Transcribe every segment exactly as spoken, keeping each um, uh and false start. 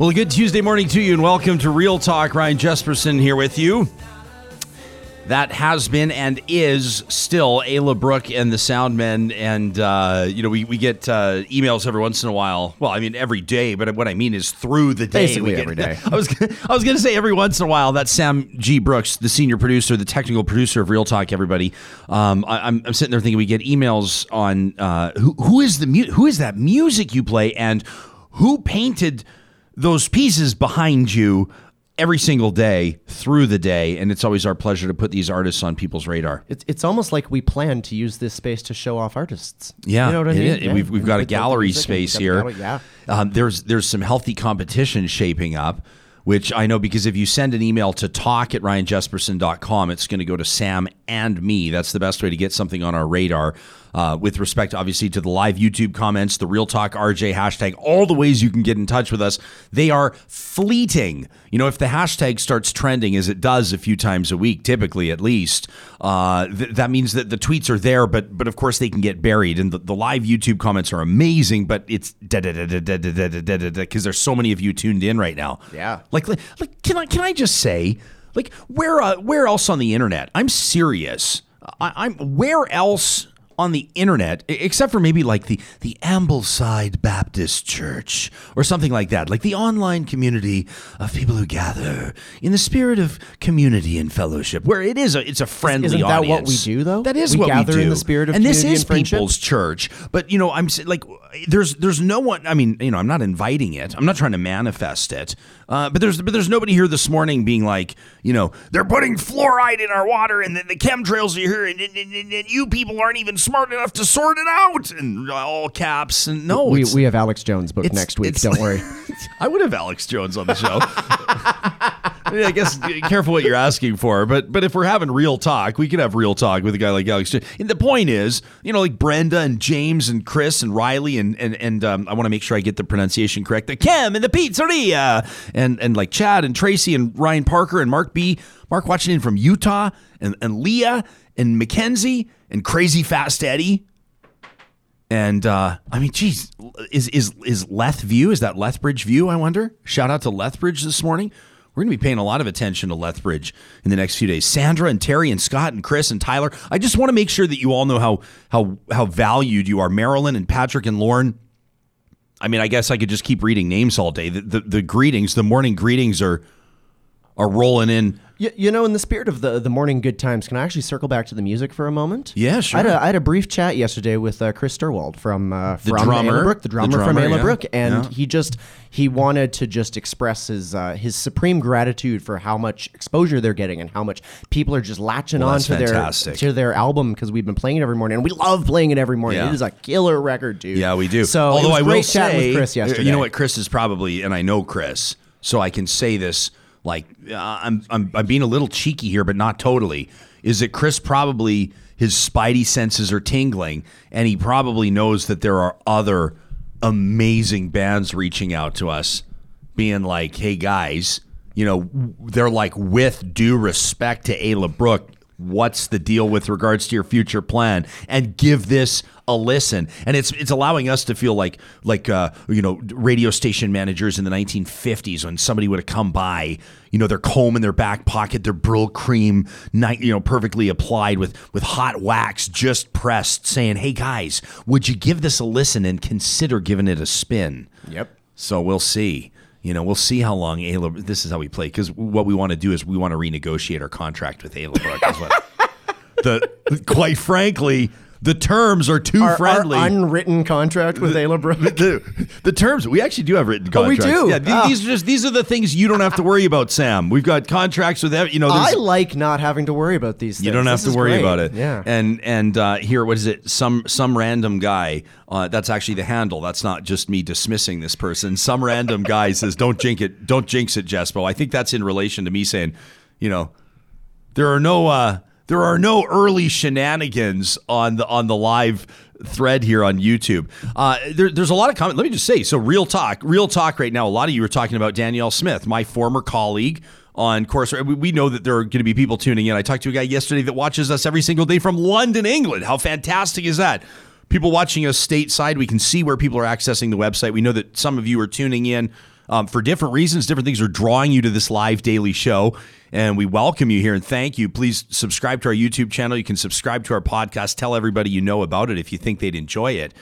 Well, a good Tuesday morning to you, and welcome to Real Talk. Ryan Jesperson here with you. That has been and is still Ayla Brooke and the Soundmen. And, uh, you know, we, we get uh, emails every once in a while. Well, I mean, every day, but what I mean is through the day. Basically we get, every day. I was I was going to say every once in a while. That's Sam G. Brooks, the senior producer, the technical producer of Real Talk, everybody. Um, I, I'm, I'm sitting there thinking we get emails on uh, who, who is the mu- who is that music you play and who painted those pieces behind you. Every single day through the day, and it's always our pleasure to put these artists on people's radar. It's it's almost like we plan to use this space to show off artists. Yeah, you know what I mean? It, yeah. We've we've got a gallery space here. Yeah, um, there's there's some healthy competition shaping up, which I know because if you send an email to talk at ryan jesperson dot com, it's going to go to Sam and me. That's the best way to get something on our radar. Uh, with respect, obviously, to the live YouTube comments, the Real Talk R J hashtag, all the ways you can get in touch with us, they are fleeting. You know, if the hashtag starts trending, as it does a few times a week, typically at least, uh, th- that means that the tweets are there, but but of course they can get buried. And the, the live YouTube comments are amazing, but it's da da da da da da da da da da because there's so many of you tuned in right now. Yeah. Like, like, like can I can I just say, like, where uh, where else on the internet? I'm serious. I, I'm where else. On the internet, except for maybe like the the Ambleside Baptist Church or something like that, like the online community of people who gather in the spirit of community and fellowship, where it is a it's a friendly Isn't audience. Isn't that what we do, though? That is we what we do. We gather in the spirit of and community and friendship. And this is people's church. But you know, I'm like, there's there's no one. I mean, you know, I'm not inviting it. I'm not trying to manifest it. Uh, but there's but there's nobody here this morning being like, you know, they're putting fluoride in our water, and the, the chemtrails are here, and, and, and, and you people aren't even smart enough to sort it out, and all caps. And no, we we have Alex Jones booked next week. Don't worry. I would have Alex Jones on the show. I mean, I guess careful what you're asking for, but but if we're having real talk, we can have real talk with a guy like Alex Jones. And the point is, you know, like Brenda and James and Chris and Riley and and and um, I want to make sure I get the pronunciation correct. The Kim and the Pizzeria and and like Chad and Tracy and Ryan Parker and Mark B. Mark Washington from Utah and and Leah and Mackenzie. And Crazy Fast Eddie. And, uh, I mean, geez, is is is Leth View? Is that Lethbridge View, I wonder? Shout out to Lethbridge this morning. We're going to be paying a lot of attention to Lethbridge in the next few days. Sandra and Terry and Scott and Chris and Tyler. I just want to make sure that you all know how how how valued you are. Marilyn and Patrick and Lauren. I mean, I guess I could just keep reading names all day. The, the, the greetings, the morning greetings are are rolling in. You, you know, in the spirit of the, the morning good times, can I actually circle back to the music for a moment? Yeah, sure. I had a, I had a brief chat yesterday with uh, Chris Sturwald from, uh, from the, drummer. Brooke, the drummer, the drummer from Ayla yeah. Brooke, and yeah. he just he wanted to just express his uh, his supreme gratitude for how much exposure they're getting and how much people are just latching well, on to fantastic. their to their album because we've been playing it every morning and we love playing it every morning. Yeah. It is a killer record, dude. Yeah, we do. So although I will say, with Chris yesterday. You know what, Chris is probably, and I know Chris, so I can say this. Like uh, I'm, I'm, I'm being a little cheeky here, but not totally. Is that Chris probably his spidey senses are tingling, and he probably knows that there are other amazing bands reaching out to us, being like, "Hey guys, you know," they're like, "With due respect to Ayla Brooke, what's the deal with regards to your future plan?" And give this a listen. And it's it's allowing us to feel like like uh, you know, radio station managers in the nineteen fifties when somebody would have come by, you know, their comb in their back pocket, their Brill cream, night, you know, perfectly applied with with hot wax just pressed, saying, "Hey guys, would you give this a listen and consider giving it a spin?" Yep. So we'll see. You know, we'll see how long Ayla. This is how we play, because what we want to do is we want to renegotiate our contract with Ayla Brooke. Is what the quite frankly. The terms are too our, friendly. Our unwritten contract with the, Ayla Brooke. The, the terms, we actually do have written contracts. Oh, we do. Yeah, th- oh. These are just these are the things you don't have to worry about, Sam. We've got contracts with them. You know, I like not having to worry about these things. You don't have this to worry great. about it. Yeah. And and uh, here, what is it? Some some random guy. Uh, that's actually the handle. That's not just me dismissing this person. Some random guy says, "Don't jinx it. Don't jinx it, Jespo." I think that's in relation to me saying, you know, there are no. Uh, There are no early shenanigans on the on the live thread here on YouTube. Uh, there, there's a lot of comment. Let me just say, so real talk, real talk right now. A lot of you are talking about Danielle Smith, my former colleague on Course. We know that there are going to be people tuning in. I talked to a guy yesterday that watches us every single day from London, England. How fantastic is that? People watching us stateside. We can see where people are accessing the website. We know that some of you are tuning in. um, for different reasons, different things are drawing you to this live daily show. And we welcome you here and thank you. Please subscribe to our YouTube channel. You can subscribe to our podcast. Tell everybody you know about it if you think they'd enjoy it.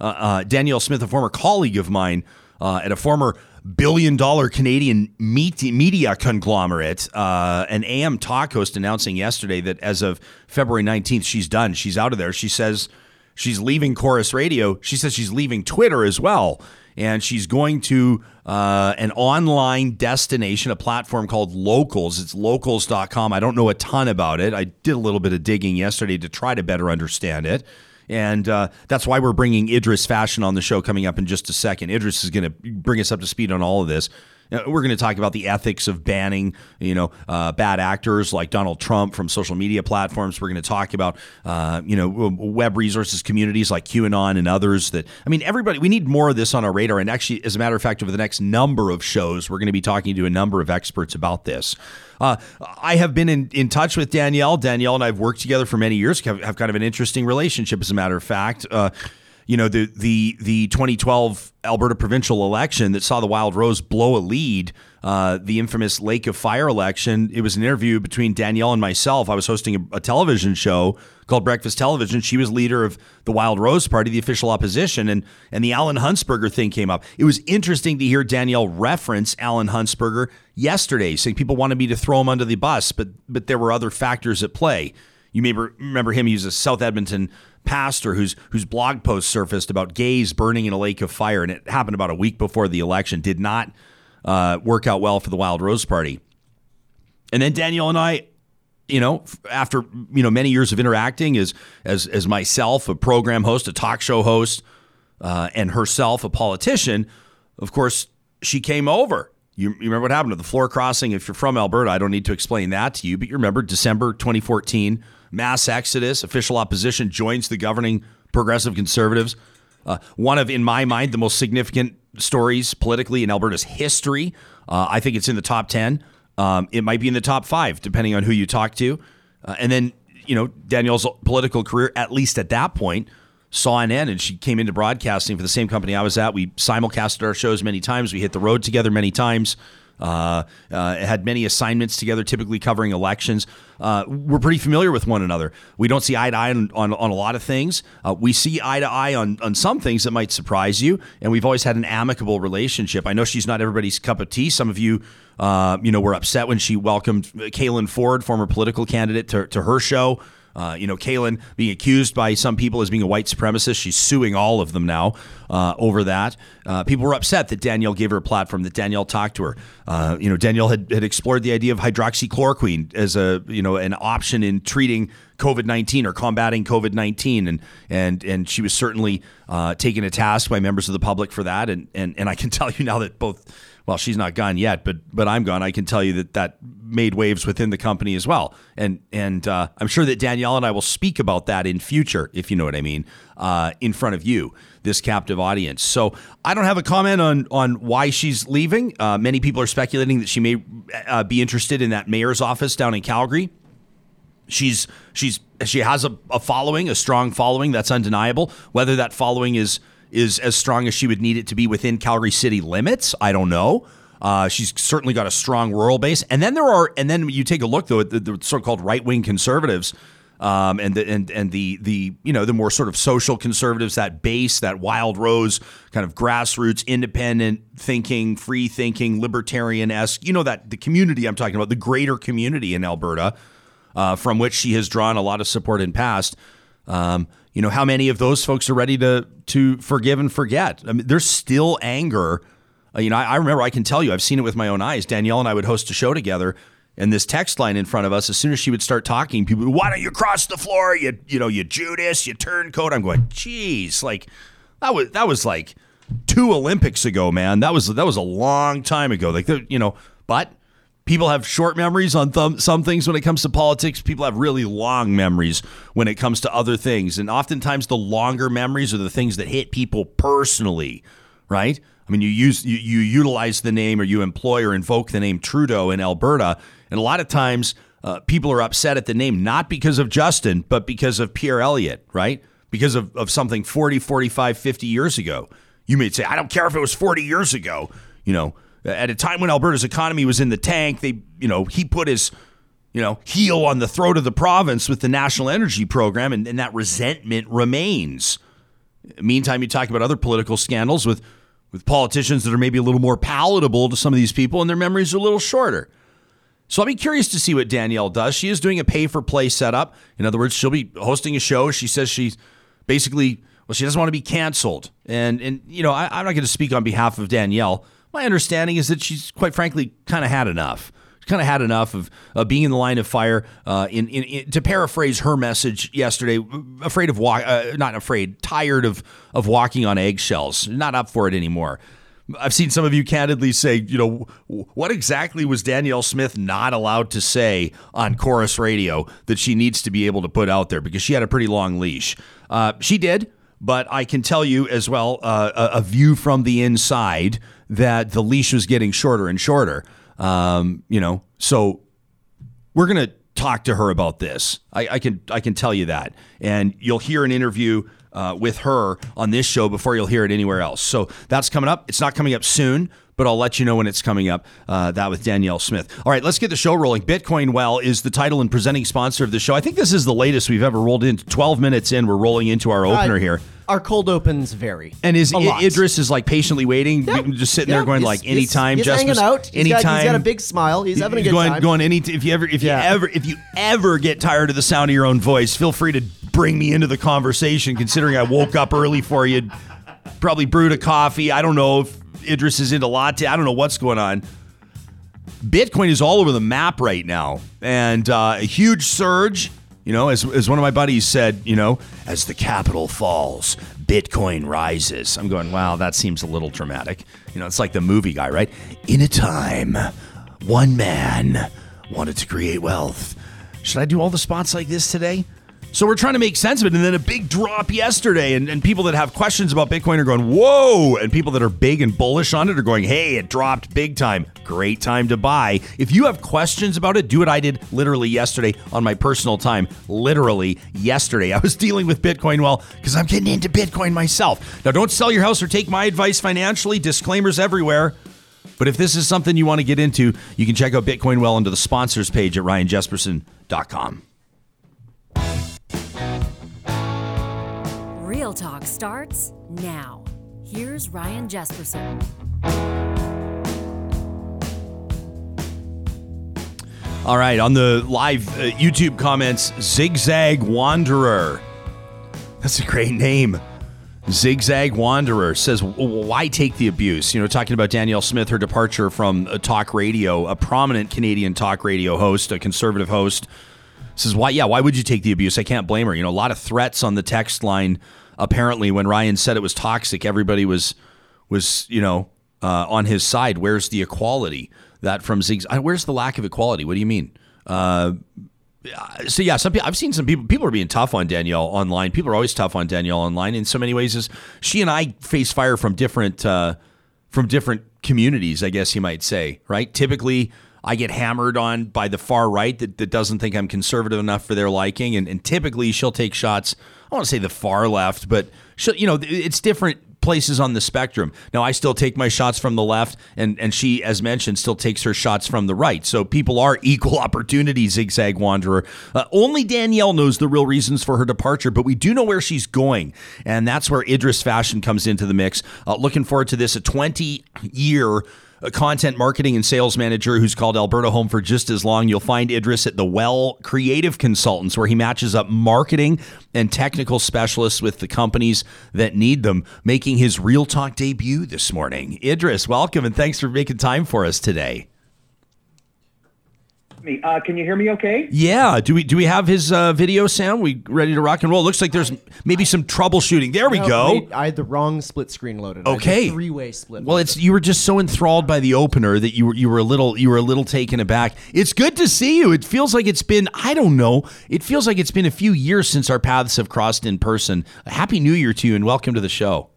Uh, uh, Danielle Smith, a former colleague of mine uh, at a former billion dollar Canadian media conglomerate, uh, an A M talk host, announcing yesterday that as of February nineteenth, she's done. She's out of there. She says she's leaving Chorus Radio. She says she's leaving Twitter as well. And she's going to uh, an online destination, a platform called Locals. It's locals dot com. I don't know a ton about it. I did a little bit of digging yesterday to try to better understand it. And uh, that's why we're bringing Idris Fashion on the show coming up in just a second. Idris is going to bring us up to speed on all of this. We're going to talk about the ethics of banning, you know, uh, bad actors like Donald Trump from social media platforms. We're going to talk about, uh, you know, web resources, communities like QAnon and others that, I mean, everybody, we need more of this on our radar. And actually, as a matter of fact, over the next number of shows, we're going to be talking to a number of experts about this. Uh, I have been in, in touch with Danielle. Danielle and I have worked together for many years, have, have kind of an interesting relationship, as a matter of fact. Uh, you know, the the the twenty twelve Alberta provincial election that saw the Wild Rose blow a lead, uh, the infamous Lake of Fire election. It was an interview between Danielle and myself. I was hosting a, a television show called Breakfast Television. She was leader of the Wild Rose Party, the official opposition, and and the Alan Huntsberger thing came up. It was interesting to hear Danielle reference Alan Huntsberger yesterday, saying people wanted me to throw him under the bus, but but there were other factors at play. You may remember him. He was a South Edmonton pastor whose whose blog post surfaced about gays burning in a lake of fire, and it happened about a week before the election. Did not uh, work out well for the Wild Rose Party. And then Danielle and I, you know, after you know many years of interacting as as as myself, a program host, a talk show host, uh, and herself, a politician, of course, she came over. You remember what happened to the floor crossing? If you're from Alberta, I don't need to explain that to you, but you remember December twenty fourteen, mass exodus, official opposition joins the governing Progressive Conservatives. Uh, one of, in my mind, the most significant stories politically in Alberta's history. Uh, I think it's in the top ten. Um, it might be in the top five, depending on who you talk to. Uh, and then, you know, Danielle's political career, at least at that point, saw an end, and she came into broadcasting for the same company I was at. We simulcasted our shows many times. We hit the road together many times. Uh, uh, had many assignments together, typically covering elections. Uh, we're pretty familiar with one another. We don't see eye to eye on, on, on a lot of things. Uh, we see eye to eye on, on some things that might surprise you. And we've always had an amicable relationship. I know she's not everybody's cup of tea. Some of you, uh, you know, were upset when she welcomed Kaylin Ford, former political candidate, to, to her show. Uh, you know, Kaylin being accused by some people as being a white supremacist. She's suing all of them now uh, over that. Uh, people were upset that Danielle gave her a platform, that Danielle talked to her. Uh, you know, Danielle had, had explored the idea of hydroxychloroquine as a, you know, an option in treating COVID nineteen or combating COVID nineteen. And and and she was certainly uh, taken to task by members of the public for that. And, and, and I can tell you now that both, well, she's not gone yet, but but I'm gone. I can tell you that that made waves within the company as well. And and uh, I'm sure that Danielle and I will speak about that in future, if you know what I mean, uh, in front of you, this captive audience. So I don't have a comment on on why she's leaving. Uh, many people are speculating that she may uh, be interested in that mayor's office down in Calgary. She's she's she has a, a following, a strong following. That's undeniable. Whether that following is is as strong as she would need it to be within Calgary city limits, I don't know. Uh, she's certainly got a strong rural base. And then there are, and then you take a look though at the, the so-called right-wing conservatives, um, and the, and and the the you know the more sort of social conservatives, that base, that Wild Rose kind of grassroots, independent thinking, free thinking, libertarian-esque, you know that the community I'm talking about, the greater community in Alberta, uh, from which she has drawn a lot of support in past. Um, you know, how many of those folks are ready to to forgive and forget? I mean, there's still anger. Uh, you know, I, I remember, I can tell you, I've seen it with my own eyes. Danielle and I would host a show together, and this text line in front of us, as soon as she would start talking, people would, why don't you cross the floor? You, you know, you Judas, you turncoat. I'm going, geez, like that was that was like two Olympics ago, man. That was that was a long time ago. Like, you know, but people have short memories on th- some things when it comes to politics. People have really long memories when it comes to other things. And oftentimes the longer memories are the things that hit people personally, right? I mean, you use you, you utilize the name, or you employ or invoke the name Trudeau in Alberta. And a lot of times uh, people are upset at the name, not because of Justin, but because of Pierre Elliott, right? Because of, of something forty, forty-five, fifty years ago. You may say, I don't care if it was forty years ago, you know. At a time when Alberta's economy was in the tank, they, you know, he put his, you know, heel on the throat of the province with the National Energy Program, and, and that resentment remains. Meantime, you talk about other political scandals with, with politicians that are maybe a little more palatable to some of these people, and their memories are a little shorter. So I'll be curious to see what Danielle does. She is doing a pay-for-play setup. In other words, she'll be hosting a show. She says she's basically, well, she doesn't want to be canceled. And, and you know, I, I'm not going to speak on behalf of Danielle. My understanding is that she's, quite frankly, kind of had enough. She's kind of had enough of uh, being in the line of fire. Uh, in, in, in to paraphrase her message yesterday, afraid of walk, uh, not afraid, tired of of walking on eggshells. Not up for it anymore. I've seen some of you candidly say, you know, what exactly was Danielle Smith not allowed to say on Chorus Radio that she needs to be able to put out there, because she had a pretty long leash. Uh, she did. But I can tell you as well, uh, a, a view from the inside, that the leash was getting shorter and shorter. Um, you know, so we're going to talk to her about this. I, I can I can tell you that. And you'll hear an interview uh, with her on this show before you'll hear it anywhere else. So that's coming up. It's not coming up soon, but I'll let you know when it's coming up, uh, that with Danielle Smith. All right, let's get the show rolling. Bitcoin Well is the title and presenting sponsor of the show. I think this is the latest we've ever rolled into. twelve minutes in, we're rolling into our opener uh, here. Our cold opens vary. And is I- Idris is like patiently waiting, yeah. just sitting yeah. there going he's, like, anytime. He's, he's hanging out. He's anytime. Got, he's got a big smile. He's having a good going, time. Going any, if you ever, if yeah. you ever, if you ever get tired of the sound of your own voice, feel free to bring me into the conversation. Considering I woke up early for you, probably brewed a coffee. I don't know if Idris is into latte. I don't know what's going on. Bitcoin is all over the map right now, and uh, a huge surge. You know, as as one of my buddies said, you know, as the capital falls, Bitcoin rises. I'm going, wow, that seems a little dramatic. You know, it's like the movie guy, right? In a time, one man wanted to create wealth. Should I do all the spots like this today? So we're trying to make sense of it. And then a big drop yesterday. And, and people that have questions about Bitcoin are going, whoa. And people that are big and bullish on it are going, hey, it dropped big time. Great time to buy. If you have questions about it, do what I did literally yesterday on my personal time. Literally yesterday. I was dealing with Bitcoin Well because I'm getting into Bitcoin myself. Now, don't sell your house or take my advice financially. Disclaimers everywhere. But if this is something you want to get into, you can check out Bitcoin Well under the sponsors page at ryan jesperson dot com. Real Talk starts now. Here's Ryan Jesperson. All right, on the live uh, YouTube comments, Zigzag Wanderer. That's a great name. Zigzag Wanderer says, why take the abuse? You know, talking about Danielle Smith, her departure from a talk radio, a prominent Canadian talk radio host, a conservative host. Says, why? Yeah, why would you take the abuse? I can't blame her. You know, a lot of threats on the text line. Apparently, when Ryan said it was toxic, everybody was, was you know, uh, on his side. Where's the equality? That from Ziggs. Where's the lack of equality? What do you mean? Uh, so yeah, some people, I've seen some people. People are being tough on Danielle online. People are always tough on Danielle online. In so many ways, is she and I face fire from different, uh, from different communities, I guess you might say. Right? Typically, I get hammered on by the far right that, that doesn't think I'm conservative enough for their liking. And, and typically she'll take shots. I want to say the far left, but she'll, you know, it's different places on the spectrum. Now, I still take my shots from the left, and, and she, as mentioned, still takes her shots from the right. So people are equal opportunity, Zigzag Wanderer. Uh, only Danielle knows the real reasons for her departure, but we do know where she's going. And that's where Idris Fashion comes into the mix. Uh, looking forward to this, a twenty year a content marketing and sales manager who's called Alberta home for just as long. You'll find Idris at the Well Creative Consultants, where he matches up marketing and technical specialists with the companies that need them, making his Real Talk debut this morning. Idris, welcome, and thanks for making time for us today. Uh, can you hear me okay? Yeah. Do we do we have his uh, video, Sam? We ready to rock and roll? Looks like there's maybe some troubleshooting. There we no, go. Wait, I had the wrong split screen loaded. Okay. Three-way split. Well, it's you were just so enthralled by the opener that you were you were a little you were a little taken aback. It's good to see you. It feels like it's been I don't know. It feels like it's been a few years since our paths have crossed in person. Happy New Year to you, and welcome to the show.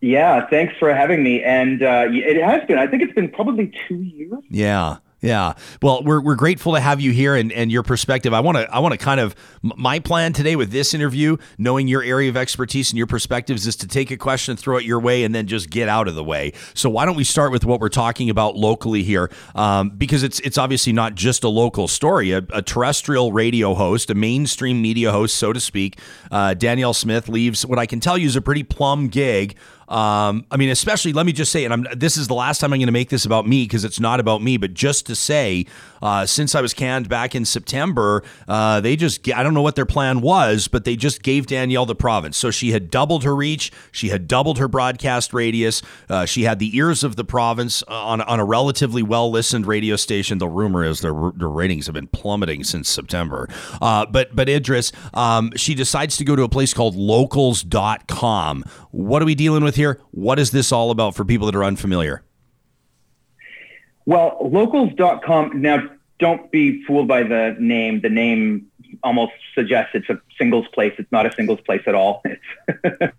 Yeah. Thanks for having me. And uh, it has been. I think it's been probably two years. Yeah. Yeah. Well, we're we're grateful to have you here and, and your perspective. I want to I want to kind of my plan today with this interview, knowing your area of expertise and your perspectives, is to take a question, throw it your way, and then just get out of the way. So why don't we start with what we're talking about locally here? Um, because it's it's obviously not just a local story. A, a terrestrial radio host, a mainstream media host, so to speak, uh, Danielle Smith leaves what I can tell you is a pretty plum gig. Um, I mean, especially, let me just say, and I'm, this is the last time I'm going to make this about me because it's not about me, but just to say, uh, since I was canned back in September, uh, they just, I don't know what their plan was, but they just gave Danielle the province. So she had doubled her reach. She had doubled her broadcast radius. Uh, she had the ears of the province on, on a relatively well-listened radio station. The rumor is their, their ratings have been plummeting since September. Uh, but, but Idris, um, she decides to go to a place called locals dot com. What are we dealing with here? What is this all about for people that are unfamiliar? Well, locals dot com, now don't be fooled by the name. The name almost suggests it's a singles place. It's not a singles place at all. It's,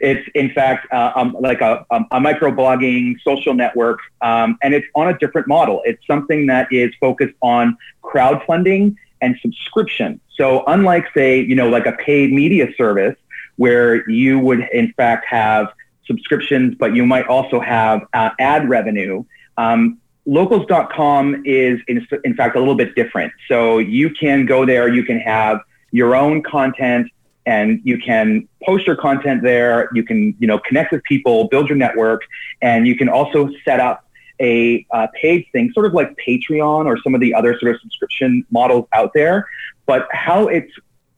it's in fact, uh, um, like a, um, a microblogging social network, um, and it's on a different model. It's something that is focused on crowdfunding and subscription. So unlike, say, you know, like a paid media service, where you would in fact have subscriptions, but you might also have uh, ad revenue. Um, locals dot com is in, in fact a little bit different. So you can go there, you can have your own content and you can post your content there. You can, you know, connect with people, build your network, and you can also set up a uh, paid thing, sort of like Patreon or some of the other sort of subscription models out there. But how it's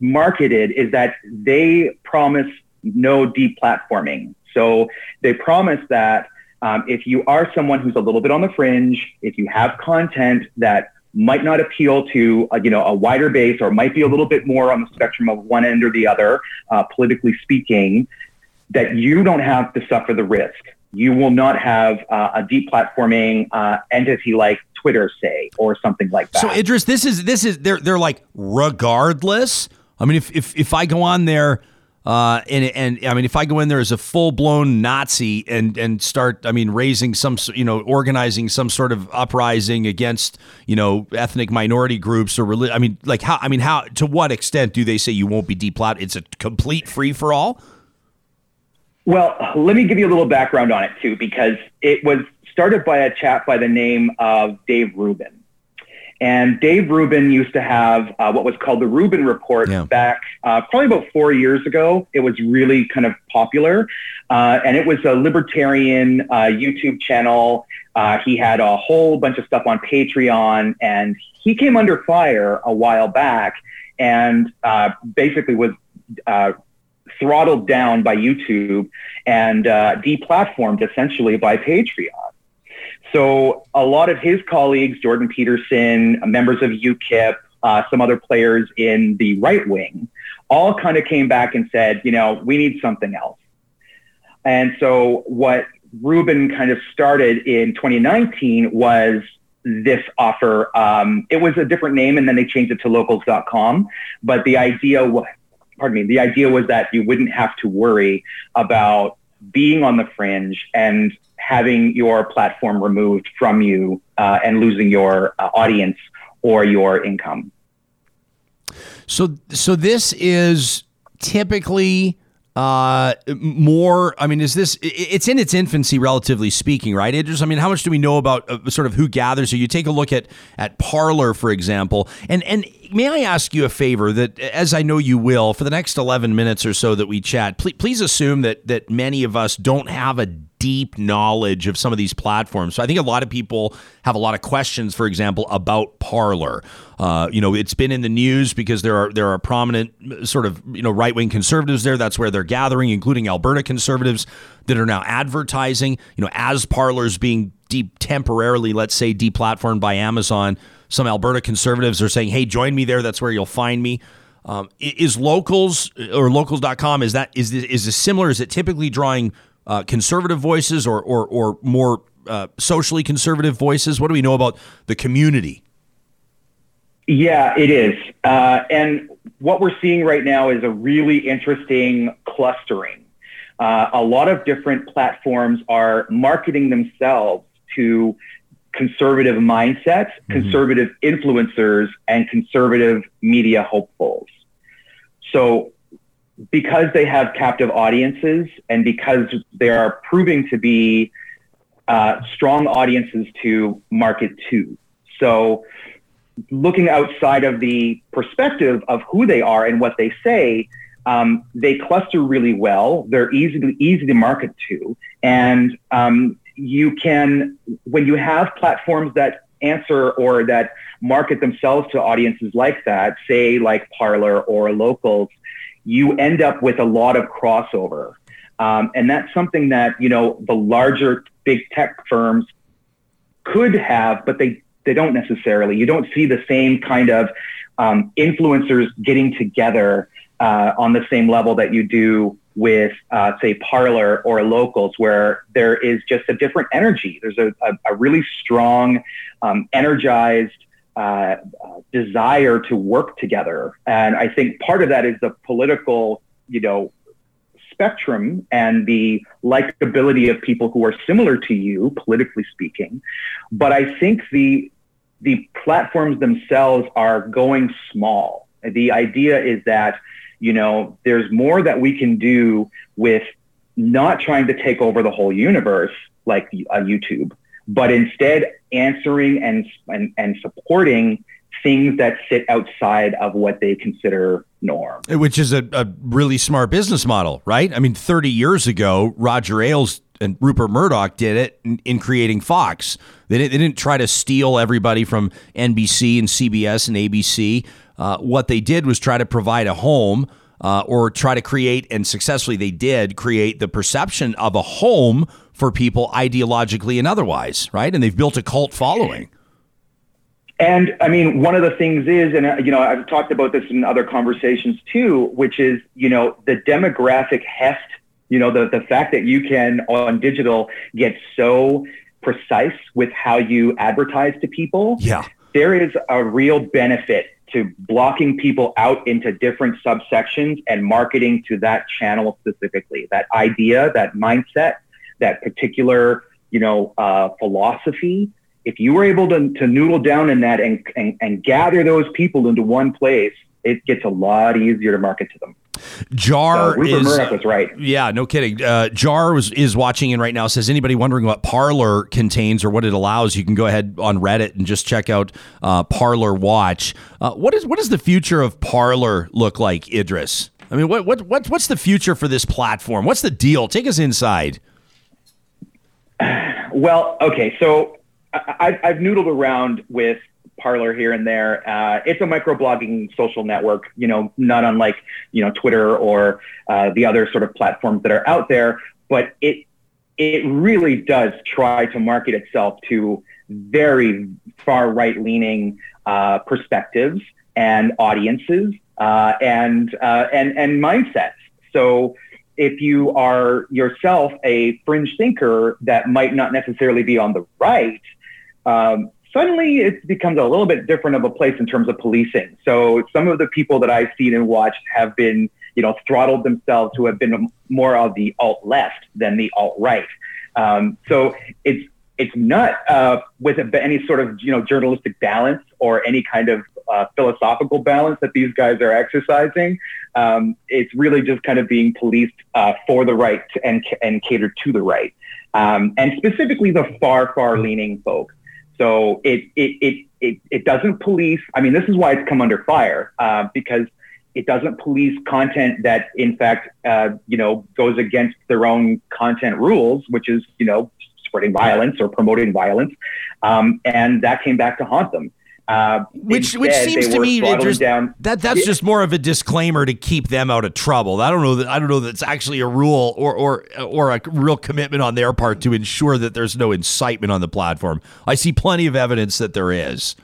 marketed is that they promise no deplatforming. So they promise that um, if you are someone who's a little bit on the fringe, if you have content that might not appeal to a, you know, a wider base or might be a little bit more on the spectrum of one end or the other, uh, politically speaking, that you don't have to suffer the risk. You will not have uh, a deplatforming uh, entity like Twitter, say, or something like that. So Idris, this is this is they're they're like regardless. I mean, if, if if I go on there uh, and and I mean, if I go in there as a full blown Nazi and and start, I mean, raising some, you know, organizing some sort of uprising against, you know, ethnic minority groups or religion. I mean, like how I mean, how to what extent do they say you won't be deplatted? It's a complete free for all. Well, let me give you a little background on it, too, because it was started by a chap by the name of Dave Rubin. And Dave Rubin used to have uh, what was called the Rubin Report yeah. back uh, probably about four years ago. It was really kind of popular. Uh, and it was a libertarian uh, YouTube channel. Uh, he had a whole bunch of stuff on Patreon. And he came under fire a while back and uh, basically was uh, throttled down by YouTube and uh, deplatformed essentially by Patreon. So a lot of his colleagues, Jordan Peterson, members of U KIP, uh, some other players in the right wing, all kind of came back and said, you know, we need something else. And so what Rubin kind of started in twenty nineteen was this offer. Um, it was a different name, and then they changed it to locals dot com. But the idea was, pardon me, the idea was that you wouldn't have to worry about being on the fringe and having your platform removed from you uh, and losing your uh, audience or your income. So, so this is typically uh, more, I mean, is this, it's in its infancy, relatively speaking, right? It just, I mean, how much do we know about uh, sort of who gathers? So you take a look at, at Parler, for example, and, and, may I ask you a favor that, as I know you will, for the next eleven minutes or so that we chat, please, please assume that that many of us don't have a deep knowledge of some of these platforms. So I think a lot of people have a lot of questions, for example, about Parler. Uh, you know, it's been in the news because there are there are prominent sort of, you know, right wing conservatives there. That's where they're gathering, including Alberta conservatives that are now advertising, you know, as Parler's being deep temporarily, let's say, deplatformed by Amazon. Some Alberta conservatives are saying, hey, join me there. That's where you'll find me. Um, is Locals or locals dot com, is that is this, is this similar? Is it typically drawing uh, conservative voices or or, or more uh, socially conservative voices? What do we know about the community? Yeah, it is. Uh, and what we're seeing right now is a really interesting clustering. Uh, a lot of different platforms are marketing themselves to conservative mindsets, mm-hmm. conservative influencers, and conservative media hopefuls. So because they have captive audiences and because they are proving to be uh, strong audiences to market to. So looking outside of the perspective of who they are and what they say, um, they cluster really well. They're easy, easy to market to. And um, you can, when you have platforms that answer or that market themselves to audiences like that, say like Parler or Locals, you end up with a lot of crossover. Um, and that's something that, you know, the larger big tech firms could have, but they, they don't necessarily. You don't see the same kind of um, influencers getting together uh, on the same level that you do with, uh, say, Parler or Locals, where there is just a different energy. There's a, a, a really strong, um, energized uh, desire to work together. And I think part of that is the political, you know, spectrum and the likability of people who are similar to you, politically speaking. But I think the the platforms themselves are going small. The idea is that, you know, there's more that we can do with not trying to take over the whole universe like a YouTube, but instead answering and, and, and supporting things that sit outside of what they consider norm. Which is a, a really smart business model, right? I mean, thirty years ago, Roger Ailes and Rupert Murdoch did it in, in creating Fox. They didn't, they didn't try to steal everybody from N B C and C B S and A B C. Uh, what they did was try to provide a home uh, or try to create, and successfully they did, create the perception of a home for people ideologically and otherwise, right? And they've built a cult following. And I mean, one of the things is, and you know, I've talked about this in other conversations too, which is, you know, the demographic heft, you know, the, the fact that you can on digital get so precise with how you advertise to people. Yeah. There is a real benefit to blocking people out into different subsections and marketing to that channel specifically, that idea, that mindset, that particular, you know, uh, philosophy. If you were able to, to noodle down in that and, and, and gather those people into one place, it gets a lot easier to market to them. Jar so is Murdoch was right. Yeah, no kidding. Uh, Jar was, is watching in right now. Says anybody wondering what Parler contains or what it allows, you can go ahead on Reddit and just check out uh, Parler Watch. Uh, what is what does the future of Parler look like, Idris? I mean, what what, what what's the future for this platform? What's the deal? Take us inside. Well, okay, so. I, I've noodled around with Parler here and there. Uh, it's a microblogging social network, you know, not unlike, you know, Twitter or uh, the other sort of platforms that are out there. But it it really does try to market itself to very far right-leaning uh, perspectives and audiences uh, and uh, and and mindsets. So. If you are yourself a fringe thinker that might not necessarily be on the right, um, suddenly it becomes a little bit different of a place in terms of policing. So some of the people that I've seen and watched have been, you know, throttled themselves who have been more of the alt-left than the alt-right. Um, so it's it's not uh, with a, any sort of, you know, journalistic balance or any kind of uh, philosophical balance that these guys are exercising. Um, it's really just kind of being policed uh, for the right and and catered to the right, um, and specifically the far, far leaning folks. So it it it it it doesn't police. I mean, this is why it's come under fire uh, because it doesn't police content that, in fact, uh, you know, goes against their own content rules, which is, you know, spreading violence or promoting violence, um, and that came back to haunt them. Uh, which which seems to me just, that that's yeah. just more of a disclaimer to keep them out of trouble. I don't know that I don't know that's actually a rule or or or a real commitment on their part to ensure that there's no incitement on the platform. I see plenty of evidence that there is.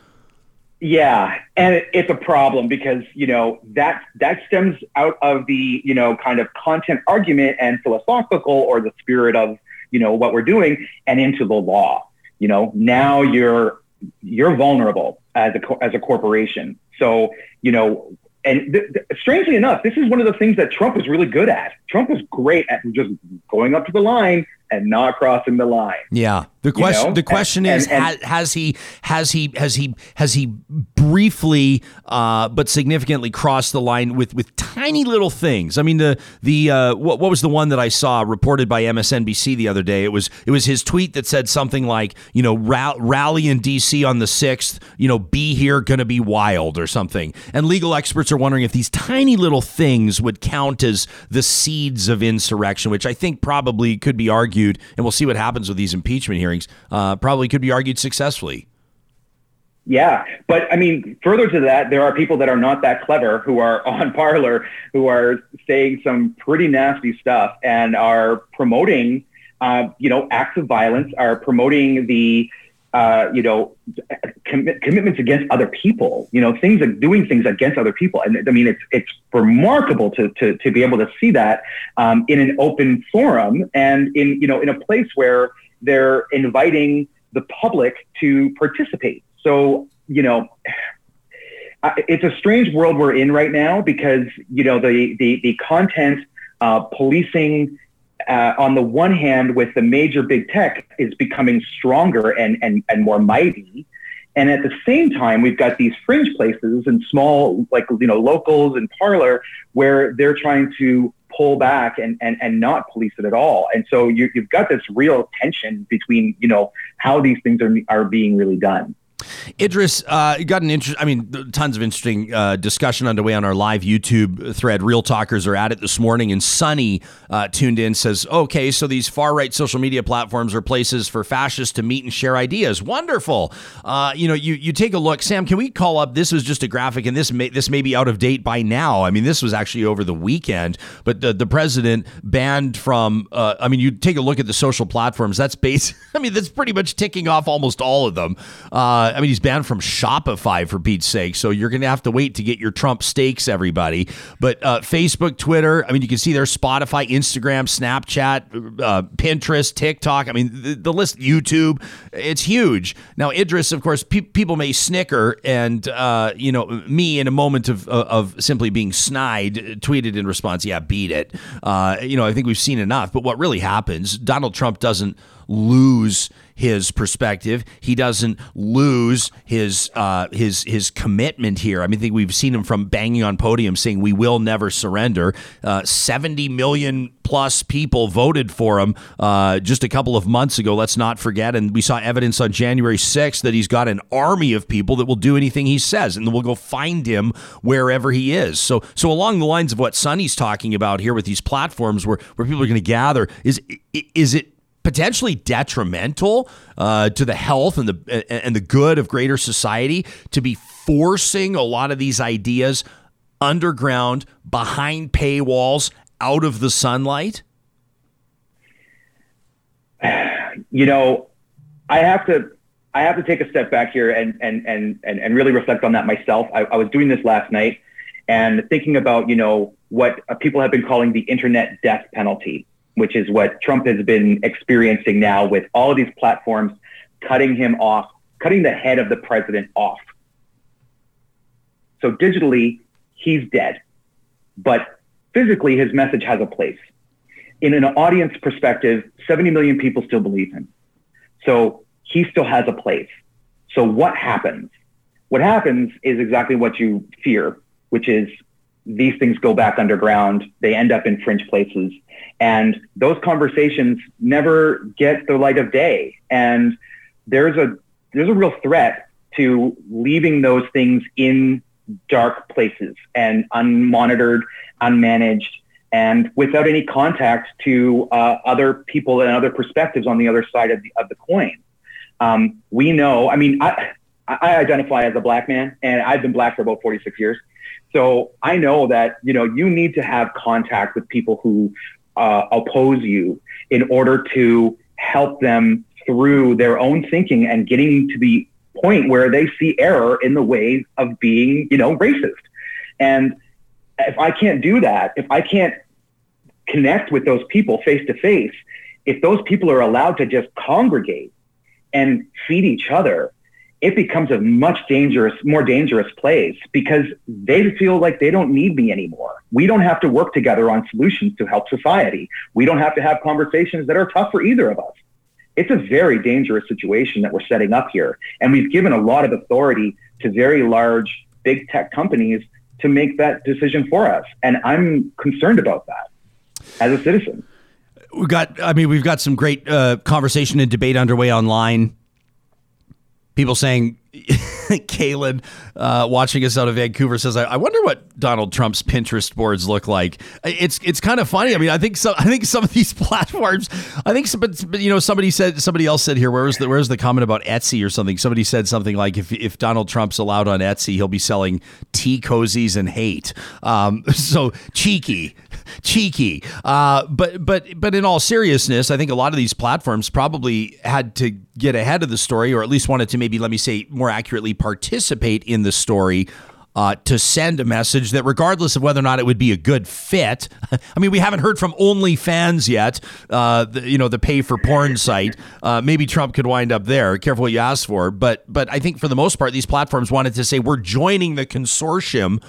Yeah, and it, it's a problem because, you know, that that stems out of the, you know, kind of content argument and philosophical or the spirit of, you know, what we're doing and into the law. You know, now you're you're vulnerable as a, as a corporation. So, you know, and th- th- strangely enough, this is one of the things that Trump was really good at. Trump was great at just going up to the line, and not crossing the line. Yeah. The question, you know? the question and, is, and, and, has he, has he, has he, has he briefly, uh, but significantly crossed the line with, with tiny little things? I mean, the, the, uh, what, what was the one that I saw reported by M S N B C the other day? It was, it was his tweet that said something like, you know, rally in D C on the sixth, you know, be here, gonna be wild or something. And legal experts are wondering if these tiny little things would count as the seeds of insurrection, which I think probably could be argued, and we'll see what happens with these impeachment hearings. Uh, probably could be argued successfully. Yeah. But I mean, further to that, there are people that are not that clever who are on Parler, who are saying some pretty nasty stuff and are promoting, uh, you know, acts of violence, are promoting the, uh, you know, com- commitments against other people, you know, things like doing things against other people. And I mean, it's, it's remarkable to, to, to be able to see that um, in an open forum and in, you know, in a place where they're inviting the public to participate. So, you know, it's a strange world we're in right now because, you know, the, the, the content uh, policing uh, on the one hand with the major big tech is becoming stronger and, and, and more mighty. And at the same time, we've got these fringe places and small, like, you know, Locals and Parler where they're trying to pull back and, and, and not police it at all. And so you, you've got this real tension between, you know, how these things are are being really done. Idris, uh, got an interest. I mean, tons of interesting uh, discussion underway on our live YouTube thread. Real Talkers are at it this morning, and Sunny uh, tuned in, says, "Okay, so these far right social media platforms are places for fascists to meet and share ideas. Wonderful." Uh, you know, you you take a look, Sam. Can we call up? This was just a graphic, and this may this may be out of date by now. I mean, this was actually over the weekend. But the, the president banned from. Uh, I mean, you take a look at the social platforms. That's base. I mean, that's pretty much ticking off almost all of them. Uh, I mean, he's banned from Shopify, for Pete's sake. So you're going to have to wait to get your Trump steaks, everybody. But uh, Facebook, Twitter, I mean, you can see there's Spotify, Instagram, Snapchat, uh, Pinterest, TikTok. I mean, the, the list, YouTube, it's huge. Now, Idris, of course, pe- people may snicker. And, uh, you know, me in a moment of, of simply being snide, tweeted in response, yeah, beat it. Uh, you know, I think we've seen enough. But what really happens, Donald Trump doesn't lose his perspective. He doesn't lose his uh, his his commitment here. I mean, I think we've seen him from banging on podium saying we will never surrender. Uh, seventy million plus people voted for him uh, just a couple of months ago. Let's not forget. And we saw evidence on January sixth that he's got an army of people that will do anything he says, and we'll go find him wherever he is. So so along the lines of what Sonny's talking about here with these platforms where, where people are going to gather, is is it potentially detrimental uh, to the health and the and the good of greater society to be forcing a lot of these ideas underground, behind paywalls, out of the sunlight? You know, I have to I have to take a step back here and and and and, and really reflect on that myself. I, I was doing this last night and thinking about, you know, what people have been calling the internet death penalty, which is what Trump has been experiencing now with all of these platforms cutting him off, cutting the head of the president off. So digitally, he's dead. But physically, his message has a place. In an audience perspective, seventy million people still believe him. So he still has a place. So what happens? What happens is exactly what you fear, which is these things go back underground. They end up in fringe places. And those conversations never get the light of day. And there's a there's a real threat to leaving those things in dark places and unmonitored, unmanaged, and without any contact to uh, other people and other perspectives on the other side of the, of the coin. Um, we know, I mean, I, I identify as a black man, and I've been black for about forty-six years. So I know that, you know, you need to have contact with people who uh, oppose you in order to help them through their own thinking and getting to the point where they see error in the ways of being, you know, racist. And if I can't do that, if I can't connect with those people face to face, if those people are allowed to just congregate and feed each other, it becomes a much dangerous, more dangerous place because they feel like they don't need me anymore. We don't have to work together on solutions to help society. We don't have to have conversations that are tough for either of us. It's a very dangerous situation that we're setting up here. And we've given a lot of authority to very large, big tech companies to make that decision for us. And I'm concerned about that as a citizen. We got, I mean, we've got some great uh, conversation and debate underway online. People saying, Kaylin, uh, watching us out of Vancouver, says, I, I wonder what Donald Trump's Pinterest boards look like. It's it's kind of funny. I mean, I think so. I think some of these platforms, I think, some, you know, somebody said, somebody else said here, where's the where's the comment about Etsy or something? Somebody said something like, if if Donald Trump's allowed on Etsy, he'll be selling tea cozies and hate. Um, so cheeky. Cheeky, uh, but but but in all seriousness, I think a lot of these platforms probably had to get ahead of the story, or at least wanted to maybe, let me say more accurately, participate in the story uh, to send a message that regardless of whether or not it would be a good fit. I mean, we haven't heard from OnlyFans yet, uh, the, you know, the pay for porn site. Uh, maybe Trump could wind up there. Careful what you ask for. But but I think for the most part, these platforms wanted to say we're joining the consortium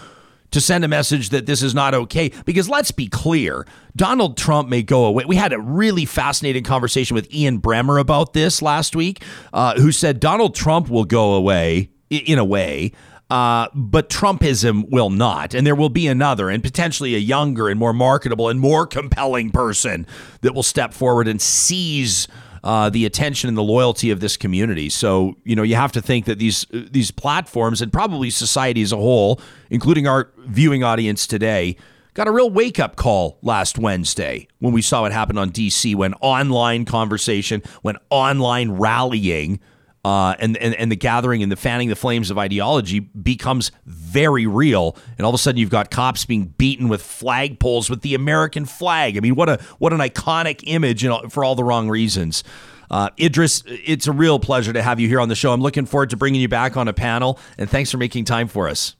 to send a message that this is not okay. Because let's be clear, Donald Trump may go away. We had a really fascinating conversation with Ian Bremmer about this last week, uh, who said Donald Trump will go away in a way, uh, but Trumpism will not. And there will be another, and potentially a younger and more marketable and more compelling person that will step forward and seize Uh, the attention and the loyalty of this community. So, you know, you have to think that these these platforms and probably society as a whole, including our viewing audience today, got a real wake up call last Wednesday when we saw what happened on D C, when online conversation, when online rallying uh, and, and, and the gathering and the fanning the flames of ideology becomes very real. And all of a sudden you've got cops being beaten with flagpoles with the American flag. I mean, what a what an iconic image, you know, for all the wrong reasons. Uh, Idris, it's a real pleasure to have you here on the show. I'm looking forward to bringing you back on a panel, and thanks for making time for us.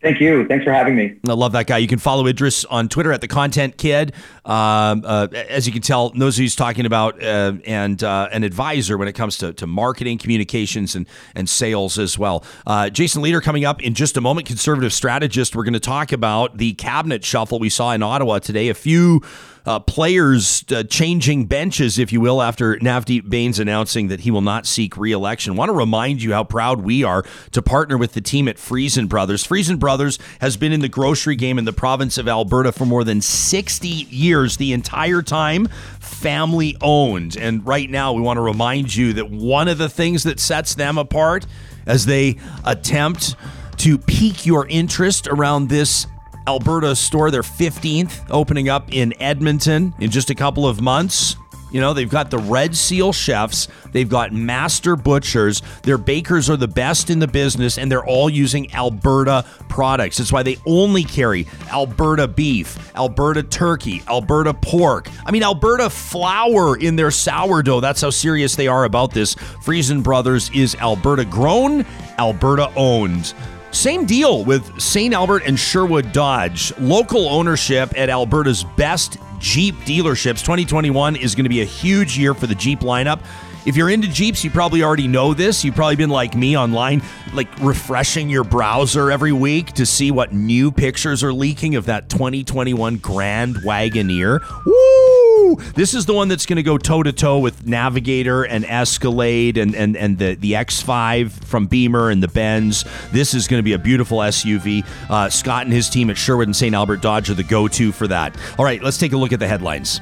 Thank you. Thanks for having me. I love that guy. You can follow Idris on Twitter at The Content Kid. Um, uh, as you can tell, knows who he's talking about uh, and uh, an advisor when it comes to, to marketing, communications, and, and sales as well. Uh, Jason Leader coming up in just a moment, conservative strategist. We're going to talk about the cabinet shuffle we saw in Ottawa today. A few uh, players uh, changing benches, if you will, after Navdeep Bains announcing that he will not seek re-election. Want to remind you how proud we are to partner with the team at Friesen Brothers. Friesen Brothers. Brothers has been in the grocery game in the province of Alberta for more than sixty years, the entire time family owned. And right now we want to remind you that one of the things that sets them apart as they attempt to pique your interest around this Alberta store, their fifteenth opening up in Edmonton in just a couple of months. You know, they've got the Red Seal chefs. They've got master butchers. Their bakers are the best in the business, and they're all using Alberta products. That's why they only carry Alberta beef, Alberta turkey, Alberta pork. I mean, Alberta flour in their sourdough. That's how serious they are about this. Friesen Brothers is Alberta grown, Alberta owned. Same deal with Saint Albert and Sherwood Dodge. Local ownership at Alberta's best Jeep dealerships. twenty twenty-one is going to be a huge year for the Jeep lineup. If you're into Jeeps, you probably already know this. You've probably been like me online, like refreshing your browser every week to see what new pictures are leaking of that twenty twenty-one Grand Wagoneer. Woo! This is the one that's going to go toe-to-toe with Navigator and Escalade and, and, and the, the X five from Beamer and the Benz. This is going to be a beautiful S U V. Uh, Scott and his team at Sherwood and Saint Albert Dodge are the go-to for that. All right, let's take a look at the headlines.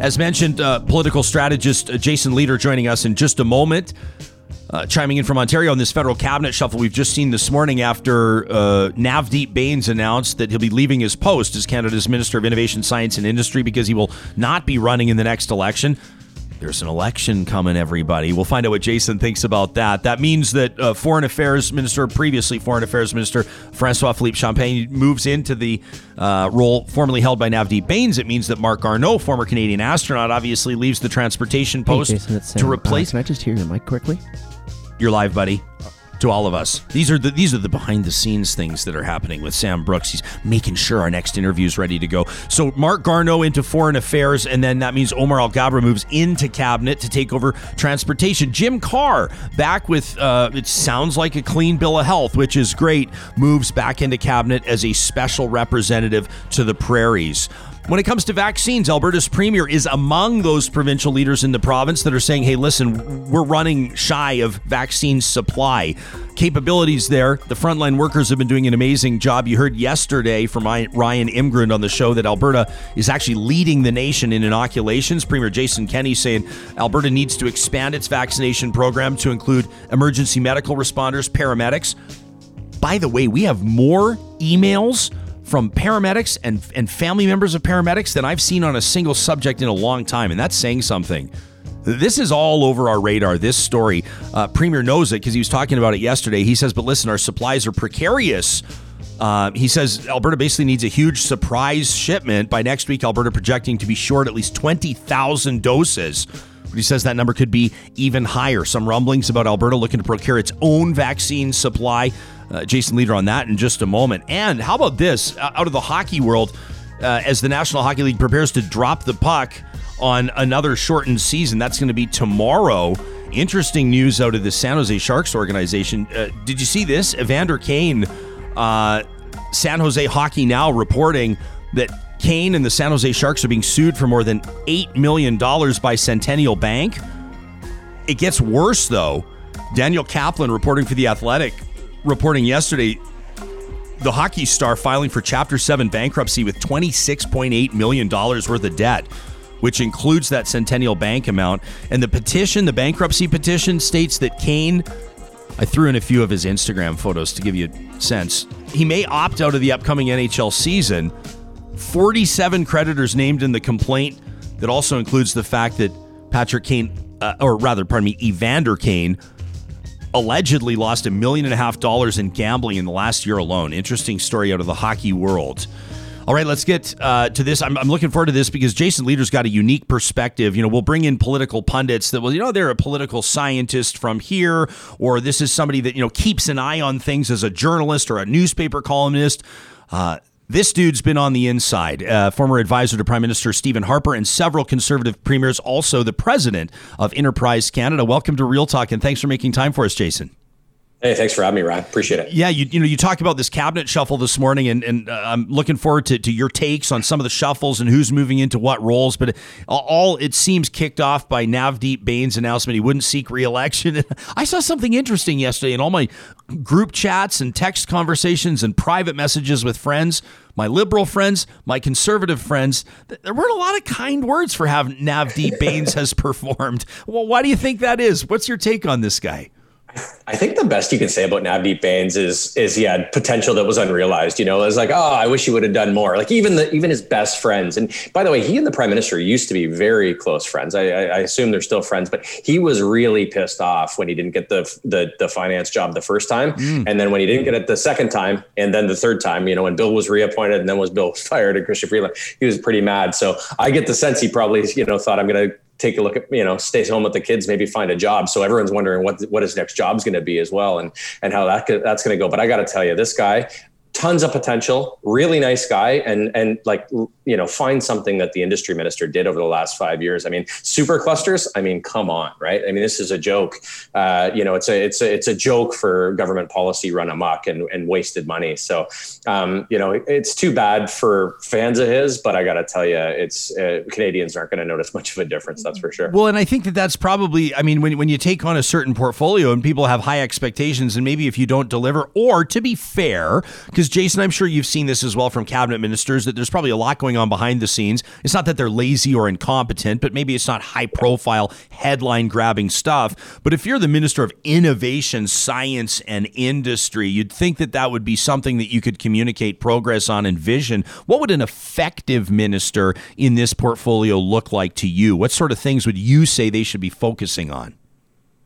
As mentioned, uh, political strategist Jason Leader joining us in just a moment, uh, chiming in from Ontario on this federal cabinet shuffle we've just seen this morning after uh, Navdeep Bains announced that he'll be leaving his post as Canada's Minister of Innovation, Science and Industry because he will not be running in the next election. There's an election coming, everybody. We'll find out what Jason thinks about that. That means that uh, Foreign Affairs Minister, previously Foreign Affairs Minister François-Philippe Champagne, moves into the uh, role formerly held by Navdeep Bains. It means that Marc Garneau, former Canadian astronaut, obviously leaves the transportation post hey Jason, to replace... Uh, can I just hear your mic quickly? You're live, buddy. to all of us. These are the these are the behind the scenes things that are happening with Sam Brooks. He's making sure our next interview is ready to go. So Mark Garneau into foreign affairs, and then that means Omar Al Gabra moves into cabinet to take over transportation. Jim Carr back with uh, it sounds like a clean bill of health, which is great. Moves back into cabinet as a special representative to the prairies. When it comes to vaccines, Alberta's premier is among those provincial leaders in the province that are saying, hey, listen, we're running shy of vaccine supply capabilities there. The frontline workers have been doing an amazing job. You heard yesterday from Ryan Imgrund on the show that Alberta is actually leading the nation in inoculations. Premier Jason Kenney saying Alberta needs to expand its vaccination program to include emergency medical responders, paramedics. By the way, we have more emails from paramedics and, and family members of paramedics than I've seen on a single subject in a long time. And that's saying something. This is all over our radar, this story. Uh, Premier knows it because he was talking about it yesterday. He says, but listen, our supplies are precarious. Uh, he says Alberta basically needs a huge surprise shipment. By next week, Alberta projecting to be short at least twenty thousand doses. But he says that number could be even higher. Some rumblings about Alberta looking to procure its own vaccine supply. Uh, Jason Leader on that in just a moment. And how about this? Uh, out of the hockey world, uh, as the National Hockey League prepares to drop the puck on another shortened season, that's going to be tomorrow. Interesting news out of the San Jose Sharks organization. Uh, did you see this? Evander Kane, uh, San Jose Hockey Now reporting that Kane and the San Jose Sharks are being sued for more than eight million dollars by Centennial Bank. It gets worse, though. Daniel Kaplan reporting for The Athletic, reporting yesterday, the hockey star filing for Chapter seven bankruptcy with twenty-six point eight million dollars worth of debt, which includes that Centennial Bank amount. And the petition, the bankruptcy petition, states that Kane, I threw in a few of his Instagram photos to give you a sense, he may opt out of the upcoming N H L season. forty-seven creditors named in the complaint. That also includes the fact that Patrick Kane, uh, or rather, pardon me, Evander Kane, allegedly lost a million and a half dollars in gambling in the last year alone. Interesting story out of the hockey world. All right, let's get uh, to this. I'm, I'm looking forward to this because Jason Leader's got a unique perspective. You know, we'll bring in political pundits that, well, you know, they're a political scientist from here, or this is somebody that, you know, keeps an eye on things as a journalist or a newspaper columnist. Uh, This dude's been on the inside, uh, former advisor to Prime Minister Stephen Harper and several Conservative premiers, also the president of Enterprise Canada. Welcome to Real Talk, and thanks for making time for us, Jason. Hey, thanks for having me, Ryan. Appreciate it. Yeah, you, you know, you talked about this cabinet shuffle this morning, and, and uh, I'm looking forward to, to your takes on some of the shuffles and who's moving into what roles. But all, it seems, kicked off by Navdeep Bain's announcement he wouldn't seek re-election. I saw something interesting yesterday in all my group chats and text conversations and private messages with friends, my liberal friends, my conservative friends. There weren't a lot of kind words for how Navdeep Bains has performed. Well, why do you think that is? What's your take on this guy? I think the best you can say about Navdeep Bains is is he had potential that was unrealized. You know, it was like, oh, I wish he would have done more. Like even the even his best friends. And by the way, he and the Prime Minister used to be very close friends. I, I assume they're still friends, but he was really pissed off when he didn't get the the, the finance job the first time, mm. and then when he didn't get it the second time, and then the third time. You know, when Bill was reappointed, and then was Bill fired, and Christian Freeland, he was pretty mad. So I get the sense he probably, you know, thought I'm going to take a look at, you know, stay home with the kids, maybe find a job. So everyone's wondering what what his next job's going to be as well, and and how that that's going to go. But I got to tell you, this guy, tons of potential, really nice guy, and and like, you know, find something that the industry minister did over the last five years. I mean, super clusters. I mean, come on, right? I mean, this is a joke. Uh, you know, it's a it's a it's a joke for government policy run amok and and wasted money. So, um, you know, it's too bad for fans of his, but I got to tell you, it's uh, Canadians aren't going to notice much of a difference. That's for sure. Well, and I think that that's probably. I mean, when when you take on a certain portfolio and people have high expectations, and maybe if you don't deliver, or to be fair, because Jason, I'm sure you've seen this as well from cabinet ministers, that there's probably a lot going on behind the scenes. It's not that they're lazy or incompetent, but maybe it's not high profile, headline grabbing stuff. But if you're the Minister of Innovation, Science and Industry, you'd think that that would be something that you could communicate progress on and vision. What would an effective minister in this portfolio look like to you? What sort of things would you say they should be focusing on?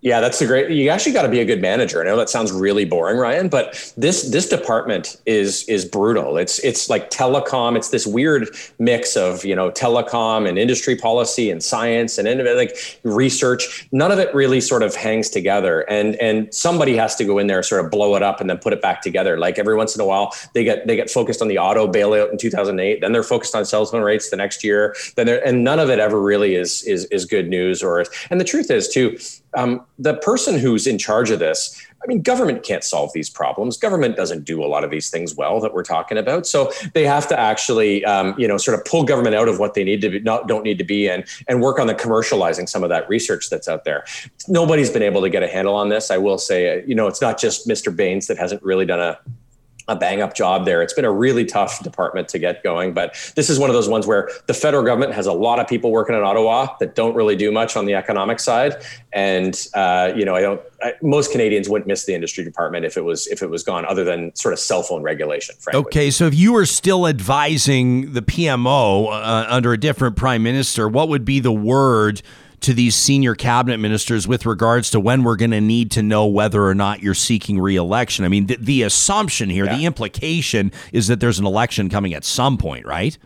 Yeah, that's a great, you actually got to be a good manager. I know that sounds really boring, Ryan, but this, this department is, is brutal. It's, it's like telecom. It's this weird mix of, you know, telecom and industry policy and science and like research. None of it really sort of hangs together, and, and somebody has to go in there, sort of blow it up and then put it back together. Like every once in a while they get, they get focused on the auto bailout in two thousand eight. Then they're focused on sales loan rates the next year. Then they're, and none of it ever really is, is, is good news or, and the truth is too, Um, the person who's in charge of this, I mean, government can't solve these problems. Government doesn't do a lot of these things well that we're talking about. So they have to actually, um, you know, sort of pull government out of what they need to be, not, don't need to be in, and work on the commercializing some of that research that's out there. Nobody's been able to get a handle on this. I will say, you know, it's not just Mister Baines that hasn't really done a a bang up job there. It's been a really tough department to get going, but this is one of those ones where the federal government has a lot of people working in Ottawa that don't really do much on the economic side. And, uh, you know, I don't, I, most Canadians wouldn't miss the industry department if it was, if it was gone, other than sort of cell phone regulation, frankly. Okay. So if you were still advising the P M O uh, under a different prime minister, what would be the word to these senior cabinet ministers with regards to when we're going to need to know whether or not you're seeking re-election? I mean, the, the assumption here, yeah. the implication is that there's an election coming at some point, right?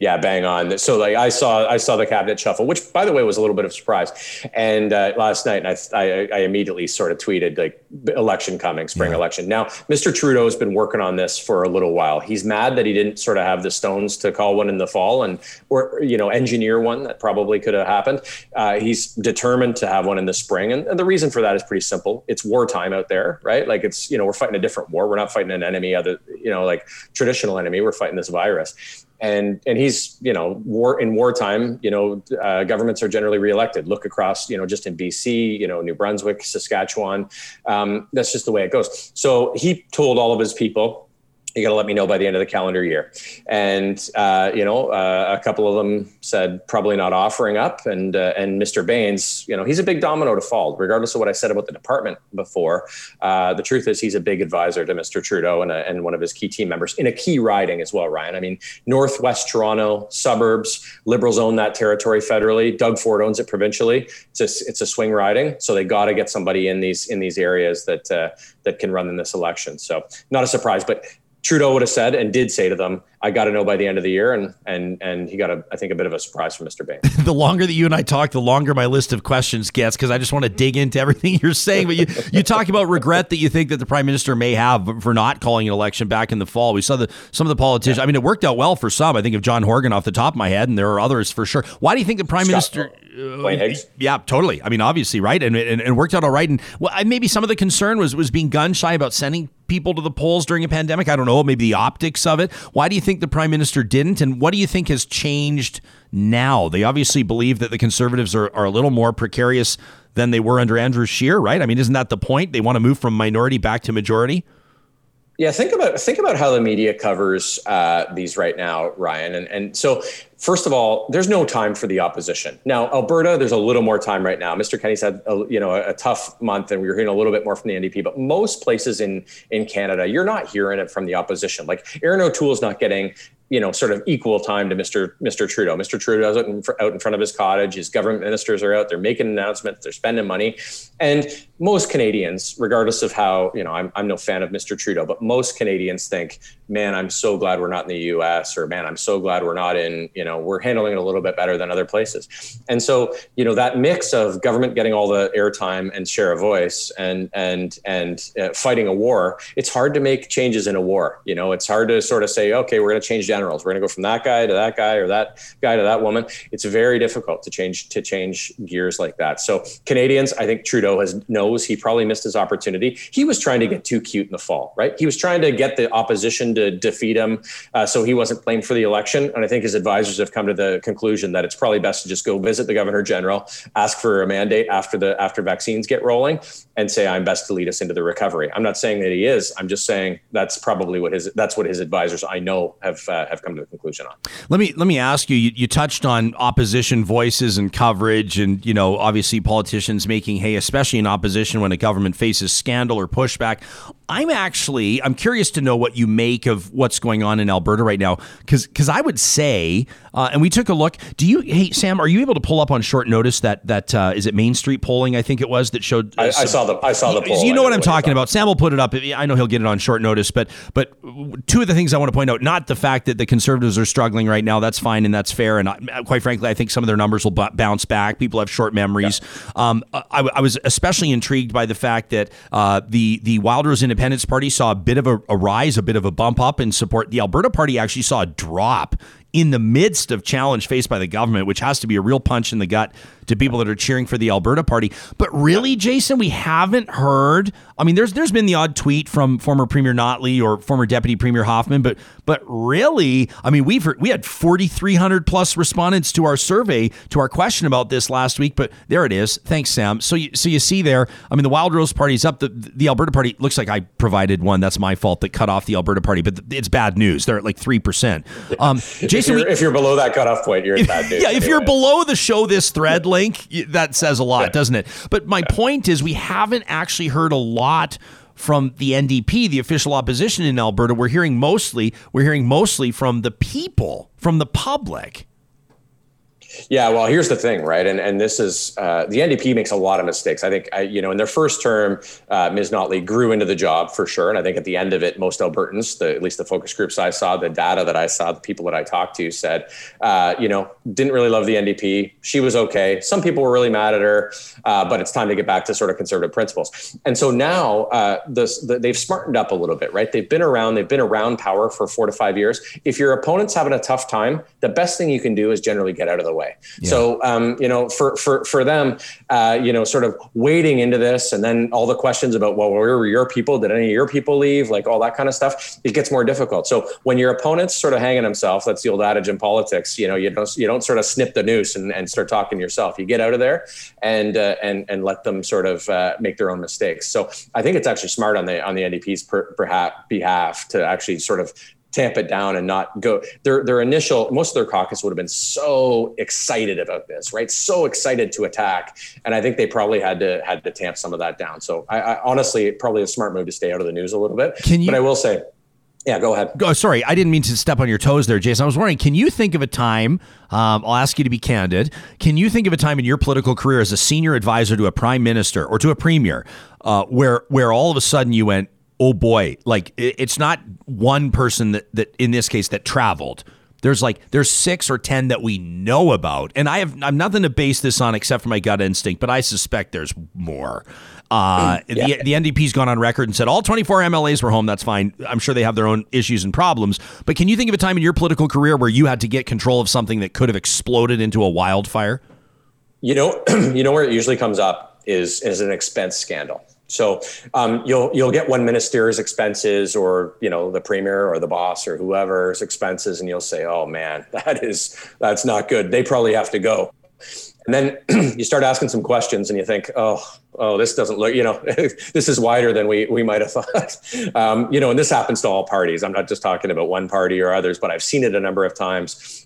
Yeah, bang on. So like I saw, I saw the cabinet shuffle, which by the way was a little bit of a surprise. And uh, last night, and I, I, I immediately sort of tweeted like election coming, spring yeah. election. Now, Mister Trudeau has been working on this for a little while. He's mad that he didn't sort of have the stones to call one in the fall and, or you know, engineer one that probably could have happened. Uh, he's determined to have one in the spring, and, and the reason for that is pretty simple. It's wartime out there, right? Like it's you know we're fighting a different war. We're not fighting an enemy other you know like traditional enemy. We're fighting this virus. And and he's, you know, war in wartime, you know, uh, governments are generally reelected. Look across, you know, just in B C, you know, New Brunswick, Saskatchewan. Um, that's just the way it goes. So he told all of his people, you got to let me know by the end of the calendar year. And, uh, you know, uh, a couple of them said probably not offering up. And uh, and Mister Baines, you know, he's a big domino to fall, regardless of what I said about the department before. Uh, the truth is he's a big advisor to Mister Trudeau and, a, and one of his key team members in a key riding as well, Ryan. I mean, Northwest Toronto, suburbs, Liberals own that territory federally. Doug Ford owns it provincially. It's a, it's a swing riding. So they got to get somebody in these in these areas that uh, that can run in this election. So not a surprise, but Trudeau would have said and did say to them, I got to know by the end of the year. And and and he got, a, I think, a bit of a surprise from Mister Baines. The longer that you and I talk, the longer my list of questions gets, because I just want to dig into everything you're saying. But you, you talk about regret that you think that the prime minister may have for not calling an election back in the fall. We saw the, some of the politicians. Yeah. I mean, it worked out well for some. I think of John Horgan off the top of my head, and there are others for sure. Why do you think the prime Scott, minister... Blaine Higgs. Yeah, totally. I mean, obviously, right? And it and, and worked out all right. And well, maybe some of the concern was, was being gun shy about sending people to the polls during a pandemic. I don't know, maybe the optics of it. Why do you think the prime minister didn't? And what do you think has changed now? They obviously believe that the Conservatives are, are a little more precarious than they were under Andrew Scheer, right? I mean, isn't that the point? They want to move from minority back to majority? Yeah, think about think about how the media covers uh, these right now, Ryan. And and so, first of all, there's no time for the opposition. Now, Alberta, there's a little more time right now. Mister Kenney's had a, you know, a tough month, and we were hearing a little bit more from the N D P. But most places in in Canada, you're not hearing it from the opposition. Like Erin O'Toole's not getting, you know, sort of equal time to Mister Mister Trudeau. Mister Trudeau's out in, out in front of his cottage. His government ministers are out. They're making announcements. They're spending money. And most Canadians, regardless of how, you know, I'm, I'm no fan of Mister Trudeau, but most Canadians think, man, I'm so glad we're not in the U S, or man, I'm so glad we're not in, you know, we're handling it a little bit better than other places. And so, you know, that mix of government getting all the airtime and share a voice and, and, and uh, fighting a war, it's hard to make changes in a war. You know, it's hard to sort of say, okay, we're going to change generals. We're going to go from that guy to that guy, or that guy to that woman. It's very difficult to change to change gears like that. So Canadians, I think Trudeau has knows he probably missed his opportunity. He was trying to get too cute in the fall, right? He was trying to get the opposition to defeat him, uh, so he wasn't blamed for the election. And I think his advisors have come to the conclusion that it's probably best to just go visit the Governor General, ask for a mandate after the after vaccines get rolling, and say, I'm best to lead us into the recovery. I'm not saying that he is. I'm just saying that's probably what his that's what his advisors I know have uh, have come to the conclusion on. Let me let me ask you, you, you touched on opposition voices and coverage and, you know, obviously politicians making hay, especially in opposition when a government faces scandal or pushback. I'm actually, I'm curious to know what you make of what's going on in Alberta right now. Because because I would say, uh, and we took a look, do you, hey, Sam, are you able to pull up on short notice that, that uh, is it Main Street polling, I think it was, that showed? Uh, I, I some, saw the I saw the you, poll. You know what I'm talking about. Sam will put it up. I know he'll get it on short notice. But, but two of the things I want to point out, not the fact that the Conservatives are struggling right now. That's fine and that's fair. And I, quite frankly, I think some of their numbers will b- bounce back. People have short memories. Yeah. Um, I, I was especially intrigued by the fact that uh, the, the Wilders in Independence Party saw a bit of a, a rise, a bit of a bump up in support. The Alberta Party actually saw a drop in the midst of challenge faced by the government, which has to be a real punch in the gut to people that are cheering for the Alberta Party. But really, Jason, we haven't heard. I mean, there's there's been the odd tweet from former Premier Notley or former Deputy Premier Hoffman, but but really, I mean, we've heard, we had forty-three hundred plus respondents to our survey, to our question about this last week. But there it is. Thanks, Sam. So you so you see there. I mean, the Wildrose Party's up. The the Alberta Party looks like I provided one. That's my fault that cut off the Alberta Party, but it's bad news. They're at like three percent. Um, Jason, if you're, if you're below that cutoff point, you're in bad news. Yeah, if anyway. You're below the show this thread link, that says a lot, yeah. Doesn't it? But my yeah. point is, we haven't actually heard a lot from the N D P, the official opposition in Alberta. We're hearing mostly, we're hearing mostly from the people, from the public. Yeah, well, here's the thing, right? And and this is uh, the N D P makes a lot of mistakes. I think, I, you know, in their first term, uh, Miz Notley grew into the job for sure. And I think at the end of it, most Albertans, the, at least the focus groups I saw, the data that I saw, the people that I talked to said, uh, you know, didn't really love the N D P. She was okay. Some people were really mad at her, uh, but it's time to get back to sort of conservative principles. And so now uh, this, the, they've smartened up a little bit, right? They've been around, they've been around power for four to five years. If your opponent's having a tough time, the best thing you can do is generally get out of the way. Yeah. So, um, you know, for, for, for them, uh, you know, sort of wading into this and then all the questions about, well, where were your people? Did any of your people leave? Like all that kind of stuff, it gets more difficult. So when your opponent's sort of hanging himself, that's the old adage in politics, you know, you don't, you don't sort of snip the noose and, and start talking to yourself. You get out of there and, uh, and, and let them sort of uh, make their own mistakes. So I think it's actually smart on the, on the N D P's per, perhaps behalf to actually sort of tamp it down and not go. Their their initial, most of their caucus would have been so excited about this, right? So excited to attack, and I think they probably had to had to tamp some of that down. So I, I honestly, probably a smart move to stay out of the news a little bit. Can you, but I will say, yeah, go ahead. Oh, sorry, I didn't mean to step on your toes there, Jason. I was wondering, can you think of a time? Um, I'll ask you to be candid. Can you think of a time in your political career as a senior advisor to a prime minister or to a premier uh, where where all of a sudden you went, oh boy, like it's not one person that, that in this case that traveled. There's like there's six or ten that we know about. And I have I'm nothing to base this on except for my gut instinct, but I suspect there's more. Uh, yeah. the, the N D P's gone on record and said all twenty-four M L As were home. That's fine. I'm sure they have their own issues and problems. But can you think of a time in your political career where you had to get control of something that could have exploded into a wildfire? You know, you know where it usually comes up is is an expense scandal. So um, you'll you'll get one minister's expenses, or you know the premier or the boss or whoever's expenses, and you'll say, "Oh man, that is that's not good. They probably have to go." And then you start asking some questions, and you think, "Oh, oh, this doesn't look. You know, this is wider than we we might have thought." Um, you know, and this happens to all parties. I'm not just talking about one party or others, but I've seen it a number of times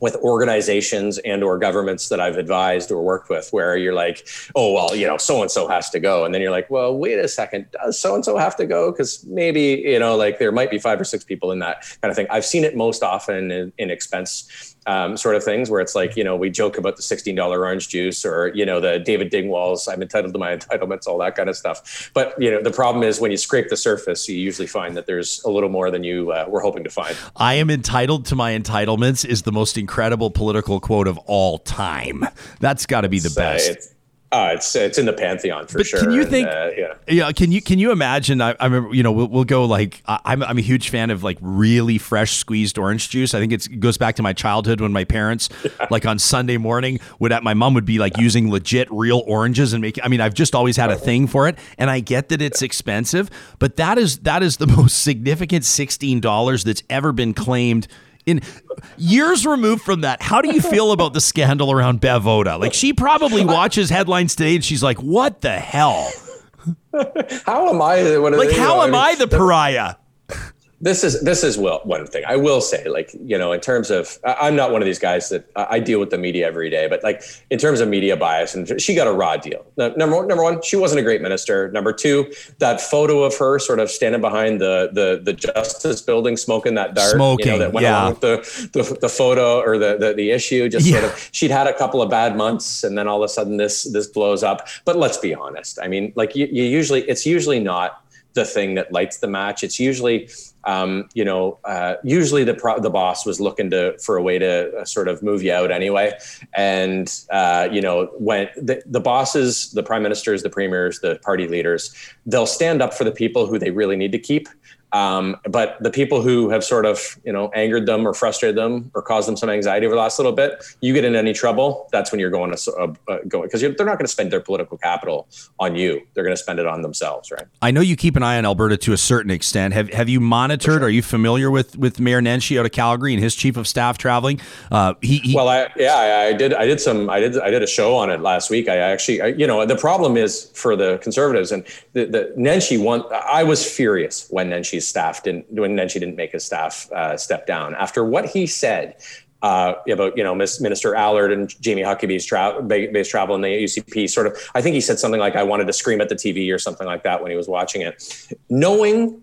with organizations and or governments that I've advised or worked with, where you're like, oh, well, you know, so-and-so has to go. And then you're like, well, wait a second, does so-and-so have to go? Because maybe, you know, like there might be five or six people in that kind of thing. I've seen it most often in, in expense um, sort of things where it's like, you know, we joke about the sixteen dollars orange juice or, you know, the David Dingwalls, I'm entitled to my entitlements, all that kind of stuff. But, you know, the problem is when you scrape the surface, you usually find that there's a little more than you uh, were hoping to find. I am entitled to my entitlements is the most incredible. Incredible political quote of all time. That's got to be the so best. It's, uh, it's it's in the pantheon for but sure. Can you and, think? Uh, yeah. yeah. Can you can you imagine? I, I remember. You know, we'll, we'll go like I, I'm. I'm a huge fan of like really fresh squeezed orange juice. I think it's, it goes back to my childhood when my parents, yeah. like on Sunday morning, would at my mom would be like yeah. using legit real oranges and making. I mean, I've just always had a thing for it, and I get that it's yeah. expensive, but that is that is the most significant sixteen dollars that's ever been claimed. In years removed from that, how do you feel about the scandal around Bavoda? Like, she probably watches headlines today and she's like, what the hell? How am I? What like, how am I the pariah? This is this is well, one thing I will say, like, you know, in terms of, I'm not one of these guys that I deal with the media every day, but like in terms of media bias, and she got a raw deal. Number one, number one, she wasn't a great minister. Number two, that photo of her sort of standing behind the the, the Justice Building smoking that dart, smoking, you know, that went yeah. along with the, the the photo or the the, the issue. Just yeah. sort of, she'd had a couple of bad months, and then all of a sudden this this blows up. But let's be honest, I mean, like you, you usually, it's usually not the thing that lights the match. It's usually, um, you know, uh, usually the pro- the boss was looking to for a way to uh, sort of move you out anyway. And, uh, you know, when the, the bosses, the prime ministers, the premiers, the party leaders, they'll stand up for the people who they really need to keep. Um, but the people who have sort of, you know, angered them or frustrated them or caused them some anxiety over the last little bit, you get in any trouble, that's when you're going to uh, uh, go, because they're not going to spend their political capital on you. They're going to spend it on themselves, right? I know you keep an eye on Alberta to a certain extent. Have have you monitored? Sure. Are you familiar with, with Mayor Nenshi out of Calgary and his chief of staff traveling? Uh, he, he well, I, yeah, I did. I did some. I did. I did a show on it last week. I actually, I, you know, the problem is for the Conservatives and the, the Nenshi one. I was furious when Nenshi's staff didn't when Nenshi didn't make his staff uh, step down after what he said uh, about, you know, Miss Minister Allard and Jamie Huckabee's tra- base travel and the U C P sort of, I think he said something like, I wanted to scream at the T V or something like that when he was watching it, knowing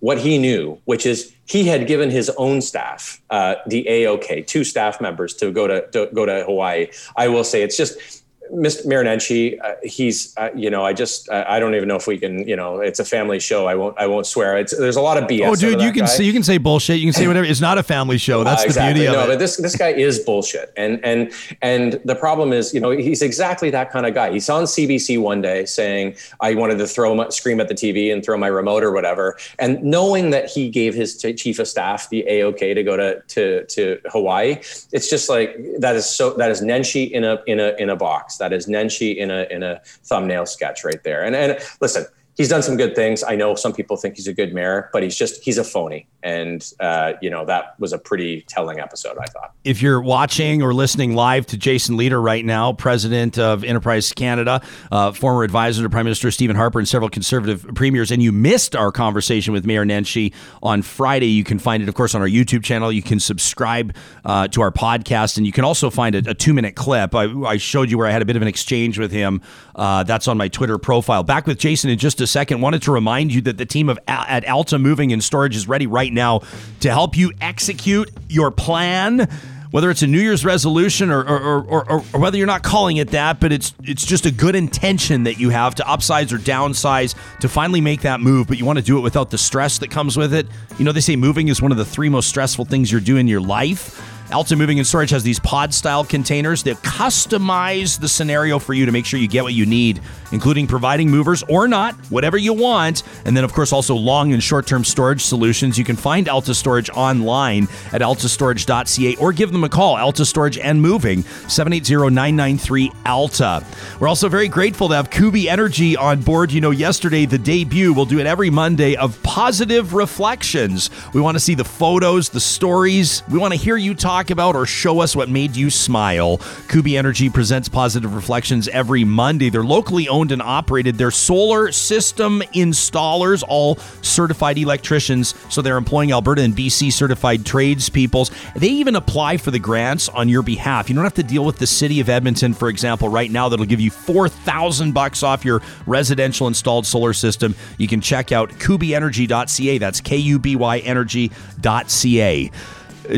what he knew, which is he had given his own staff, uh, the A O K, two staff members to go to, to go to Hawaii. I will say it's just, Mister Mayor Nenshi, uh, he's, uh, you know, I just, uh, I don't even know if we can, you know, it's a family show. I won't, I won't swear. It's, there's a lot of B S. Oh, dude, you can say, you can say bullshit. You can say whatever. It's not a family show. That's uh, exactly. the beauty no, of it. No, but this, this guy is bullshit. And, and, and the problem is, you know, he's exactly that kind of guy. He's on C B C one day saying, I wanted to throw my, scream at the T V and throw my remote or whatever. And knowing that he gave his t- chief of staff the A O K to go to, to, to Hawaii. It's just like, that is so, that is Nenshi in a, in a, in a box. That is Nenshi in a in a thumbnail sketch right there. And and listen, he's done some good things. I know some people think he's a good mayor, but he's just, he's a phony. And, uh, you know, that was a pretty telling episode, I thought. If you're watching or listening live to Jason Leader right now, president of Enterprise Canada, uh, former advisor to Prime Minister Stephen Harper and several Conservative premiers, and you missed our conversation with Mayor Nenshi on Friday, you can find it, of course, on our YouTube channel. You can subscribe uh, to our podcast, and you can also find a, a two-minute clip. I, I showed you where I had a bit of an exchange with him. Uh, that's on my Twitter profile. Back with Jason in just a second. Wanted to remind you that the team of at Alta Moving and Storage is ready right now to help you execute your plan, whether it's a New Year's resolution or or, or, or or whether you're not calling it that, but it's it's just a good intention that you have to upsize or downsize to finally make that move, but you want to do it without the stress that comes with it. You know, they say moving is one of the three most stressful things you're doing in your life. Alta Moving and Storage has these pod-style containers that customize the scenario for you to make sure you get what you need, including providing movers or not, whatever you want. And then, of course, also long and short-term storage solutions. You can find Alta Storage online at alta storage dot c a or give them a call, Alta Storage and Moving, seven eight zero nine nine three ALTA. We're also very grateful to have Kubi Energy on board. You know, yesterday, the debut, we'll do it every Monday, of Positive Reflections. We want to see the photos, the stories. We want to hear you talk. Talk about or show us what made you smile. Kubi Energy presents Positive Reflections every Monday. They're locally owned and operated. They're solar system installers, all certified electricians. So they're employing Alberta and B C certified tradespeople. They even apply for the grants on your behalf. You don't have to deal with the city of Edmonton, for example, right now. That'll give you four thousand bucks off your residential installed solar system. You can check out kubi energy dot c a. That's K U B Y energy dot c a.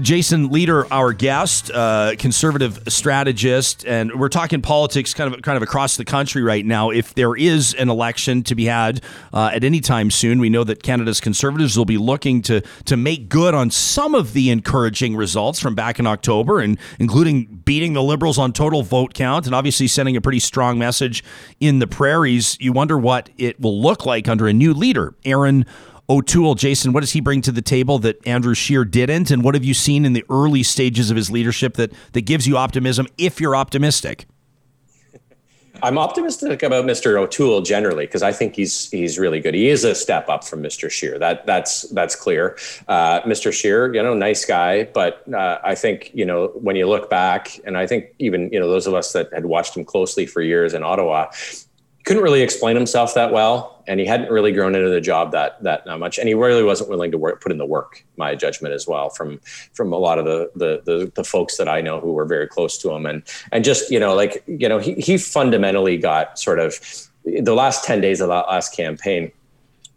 Jason Leader, our guest, uh, conservative strategist, and we're talking politics kind of kind of across the country right now. If there is an election to be had uh, at any time soon, we know that Canada's Conservatives will be looking to to make good on some of the encouraging results from back in October, and including beating the Liberals on total vote count and obviously sending a pretty strong message in the prairies. You wonder what it will look like under a new leader, Aaron O'Toole. Jason, what does he bring to the table that Andrew Scheer didn't? And what have you seen in the early stages of his leadership that, that gives you optimism, if you're optimistic? I'm optimistic about Mister O'Toole generally, because I think he's he's really good. He is a step up from Mister Scheer. That that's that's clear. Uh, Mister Scheer, you know, nice guy, but uh, I think, you know, when you look back, and I think even, you know, those of us that had watched him closely for years in Ottawa, couldn't really explain himself that well, and he hadn't really grown into the job that that much, and he really wasn't willing to work, put in the work. My judgment as well, from from a lot of the the the, the folks that I know who were very close to him, and and just you know like you know he he fundamentally got sort of the last ten days of that last campaign.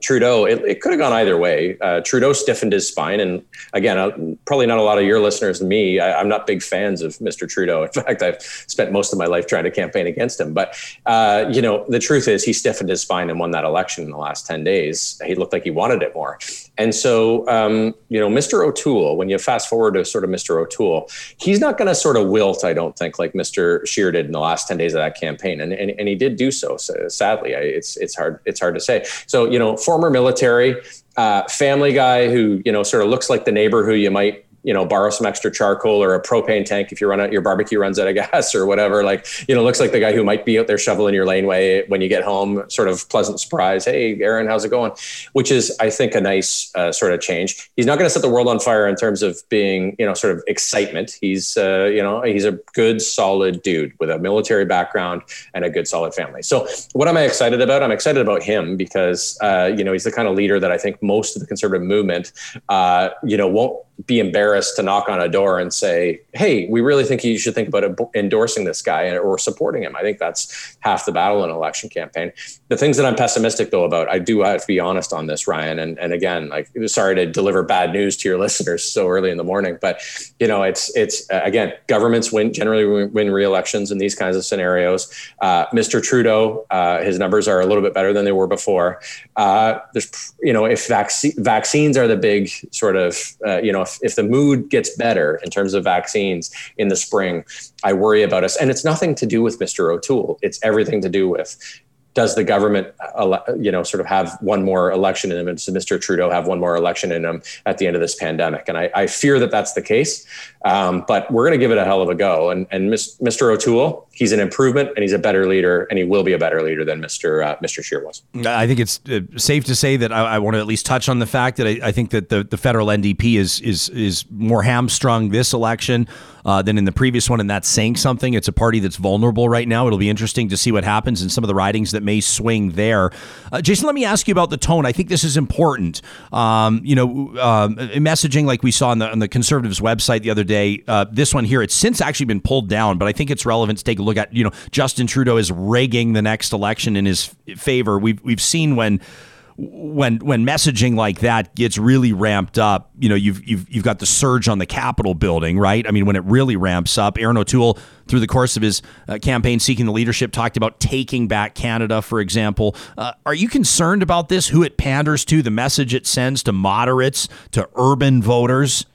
Trudeau, it, it could have gone either way. Uh, Trudeau stiffened his spine. And again, uh, probably not a lot of your listeners and me. I, I'm not big fans of Mister Trudeau. In fact, I've spent most of my life trying to campaign against him. But, uh, you know, the truth is he stiffened his spine and won that election in the last ten days. He looked like he wanted it more. And so, um, you know, Mister O'Toole, when you fast forward to sort of Mister O'Toole, he's not going to sort of wilt, I don't think, like Mister Scheer did in the last ten days of that campaign. And and, and he did do so. So sadly, I, it's it's hard it's hard to say. So, you know, former military, uh, family guy who, you know, sort of looks like the neighbor who you might, you know, borrow some extra charcoal or a propane tank if you run out, your barbecue runs out of gas or whatever. Like, you know, looks like the guy who might be out there shoveling your laneway when you get home, sort of pleasant surprise. Hey, Aaron, how's it going? Which is, I think, a nice uh, sort of change. He's not going to set the world on fire in terms of being, you know, sort of excitement. He's, uh, you know, he's a good, solid dude with a military background and a good, solid family. So what am I excited about? I'm excited about him because, uh, you know, he's the kind of leader that I think most of the conservative movement, uh, you know, won't be embarrassed to knock on a door and say, hey, we really think you should think about endorsing this guy or supporting him. I think that's half the battle in an election campaign. The things that I'm pessimistic, though, about, I do have to be honest on this, Ryan. And, and again, like, sorry to deliver bad news to your listeners so early in the morning. But, you know, it's, it's uh, again, governments win generally win re-elections in these kinds of scenarios. Uh, Mister Trudeau, uh, his numbers are a little bit better than they were before. Uh, there's, you know, if vac- vaccines are the big sort of, uh, you know, if the mood gets better in terms of vaccines in the spring, I worry about us. And it's nothing to do with Mister O'Toole. It's everything to do with, does the government, you know, sort of have one more election in him? And does Mister Trudeau have one more election in him at the end of this pandemic? And I, I fear that that's the case. Um, but we're going to give it a hell of a go. And, and Mister O'Toole, he's an improvement, and he's a better leader, and he will be a better leader than Mister Uh, Mister Scheer was. I think it's safe to say that I, I want to at least touch on the fact that I, I think that the, the federal N D P is is is more hamstrung this election uh, than in the previous one, and that's saying something. It's a party that's vulnerable right now. It'll be interesting to see what happens in some of the ridings that may swing there. Uh, Jason, let me ask you about the tone. I think this is important. Um, you know, uh, messaging like we saw on the, on the Conservatives' website the other day. Uh, this one here, it's since actually been pulled down, but I think it's relevant to take a look at. You know, Justin Trudeau is rigging the next election in his favor. We've we've seen when. When when messaging like that gets really ramped up, you know, you've you've you've got the surge on the Capitol building, right? I mean, when it really ramps up, Aaron O'Toole, through the course of his uh, campaign seeking the leadership, talked about taking back Canada, for example. Uh, are you concerned about this? Who it panders to, the message it sends to moderates, to urban voters?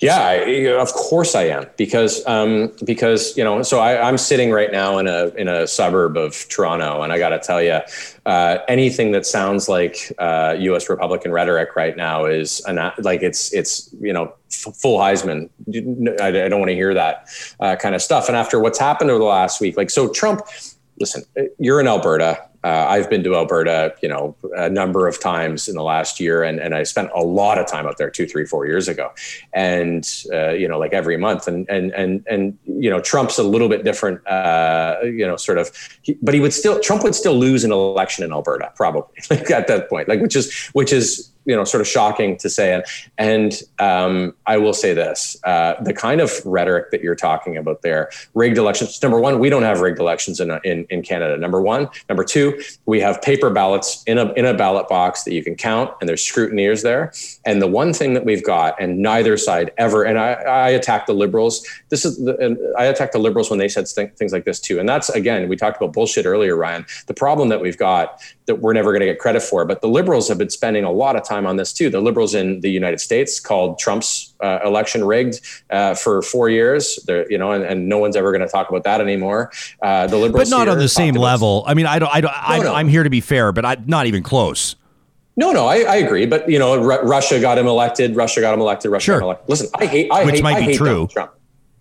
Yeah, I, of course I am, because um, because, you know, so I, I'm sitting right now in a in a suburb of Toronto, and I got to tell you, uh, anything that sounds like uh, U S Republican rhetoric right now is an, like it's it's, you know, full Heisman. I, I don't want to hear that uh, kind of stuff. And after what's happened over the last week, like, so Trump, listen, you're in Alberta. Uh, I've been to Alberta, you know, a number of times in the last year, and, and I spent a lot of time out there two, three, four years ago, and uh, you know, like every month, and and and and you know, Trump's a little bit different, uh, you know, sort of, he, but he would still, Trump would still lose an election in Alberta probably like at that point, like which is which is. you know, sort of shocking to say. And um, I will say this, uh, the kind of rhetoric that you're talking about there, rigged elections, number one, we don't have rigged elections in in, in Canada, number one. Number two, we have paper ballots in a, in a ballot box that you can count, and there's scrutineers there. And the one thing that we've got, and neither side ever, and I, I attacked the Liberals, this is, the, and I attacked the Liberals when they said things like this too. And that's, again, we talked about bullshit earlier, Ryan, the problem that we've got that we're never going to get credit for, but the Liberals have been spending a lot of time on this too. The Liberals in the United States called Trump's uh, election rigged uh, for four years. They're, you know, and, and no one's ever going to talk about that anymore. Uh, the Liberals, but not on the same level. I mean, I don't. I don't. No, I, no. I'm here to be fair, but I, not even close. No, no, I, I agree. But you know, R- Russia got him elected. Russia got him elected. Russia sure. got him elected. Listen, I hate. I Which hate, might I be hate true. Donald Trump.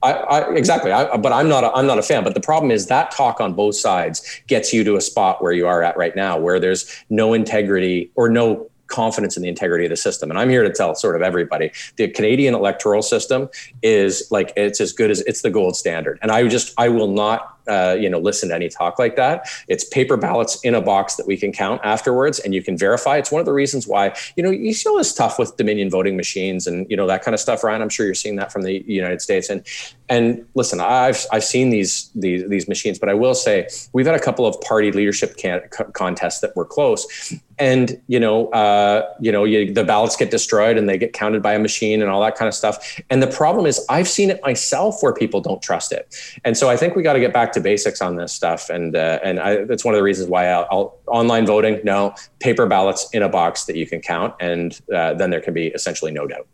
I, I, exactly. I, but I'm not a, I'm not a fan. But the problem is that talk on both sides gets you to a spot where you are at right now, where there's no integrity or no confidence in the integrity of the system. And I'm here to tell sort of everybody, the Canadian electoral system is like, it's as good as, it's the gold standard. And I just, I will not uh, you know, listen to any talk like that. It's paper ballots in a box that we can count afterwards and you can verify. It's one of the reasons why, you know, you see all this stuff with Dominion voting machines and, you know, that kind of stuff, Ryan. I'm sure you're seeing that from the United States. And, and listen, I've, I've seen these, these, these machines, but I will say we've had a couple of party leadership can- contests that were close. And, you know, uh, you know, you, the ballots get destroyed and they get counted by a machine and all that kind of stuff. And the problem is I've seen it myself where people don't trust it. And so I think we got to get back to basics on this stuff. And uh, and I, that's one of the reasons why I'll, I'll, online voting, no, paper ballots in a box that you can count. And uh, then there can be essentially no doubt.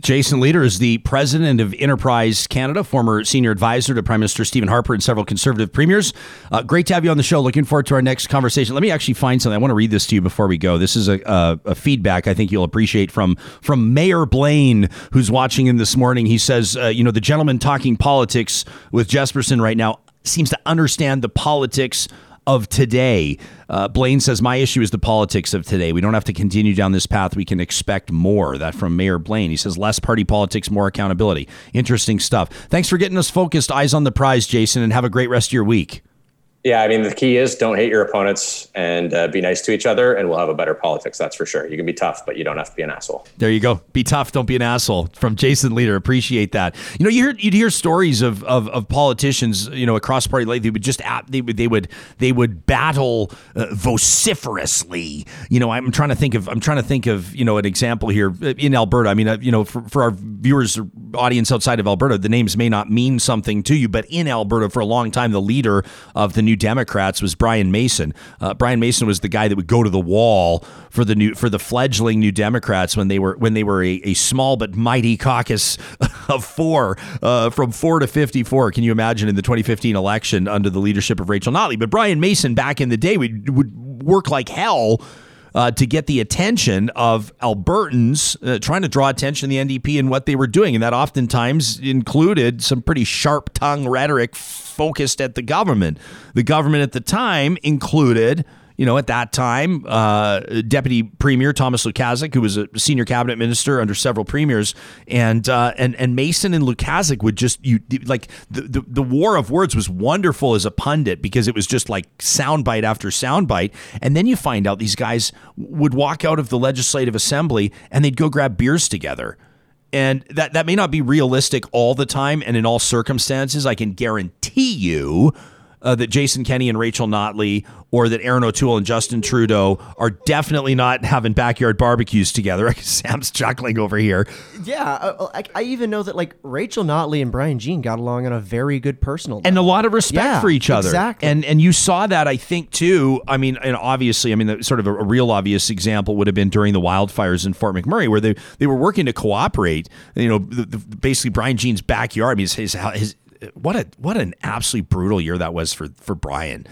Jason Leader is the president of Enterprise Canada, former senior advisor to Prime Minister Stephen Harper and several Conservative premiers. Uh, great to have you on the show. Looking forward to our next conversation. Let me actually find something. I want to read this to you before we go. This is a, a, a feedback I think you'll appreciate from from Mayor Blaine, who's watching in this morning. He says, uh, you know, the gentleman talking politics with Jesperson right now seems to understand the politics of today. Uh, Blaine says, my issue is the politics of today. We don't have to continue down this path. We can expect more. That from Mayor Blaine. He says, less party politics, more accountability. Interesting stuff. Thanks for getting us focused. Eyes on the prize, Jason, and have a great rest of your week. Yeah, I mean, the key is don't hate your opponents and uh, be nice to each other, and we'll have a better politics. That's for sure. You can be tough, but you don't have to be an asshole. There you go. Be tough. Don't be an asshole. From Jason Leader. Appreciate that. You know, you hear, you'd hear stories of, of of politicians, you know, across party line. They would just they would they would they would battle uh, vociferously. You know, I'm trying to think of I'm trying to think of you know an example here in Alberta. I mean, uh, you know, for, for our viewers, audience outside of Alberta, the names may not mean something to you, but in Alberta for a long time, the leader of the New Democrats was Brian Mason. Uh, Brian Mason was the guy that would go to the wall for the new for the fledgling New Democrats when they were when they were a, a small but mighty caucus of four, uh, from four to fifty-four. Can you imagine in the twenty fifteen election under the leadership of Rachel Notley? But Brian Mason back in the day would, would work like hell Uh, to get the attention of Albertans, uh, trying to draw attention to the N D P and what they were doing. And that oftentimes included some pretty sharp tongue rhetoric focused at the government. The government at the time included, you know, at that time, uh, Deputy Premier Thomas Lukasik, who was a senior cabinet minister under several premiers, and uh, and and Mason and Lukasik would just you like the, the the war of words was wonderful as a pundit because it was just like soundbite after soundbite, and then you find out these guys would walk out of the legislative assembly and they'd go grab beers together. And that that may not be realistic all the time and in all circumstances. I can guarantee you Uh, that Jason Kenney and Rachel Notley or that Aaron O'Toole and Justin Trudeau are definitely not having backyard barbecues together. Sam's chuckling over here. Yeah, I, I even know that like Rachel Notley and Brian Jean got along on a very good personal level. And a lot of respect yeah, for each other. Exactly. And and you saw that, I think, too. I mean, and obviously, I mean, the, sort of a, a real obvious example would have been during the wildfires in Fort McMurray where they, they were working to cooperate. You know, the, the, basically Brian Jean's backyard. I mean, his his, his What a what an absolutely brutal year that was for, for Brian,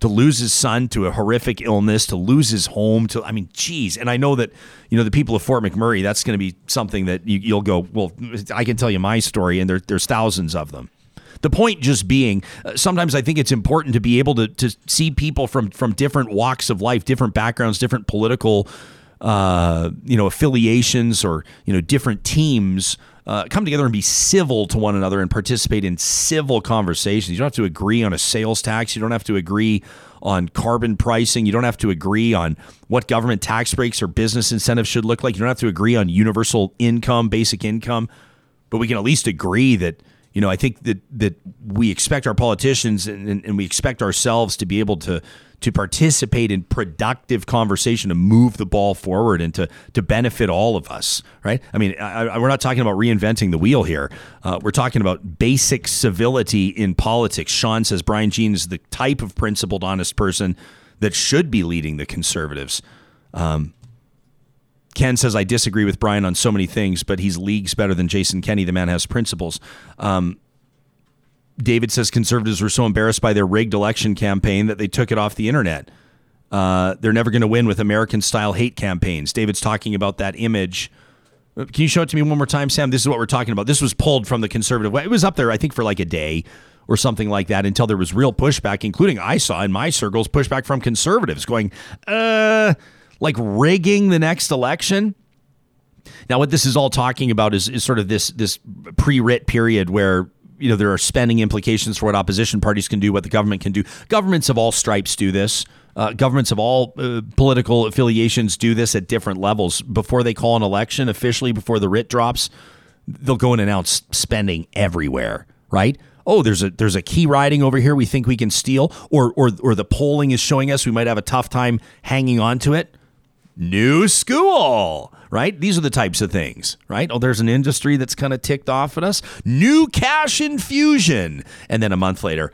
to lose his son to a horrific illness, to lose his home. To I mean, geez. And I know that, you know, the people of Fort McMurray, that's going to be something that you, you'll go, well, I can tell you my story. And there, there's thousands of them. The point just being, uh, sometimes I think it's important to be able to, to see people from from different walks of life, different backgrounds, different political, uh, you know, affiliations or, you know, different teams. Uh, come together and be civil to one another and participate in civil conversations. You don't have to agree on a sales tax. You don't have to agree on carbon pricing. You don't have to agree on what government tax breaks or business incentives should look like. You don't have to agree on universal income, basic income. But we can at least agree that, you know, I think that that we expect our politicians and, and, and we expect ourselves to be able to to participate in productive conversation, to move the ball forward and to to benefit all of us, right? I mean, I, I, we're not talking about reinventing the wheel here. Uh, we're talking about basic civility in politics. Sean says Brian Jean is the type of principled, honest person that should be leading the Conservatives. Um, Ken says, I disagree with Brian on so many things, but he's leagues better than Jason Kenney. The man has principles. Um, David says Conservatives were so embarrassed by their rigged election campaign that they took it off the internet. Uh, they're never going to win with American-style hate campaigns. David's talking about that image. Can you show it to me one more time, Sam? This is what we're talking about. This was pulled from the Conservative. It was up there, I think, for like a day or something like that until there was real pushback, including I saw in my circles pushback from Conservatives going, uh, like rigging the next election. Now, what this is all talking about is, is sort of this, this pre-writ period where you know, there are spending implications for what opposition parties can do, what the government can do. Governments of all stripes do this. Uh, governments of all uh, political affiliations do this at different levels. Before they call an election, officially before the writ drops, they'll go and announce spending everywhere, right? Oh, there's a there's a key riding over here we think we can steal, or or or the polling is showing us we might have a tough time hanging on to it. New school, right? These are the types of things, right? Oh, there's an industry that's kind of ticked off at us. New cash infusion. And then a month later,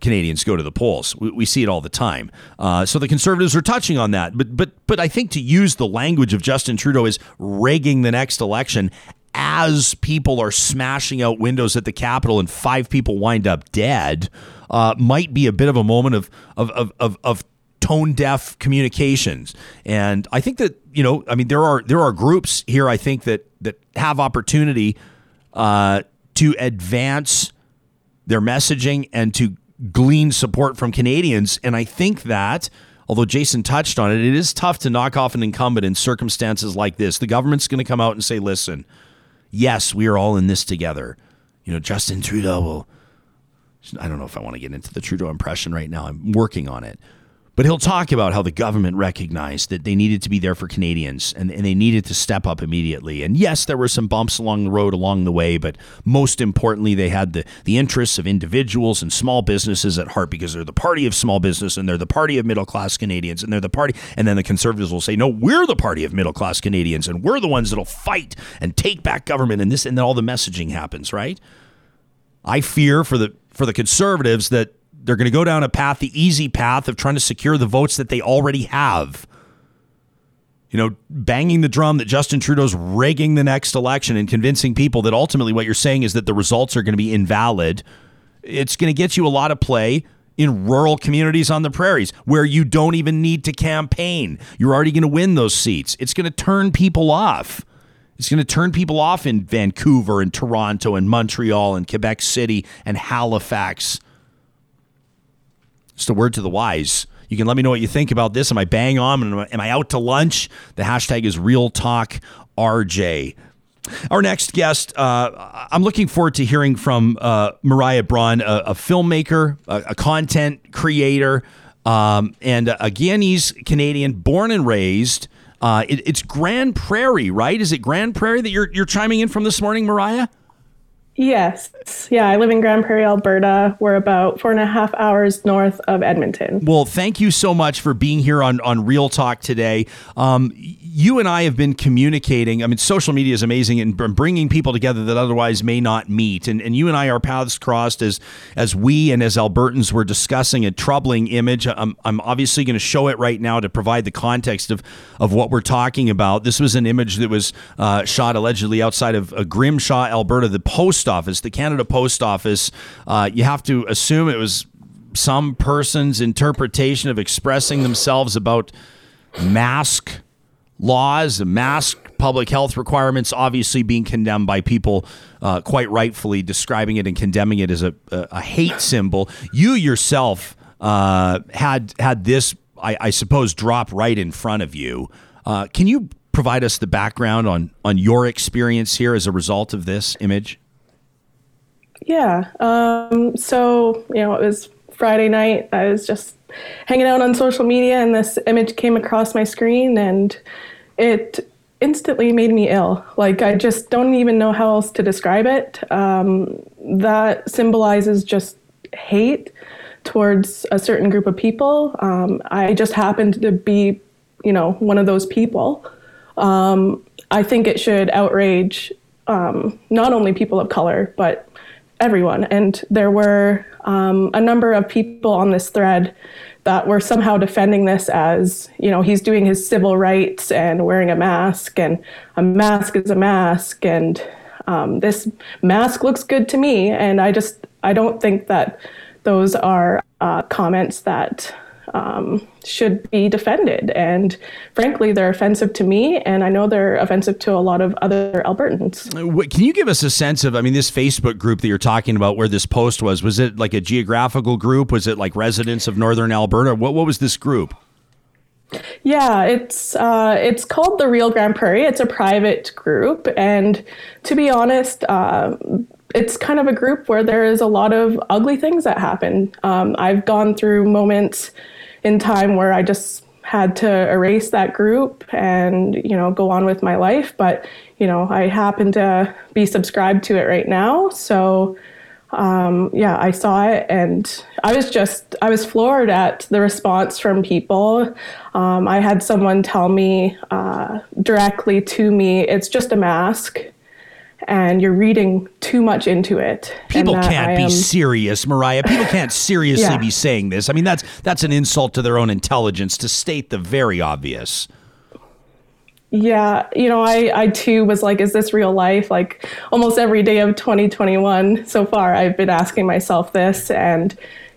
Canadians go to the polls. We, we see it all the time. Uh, so the Conservatives are touching on that. But but but I think to use the language of Justin Trudeau is rigging the next election as people are smashing out windows at the Capitol and five people wind up dead uh, might be a bit of a moment of of of of, of tone deaf communications. And I think that, you know, I mean, there are there are groups here, I think, that that have opportunity uh, to advance their messaging and to glean support from Canadians. And I think that, although Jason touched on it, it is tough to knock off an incumbent in circumstances like this. The government's going to come out and say, listen, yes, we are all in this together. You know, Justin Trudeau will, I don't know if I want to get into the Trudeau impression right now. I'm working on it. But he'll talk about how the government recognized that they needed to be there for Canadians and, and they needed to step up immediately. And yes, there were some bumps along the road along the way, but most importantly, they had the, the interests of individuals and small businesses at heart, because they're the party of small business and they're the party of middle-class Canadians and they're the party. And then the Conservatives will say, no, we're the party of middle-class Canadians and we're the ones that'll fight and take back government and this, and then all the messaging happens, right? I fear for the for the Conservatives that they're going to go down a path, the easy path of trying to secure the votes that they already have. You know, banging the drum that Justin Trudeau's rigging the next election and convincing people that ultimately what you're saying is that the results are going to be invalid. It's going to get you a lot of play in rural communities on the prairies where you don't even need to campaign. You're already going to win those seats. It's going to turn people off. It's going to turn people off in Vancouver and Toronto and Montreal and Quebec City and Halifax. It's the word to the wise. You can let me know what you think about this. Am I bang on? Am I out to lunch? The hashtag is RealTalkRJ. Our next guest, uh, I'm looking forward to hearing from uh, Mariah Braun, a, a filmmaker, a, a content creator, um, and a Guyanese-Canadian, born and raised. Uh, it, it's Grand Prairie, right? Is it Grand Prairie that you're you're chiming in from this morning, Mariah? Yes. Yeah, I live in Grand Prairie, Alberta. We're about four and a half hours north of Edmonton. Well, thank you so much for being here on, on Real Talk today. Um, you and I have been communicating. I mean, social media is amazing and bringing people together that otherwise may not meet. And and you and I, our paths crossed as as we and as Albertans were discussing a troubling image. I'm, I'm obviously going to show it right now to provide the context of, of what we're talking about. This was an image that was uh, shot allegedly outside of uh, Grimshaw, Alberta. The post office, the Canada Post Office. Uh, you have to assume it was some person's interpretation of expressing themselves about mask laws, mask public health requirements, obviously being condemned by people uh, quite rightfully, describing it and condemning it as a, a, a hate symbol. You yourself uh, had had this, I, I suppose, drop right in front of you. Uh, can you provide us the background on on your experience here as a result of this image? Yeah. Um, so, you know, it was Friday night. I was just hanging out on social media and this image came across my screen and it instantly made me ill. Like, I just don't even know how else to describe it. Um, that symbolizes just hate towards a certain group of people. Um, I just happened to be, you know, one of those people. Um, I think it should outrage um, not only people of color, but everyone. And there were um, a number of people on this thread that were somehow defending this as, you know, he's doing his civil rights and wearing a mask and a mask is a mask and um, this mask looks good to me. And I just, I don't think that those are uh, comments that um, should be defended. And frankly, they're offensive to me. And I know they're offensive to a lot of other Albertans. Can you give us a sense of, I mean, this Facebook group that you're talking about where this post was, was it like a geographical group? Was it like residents of Northern Alberta? What what was this group? Yeah, it's uh, it's called The Real Grand Prairie. It's a private group. And to be honest, uh, it's kind of a group where there is a lot of ugly things that happen. Um, I've gone through moments in time where I just had to erase that group and, you know, go on with my life. But, you know, I happen to be subscribed to it right now. So, um, yeah, I saw it and I was just, I was floored at the response from people. Um, I had someone tell me uh, directly to me, it's just a mask. And you're reading too much into it. People can't I be am... serious, Mariah. People can't seriously yeah. be saying this. I mean, that's that's an insult to their own intelligence to state the very obvious. Yeah. You know, I, I too was like, is this real life? Like almost every day of twenty twenty-one so far, I've been asking myself this. And,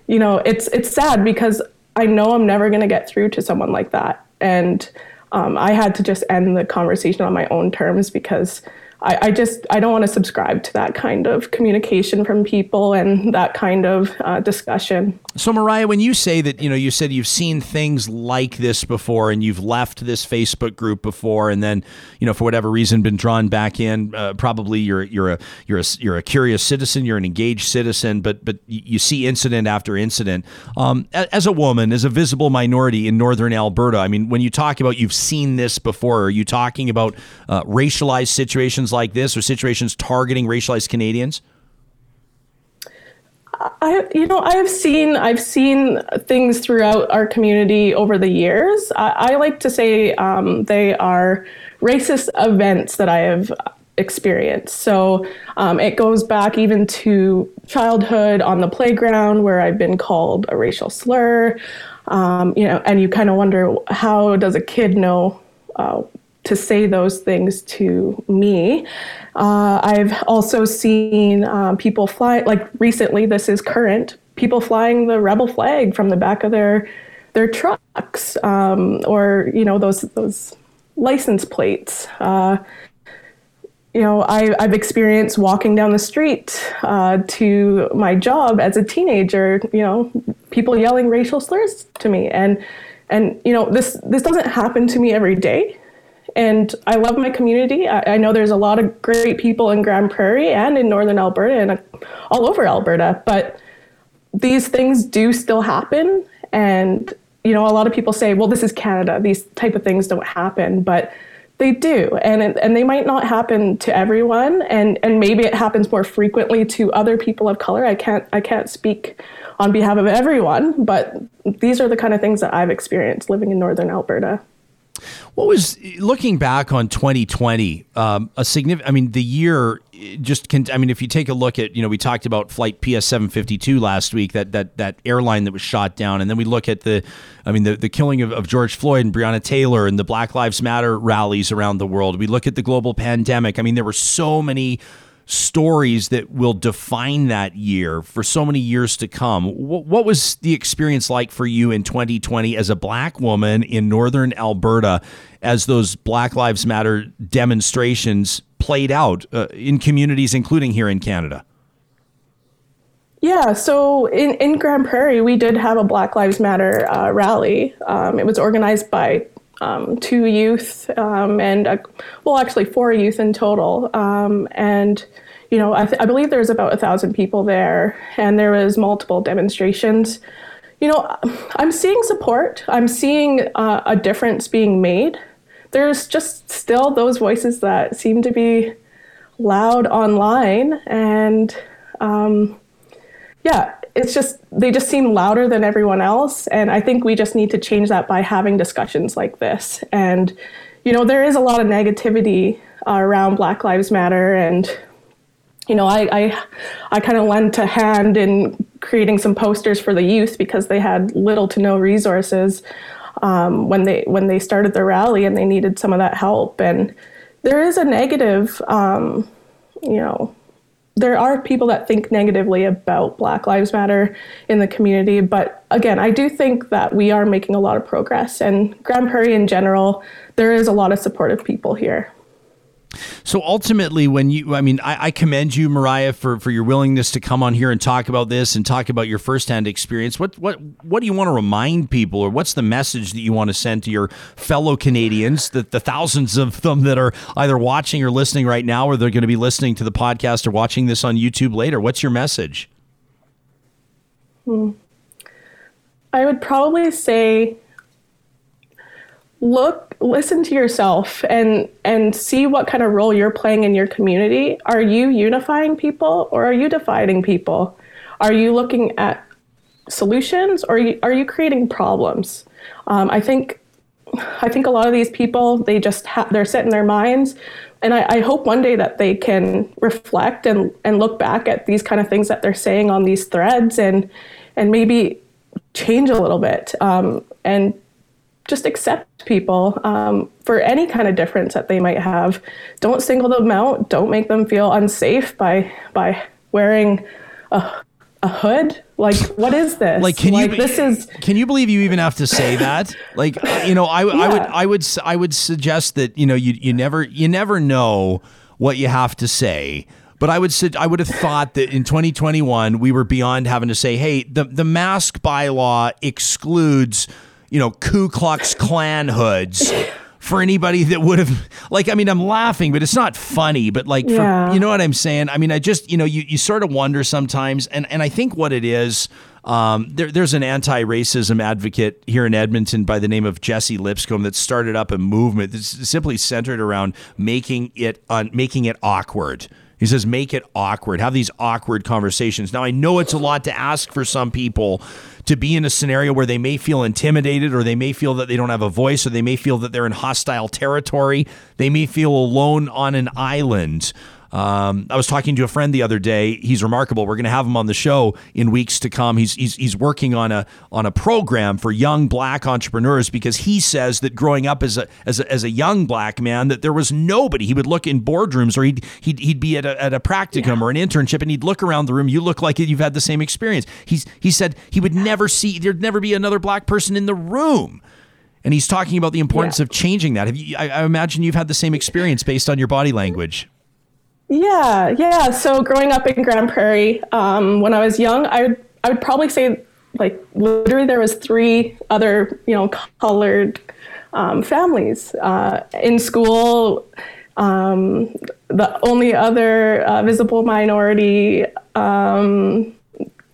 you know, it's it's sad because I know I'm never going to get through to someone like that. And um, I had to just end the conversation on my own terms because I, I just, I don't want to subscribe to that kind of communication from people and that kind of uh, discussion. So Mariah, when you say that, you know, you said you've seen things like this before and you've left this Facebook group before and then, you know, for whatever reason been drawn back in, uh, probably you're, you're a, you're a, you're a curious citizen, you're an engaged citizen, but, but you see incident after incident. Um, as a woman, as a visible minority in Northern Alberta, I mean, when you talk about you've seen this before, are you talking about uh, racialized situations like this or situations targeting racialized Canadians? I, you know, I've seen, I've seen things throughout our community over the years. I, I like to say um, they are racist events that I have experienced. So um, it goes back even to childhood on the playground where I've been called a racial slur, um, you know, and you kind of wonder how does a kid know uh, to say those things to me. Uh, I've also seen um, people fly, like recently, this is current, people flying the rebel flag from the back of their their trucks um, or, you know, those those license plates. Uh, you know, I, I've experienced walking down the street uh, to my job as a teenager, you know, people yelling racial slurs to me. And, and you know, this this doesn't happen to me every day. And I love my community. I, I know there's a lot of great people in Grand Prairie and in Northern Alberta and uh, all over Alberta, but these things do still happen. And, you know, a lot of people say, well, this is Canada. These type of things don't happen, but they do. And and they might not happen to everyone. And, and maybe it happens more frequently to other people of color. I can't I can't speak on behalf of everyone, but these are the kind of things that I've experienced living in Northern Alberta. What was, looking back on twenty twenty, um, a significant, I mean, the year just, con- I mean, if you take a look at, you know, we talked about flight P S seven fifty-two last week, that that that airline that was shot down. And then we look at the, I mean, the, the killing of, of George Floyd and Breonna Taylor and the Black Lives Matter rallies around the world. We look at the global pandemic. I mean, there were so many stories that will define that year for so many years to come. What, what was the experience like for you in twenty twenty as a Black woman in Northern Alberta as those Black Lives Matter demonstrations played out uh, in communities, including here in Canada? Yeah, so in, in Grand Prairie, we did have a Black Lives Matter uh, rally. Um, it was organized by um, two youth um, and, a, well, actually four youth in total. Um, and, you know, I, th- I believe there was about a thousand people there and there was multiple demonstrations. You know, I'm seeing support. I'm seeing uh, a difference being made. There's just still those voices that seem to be loud online. And, um, yeah, it's just, they just seem louder than everyone else. And I think we just need to change that by having discussions like this. And, you know, there is a lot of negativity uh, around Black Lives Matter. And, you know, I I, I kind of lent a hand in creating some posters for the youth because they had little to no resources um, when they when they started the rally and they needed some of that help. And there is a negative, um, you know, there are people that think negatively about Black Lives Matter in the community. But again, I do think that we are making a lot of progress and Grand Prairie in general, there is a lot of supportive people here. So ultimately, when you, I mean, I, I commend you, Mariah, for, for your willingness to come on here and talk about this and talk about your firsthand experience. What what what do you want to remind people, or what's the message that you want to send to your fellow Canadians, that the thousands of them that are either watching or listening right now, or they're going to be listening to the podcast or watching this on YouTube later? What's your message? Hmm. I would probably say, look, listen to yourself and and see what kind of role you're playing in your community. Are you unifying people, or are you dividing people? Are you looking at solutions, or are you, are you creating problems? Um, I think I think a lot of these people, they just ha- they're set in their minds, and I, I hope one day that they can reflect and and look back at these kind of things that they're saying on these threads, and and maybe change a little bit, um, and just accept people um, for any kind of difference that they might have. Don't single them out. Don't make them feel unsafe by by wearing a, a hood. Like, what is this? Like, can like, you this is can you believe you even have to say that? Like, you know, I, yeah. I would I would I would suggest that, you know, you you never you never know what you have to say. But I would I would have thought that in twenty twenty-one we were beyond having to say, hey, the the mask bylaw excludes, you know, Ku Klux Klan hoods for anybody that would have, like, I mean, I'm laughing, but it's not funny, but like, yeah. for, you know what I'm saying? I mean, I just, you know, you, you sort of wonder sometimes. And, and I think what it is, um, there, there's an anti-racism advocate here in Edmonton by the name of Jesse Lipscomb that started up a movement that's simply centered around making it on making it awkward. He says, make it awkward. Have these awkward conversations. Now, I know it's a lot to ask for some people to be in a scenario where they may feel intimidated, or they may feel that they don't have a voice, or they may feel that they're in hostile territory. They may feel alone on an island. Um, I was talking to a friend the other day. He's remarkable. We're going to have him on the show in weeks to come. He's, he's he's working on a on a program for young black entrepreneurs, because he says that growing up as a as a, as a young black man, that there was nobody. He would look in boardrooms, or he'd he'd, he'd be at a, at a practicum yeah. or an internship, and he'd look around the room. You look like you've had the same experience. He's he said he would never see there'd never be another black person in the room. And he's talking about the importance yeah. of changing that. Have you? I, I imagine you've had the same experience based on your body language. Yeah, yeah. So growing up in Grand Prairie, um, when I was young, I would I would probably say, like, literally there was three other, you know, colored um, families uh, in school. Um, the only other uh, visible minority um,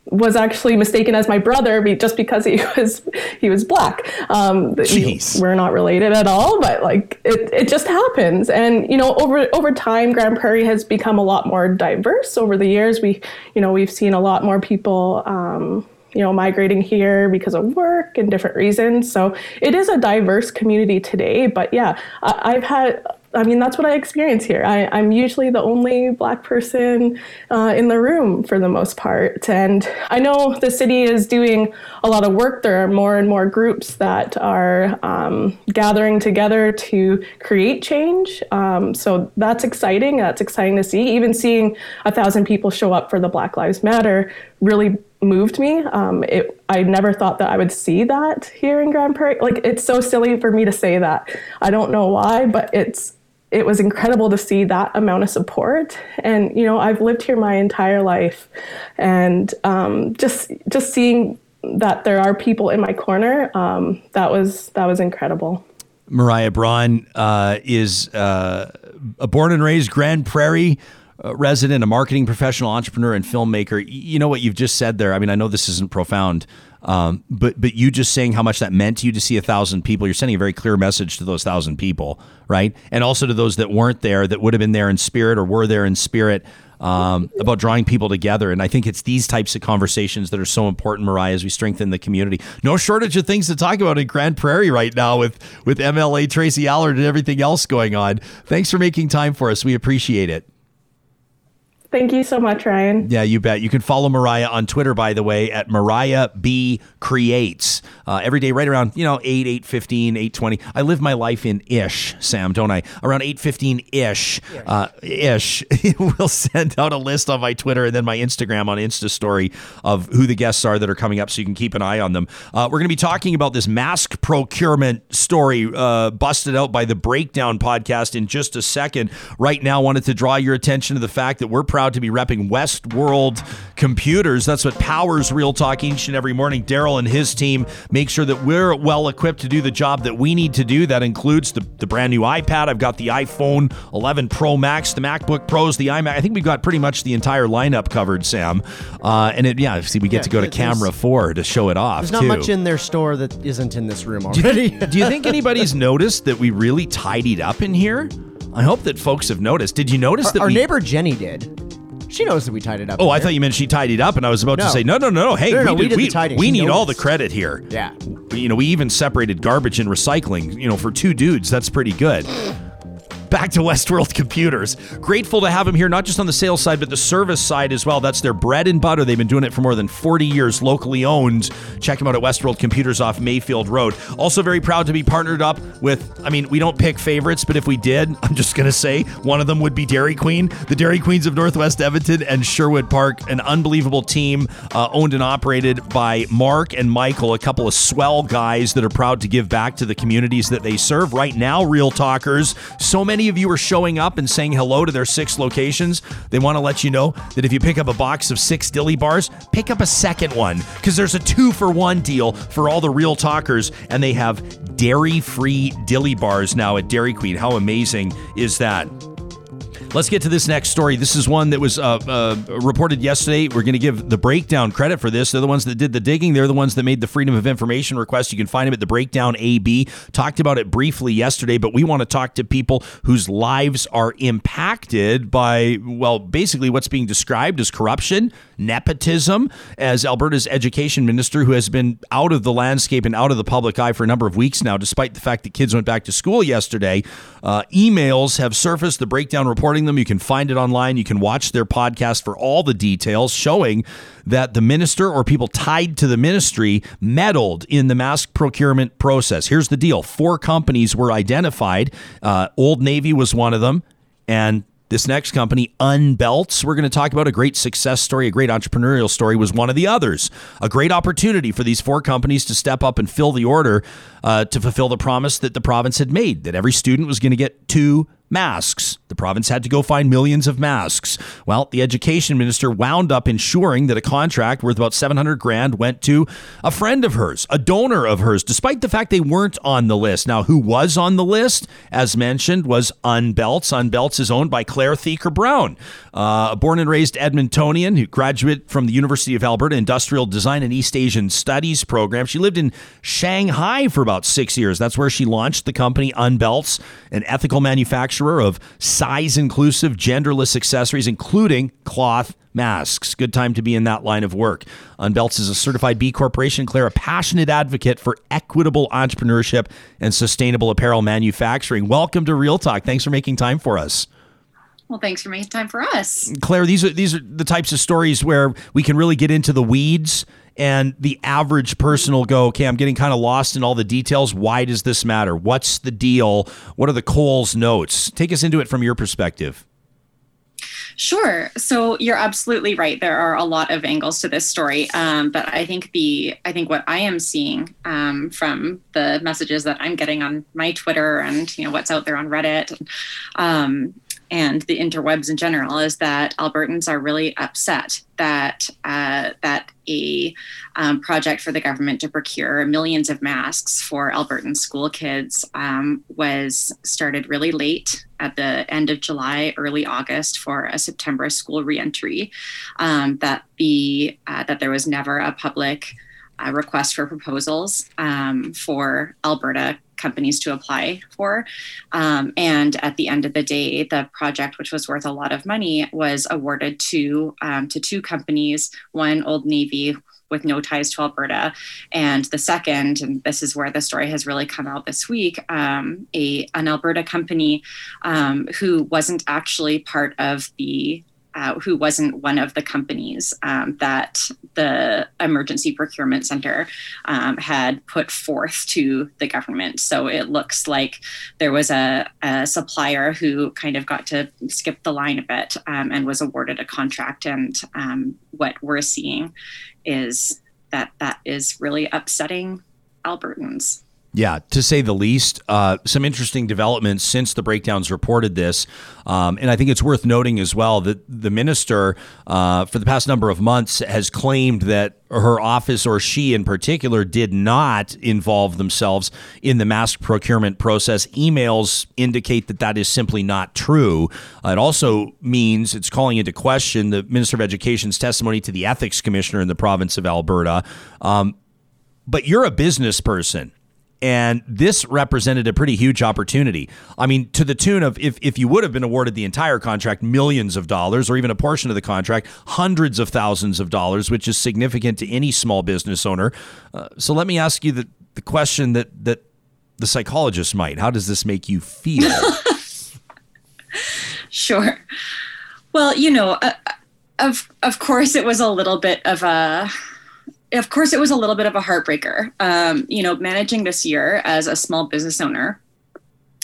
was actually mistaken as my brother, just because he was he was black. Um, Jeez. We're not related at all, but like it, it just happens. And you know, over over time, Grand Prairie has become a lot more diverse over the years. We, you know, we've seen a lot more people, um, you know, migrating here because of work and different reasons. So it is a diverse community today. But yeah, I, I've had. I mean, that's what I experience here. I, I'm usually the only black person uh, in the room for the most part. And I know the city is doing a lot of work. There are more and more groups that are um, gathering together to create change. Um, so that's exciting. That's exciting to see. Even seeing a thousand people show up for the Black Lives Matter really moved me. Um, it, I never thought that I would see that here in Grand Prairie. Like, it's so silly for me to say that. I don't know why, but it's It was incredible to see that amount of support. And, you know, I've lived here my entire life. And um, just just seeing that there are people in my corner, um, that was that was incredible. Mariah Braun uh, is uh, a born and raised Grand Prairie uh, resident, a marketing professional, entrepreneur, and filmmaker. You know what you've just said there? I mean, I know this isn't profound, um, but but you just saying how much that meant to you to see a thousand people, you're sending a very clear message to those thousand people, right? And also to those that weren't there, that would have been there in spirit or were there in spirit, um, about drawing people together. And I think it's these types of conversations that are so important, Mariah, as we strengthen the community. No shortage of things to talk about in Grand Prairie right now with, with M L A Tracy Allard and everything else going on. Thanks for making time for us. We appreciate it. Thank you so much, Ryan. Yeah, you bet. You can follow Mariah on Twitter, by the way, at Mariah B Creates. Uh, every day, right around, you know, eight, eight fifteen, eight twenty. I live my life in ish, Sam, don't I? Around eight fifteen-ish, uh, ish, we'll send out a list on my Twitter and then my Instagram on Insta Story of who the guests are that are coming up so you can keep an eye on them. Uh, we're going to be talking about this mask procurement story uh, busted out by the Breakdown podcast in just a second. Right now, wanted to draw your attention to the fact that we're proud to be repping Westworld Computers. That's what powers Real Talk each and every morning. Daryl and his team make sure that we're well equipped to do the job that we need to do. That includes the, the brand new iPad. I've got the iPhone eleven Pro Max, the MacBook Pros, the iMac. I think we've got pretty much the entire lineup covered, Sam. Uh, and it, yeah, see, we get yeah, to go to camera four to show it off. There's not too much in their store that isn't in this room already. Do you, do you think anybody's noticed that we really tidied up in here? I hope that folks have noticed. Did you notice our, that our we, neighbor Jenny did? She knows that we tied it up. Oh, I here. thought you meant she tied it up, and I was about no. to say, no, no, no, no. Hey, no, no, we, no, we, did, we, we need noticed. all the credit here. Yeah. You know, we even separated garbage and recycling. You know, for two dudes, that's pretty good. Back to Westworld Computers. Grateful to have them here, not just on the sales side, but the service side as well. That's their bread and butter. They've been doing it for more than forty years, locally owned. Check them out at Westworld Computers off Mayfield Road. Also very proud to be partnered up with, I mean, we don't pick favorites, but if we did, I'm just going to say one of them would be Dairy Queen. The Dairy Queens of Northwest Edmonton and Sherwood Park, an unbelievable team uh, owned and operated by Mark and Michael, a couple of swell guys that are proud to give back to the communities that they serve. Right now, Real Talkers, so many of you are showing up and saying hello to their six locations. They want to let you know that if you pick up a box of six Dilly Bars, pick up a second one, because there's a two for one deal for all the Real Talkers, and they have dairy-free Dilly Bars now at Dairy Queen. How amazing is that? Let's get to this next story. This is one that was uh, uh, reported yesterday. We're going to give the Breakdown credit for this. They're the ones that did the digging. They're the ones that made the Freedom of Information request. You can find them at the Breakdown A B. Talked about it briefly yesterday, but we want to talk to people whose lives are impacted by, well, basically what's being described as corruption, nepotism, as Alberta's education minister, who has been out of the landscape and out of the public eye for a number of weeks now, despite the fact that kids went back to school yesterday. Uh, emails have surfaced. The Breakdown reporting them. You can find it online. You can watch their podcast for all the details showing that the minister or people tied to the ministry meddled in the mask procurement process. Here's the deal. Four companies were identified. Uh, Old Navy was one of them. And this next company, Unbelts, we're going to talk about a great success story, a great entrepreneurial story, was one of the others. A great opportunity for these four companies to step up and fill the order uh, to fulfill the promise that the province had made, that every student was going to get two masks. The province had to go find millions of masks. Well, the education minister wound up ensuring that a contract worth about seven hundred grand went to a friend of hers, a donor of hers, despite the fact they weren't on the list. Now, who was on the list, as mentioned, was Unbelts. Unbelts is owned by Claire Thiecker Brown, uh, a born and raised Edmontonian who graduated from the University of Alberta Industrial Design and East Asian Studies program. She lived in Shanghai for about six years. That's where she launched the company Unbelts, an ethical manufacturer of size-inclusive, genderless accessories, including cloth masks. Good time to be in that line of work. Unbelts is a certified B Corporation. Claire, a passionate advocate for equitable entrepreneurship and sustainable apparel manufacturing. Welcome to Real Talk. Thanks for making time for us. Well, thanks for making time for us. Claire, these are, these are the types of stories where we can really get into the weeds, and the average person will go, okay, I'm getting kind of lost in all the details. Why does this matter? What's the deal? What are the Coles notes? Take us into it from your perspective. Sure. So you're absolutely right. There are a lot of angles to this story. Um, but I think the I think what I am seeing um, from the messages that I'm getting on my Twitter and, you know, what's out there on Reddit um, and the interwebs in general is that Albertans are really upset that uh, that a um, project for the government to procure millions of masks for Albertan school kids um, was started really late at the end of July, early August for a September school reentry, um, that the uh, that there was never a public uh, request for proposals um, for Alberta companies to apply for. Um, and at the end of the day, the project, which was worth a lot of money, was awarded to um, to two companies, one Old Navy with no ties to Alberta, and the second, and this is where the story has really come out this week, um, a an Alberta company um, who wasn't actually part of the uh, who wasn't one of the companies um, that the Emergency Procurement Center um, had put forth to the government. So it looks like there was a, a supplier who kind of got to skip the line a bit um, and was awarded a contract. And um, what we're seeing is that that is really upsetting Albertans. Yeah, to say the least. Uh, some interesting developments since the breakdowns reported this. Um, and I think it's worth noting as well that the minister uh, for the past number of months has claimed that her office, or she in particular, did not involve themselves in the mask procurement process. Emails indicate that that is simply not true. Uh, it also means it's calling into question the Minister of Education's testimony to the ethics commissioner in the province of Alberta. Um, but you're a business person. And this represented a pretty huge opportunity. I mean, to the tune of, if, if you would have been awarded the entire contract, millions of dollars, or even a portion of the contract, hundreds of thousands of dollars, which is significant to any small business owner. Uh, so let me ask you the, the question that, that the psychologist might. How does this make you feel? Sure. Well, you know, uh, of of course it was a little bit of a... Of course, it was a little bit of a heartbreaker. Um, you know, managing this year as a small business owner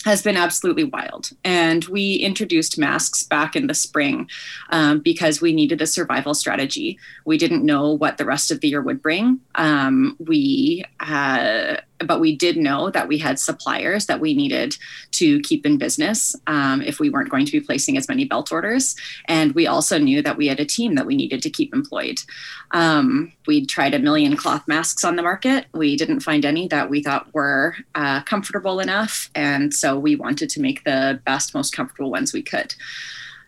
has been absolutely wild. And we introduced masks back in the spring um, because we needed a survival strategy. We didn't know what the rest of the year would bring. Um, we, uh, but we did know that we had suppliers that we needed to keep in business um, if we weren't going to be placing as many belt orders. And we also knew that we had a team that we needed to keep employed. Um, we tried a million cloth masks on the market. We didn't find any that we thought were uh, comfortable enough. And so we wanted to make the best, most comfortable ones we could.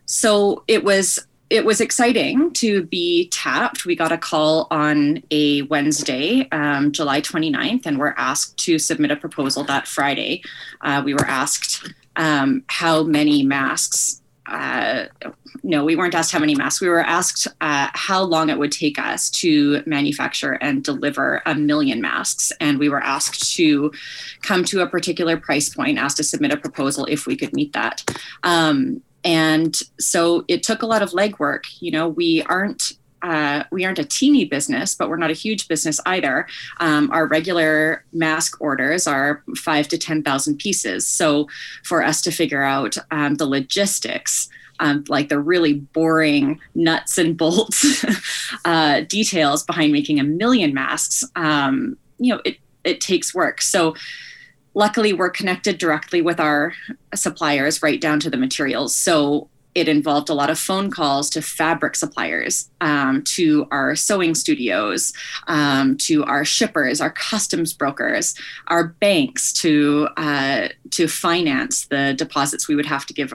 So it was It was exciting to be tapped. We got a call on a Wednesday, um, July twenty-ninth, and we're asked to submit a proposal that Friday. Uh, we were asked um, how many masks, uh, no, we weren't asked how many masks. We were asked uh, how long it would take us to manufacture and deliver a million masks. And we were asked to come to a particular price point, asked to submit a proposal if we could meet that. Um, And so it took a lot of legwork. You know, we aren't uh, we aren't a teeny business, but we're not a huge business either. Um, our regular mask orders are five to ten thousand pieces. So for us to figure out um, the logistics, um, like the really boring nuts and bolts uh, details behind making a million masks, um, you know, it it takes work. So. Luckily, we're connected directly with our suppliers right down to the materials. So it involved a lot of phone calls to fabric suppliers, um, to our sewing studios, um, to our shippers, our customs brokers, our banks to uh, to finance the deposits we would have to give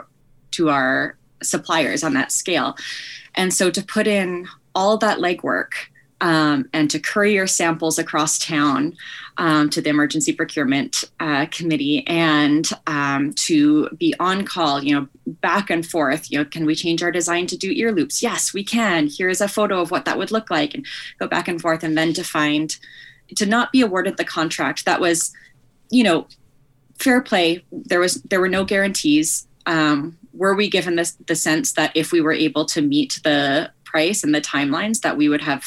to our suppliers on that scale. And so to put in all that legwork Um, and to courier samples across town um, to the Emergency Procurement uh, Committee and um, to be on call, you know, back and forth, you know, can we change our design to do ear loops? Yes, we can. Here's a photo of what that would look like, and go back and forth. And then to find, to not be awarded the contract that was, you know, fair play. There was, there were no guarantees. Um, were we given this, the sense that if we were able to meet the price and the timelines that we would have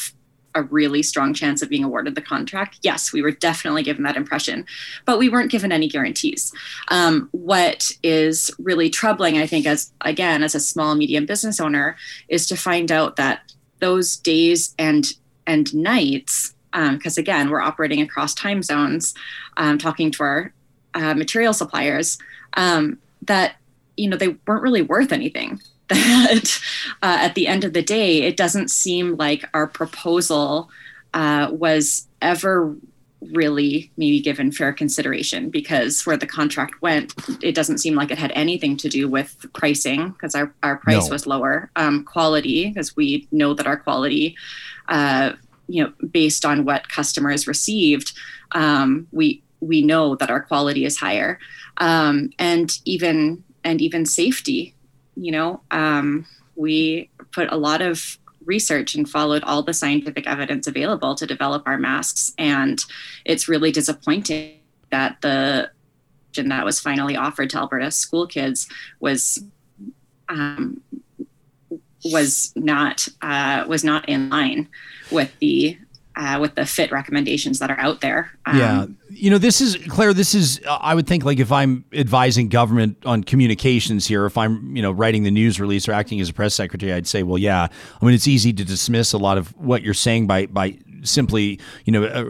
a really strong chance of being awarded the contract? Yes, we were definitely given that impression, but we weren't given any guarantees. Um, what is really troubling, I think, as again, as a small, medium business owner, is to find out that those days and and nights, because um, again, we're operating across time zones, um, talking to our uh, material suppliers, um, that you know they weren't really worth anything. That uh, at the end of the day, it doesn't seem like our proposal uh, was ever really maybe given fair consideration, because where the contract went, it doesn't seem like it had anything to do with pricing, because our, our price no. was lower. Um, quality, because we know that our quality, uh, you know, based on what customers received, um, we we know that our quality is higher, um, and even and even safety. You know, um, we put a lot of research and followed all the scientific evidence available to develop our masks. And it's really disappointing that the option that was finally offered to Alberta school kids was um, was not uh, was not in line with the uh, with the fit recommendations that are out there. Um, yeah, you know, this is Claire. This is uh, I would think, like, if I'm advising government on communications here, if I'm you know writing the news release or acting as a press secretary, I'd say, well, yeah. I mean, it's easy to dismiss a lot of what you're saying by by. simply, you know, uh,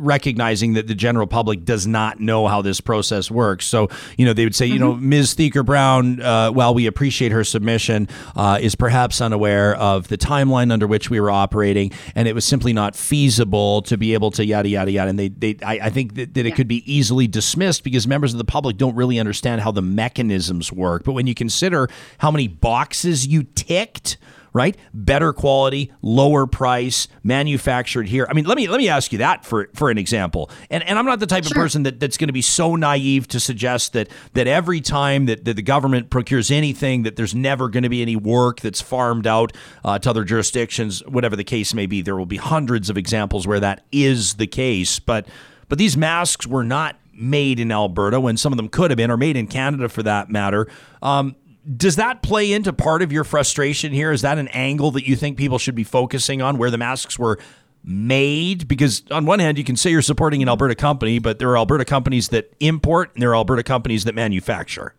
recognizing that the general public does not know how this process works. So, you know, they would say, mm-hmm. you know, Miz Theaker-Brown, uh, while we appreciate her submission, uh, is perhaps unaware of the timeline under which we were operating, and it was simply not feasible to be able to yada, yada, yada. And they, they I, I think that, that yeah. it could be easily dismissed because members of the public don't really understand how the mechanisms work. But when you consider how many boxes you ticked, right? Better quality, lower price, manufactured here. I mean, let me let me ask you that for for an example. And and I'm not the type sure. of person that, that's going to be so naive to suggest that that every time that, that the government procures anything, that there's never going to be any work that's farmed out uh, to other jurisdictions, whatever the case may be. There will be hundreds of examples where that is the case. But but these masks were not made in Alberta when some of them could have been, or made in Canada for that matter. Um, Does that play into part of your frustration here? Is that an angle that you think people should be focusing on, where the masks were made? Because on one hand, you can say you're supporting an Alberta company, but there are Alberta companies that import and there are Alberta companies that manufacture.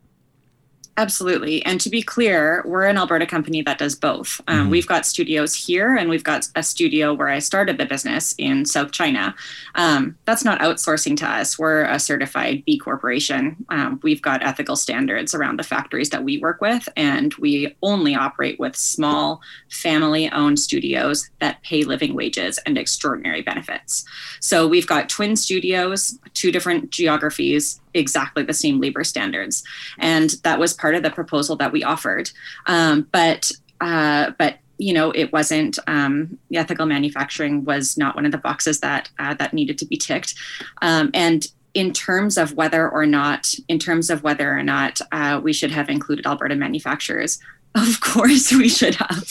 Absolutely. And to be clear, we're an Alberta company that does both. Um, mm-hmm. We've got studios here, and we've got a studio where I started the business in South China. Um, that's not outsourcing to us. We're a certified B Corporation. Um, we've got ethical standards around the factories that we work with, and we only operate with small family-owned studios that pay living wages and extraordinary benefits. So we've got twin studios, two different geographies, exactly the same labor standards. And that was part of the proposal that we offered. Um, but, uh, but, you know, it wasn't, um, the ethical manufacturing was not one of the boxes that, uh, that needed to be ticked. Um, and in terms of whether or not, in terms of whether or not, uh, we should have included Alberta manufacturers, of course we should have.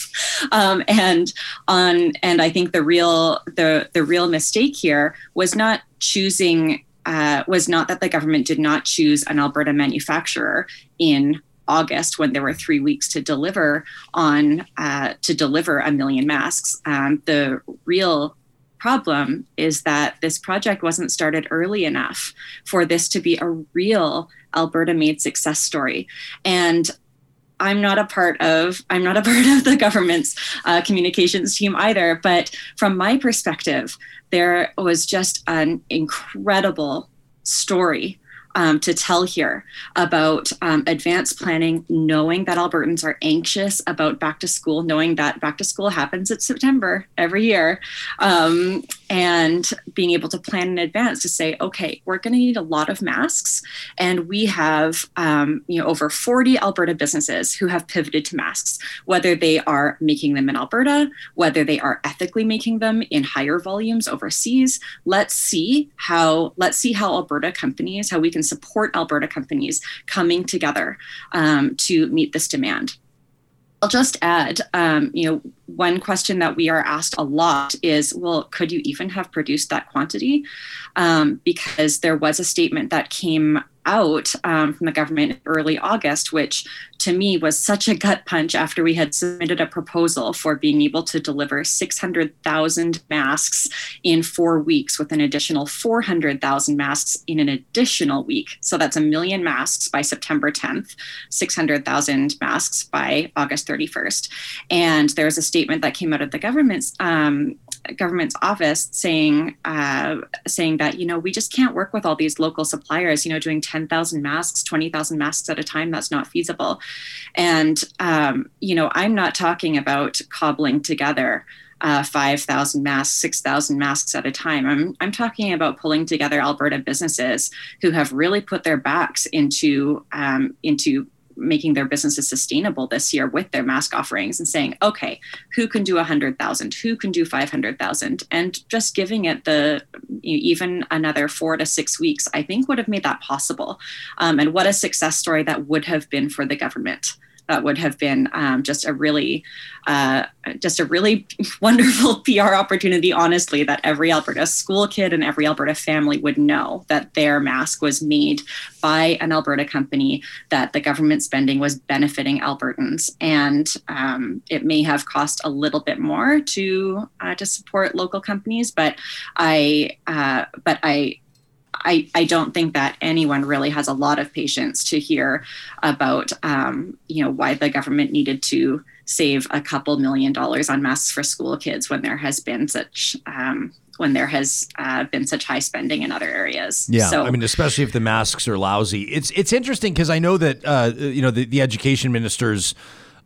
Um, and on, and I think the real, the, the real mistake here was not choosing Uh, was not that the government did not choose an Alberta manufacturer in August when there were three weeks to deliver on uh, to deliver a million masks. Um, the real problem is that this project wasn't started early enough for this to be a real Alberta-made success story. And I'm not a part of I'm not a part of the government's uh, communications team either. But from my perspective, there was just an incredible story um, to tell here about um, advanced planning, knowing that Albertans are anxious about back to school, knowing that back to school happens in September every year, um, and being able to plan in advance to say, okay, we're going to need a lot of masks. And we have, um, you know, over forty Alberta businesses who have pivoted to masks, whether they are making them in Alberta, whether they are ethically making them in higher volumes overseas. Let's see how, let's see how Alberta companies, how we can support Alberta companies coming together um, to meet this demand. I'll just add, um, you know, one question that we are asked a lot is, well, could you even have produced that quantity? Um, because there was a statement that came out um, from the government in early August, which to me was such a gut punch after we had submitted a proposal for being able to deliver six hundred thousand masks in four weeks with an additional four hundred thousand masks in an additional week. So that's a million masks by September tenth, six hundred thousand masks by August thirty-first. And there's a statement that came out of the government's um, government's office saying uh, saying that, you know, we just can't work with all these local suppliers, you know, doing ten thousand masks, twenty thousand masks at a time. That's not feasible. And, um, you know, I'm not talking about cobbling together uh, five thousand masks, six thousand masks at a time. I'm, I'm talking about pulling together Alberta businesses who have really put their backs into, um, into making their businesses sustainable this year with their mask offerings and saying, okay, who can do one hundred thousand? Who can do five hundred thousand? And just giving it the, you know, even another four to six weeks, I think would have made that possible. Um, and what a success story that would have been for the government. that would have been um, just a really, uh, just a really wonderful P R opportunity, honestly, that every Alberta school kid and every Alberta family would know that their mask was made by an Alberta company, that the government spending was benefiting Albertans. And um, it may have cost a little bit more to uh, to support local companies, but I, uh, but I, I, I don't think that anyone really has a lot of patience to hear about, um, you know, why the government needed to save a couple million dollars on masks for school kids when there has been such, um, when there has uh, been such high spending in other areas. Yeah, so, I mean, especially if the masks are lousy. It's it's interesting because I know that, uh, you know, the, the education minister's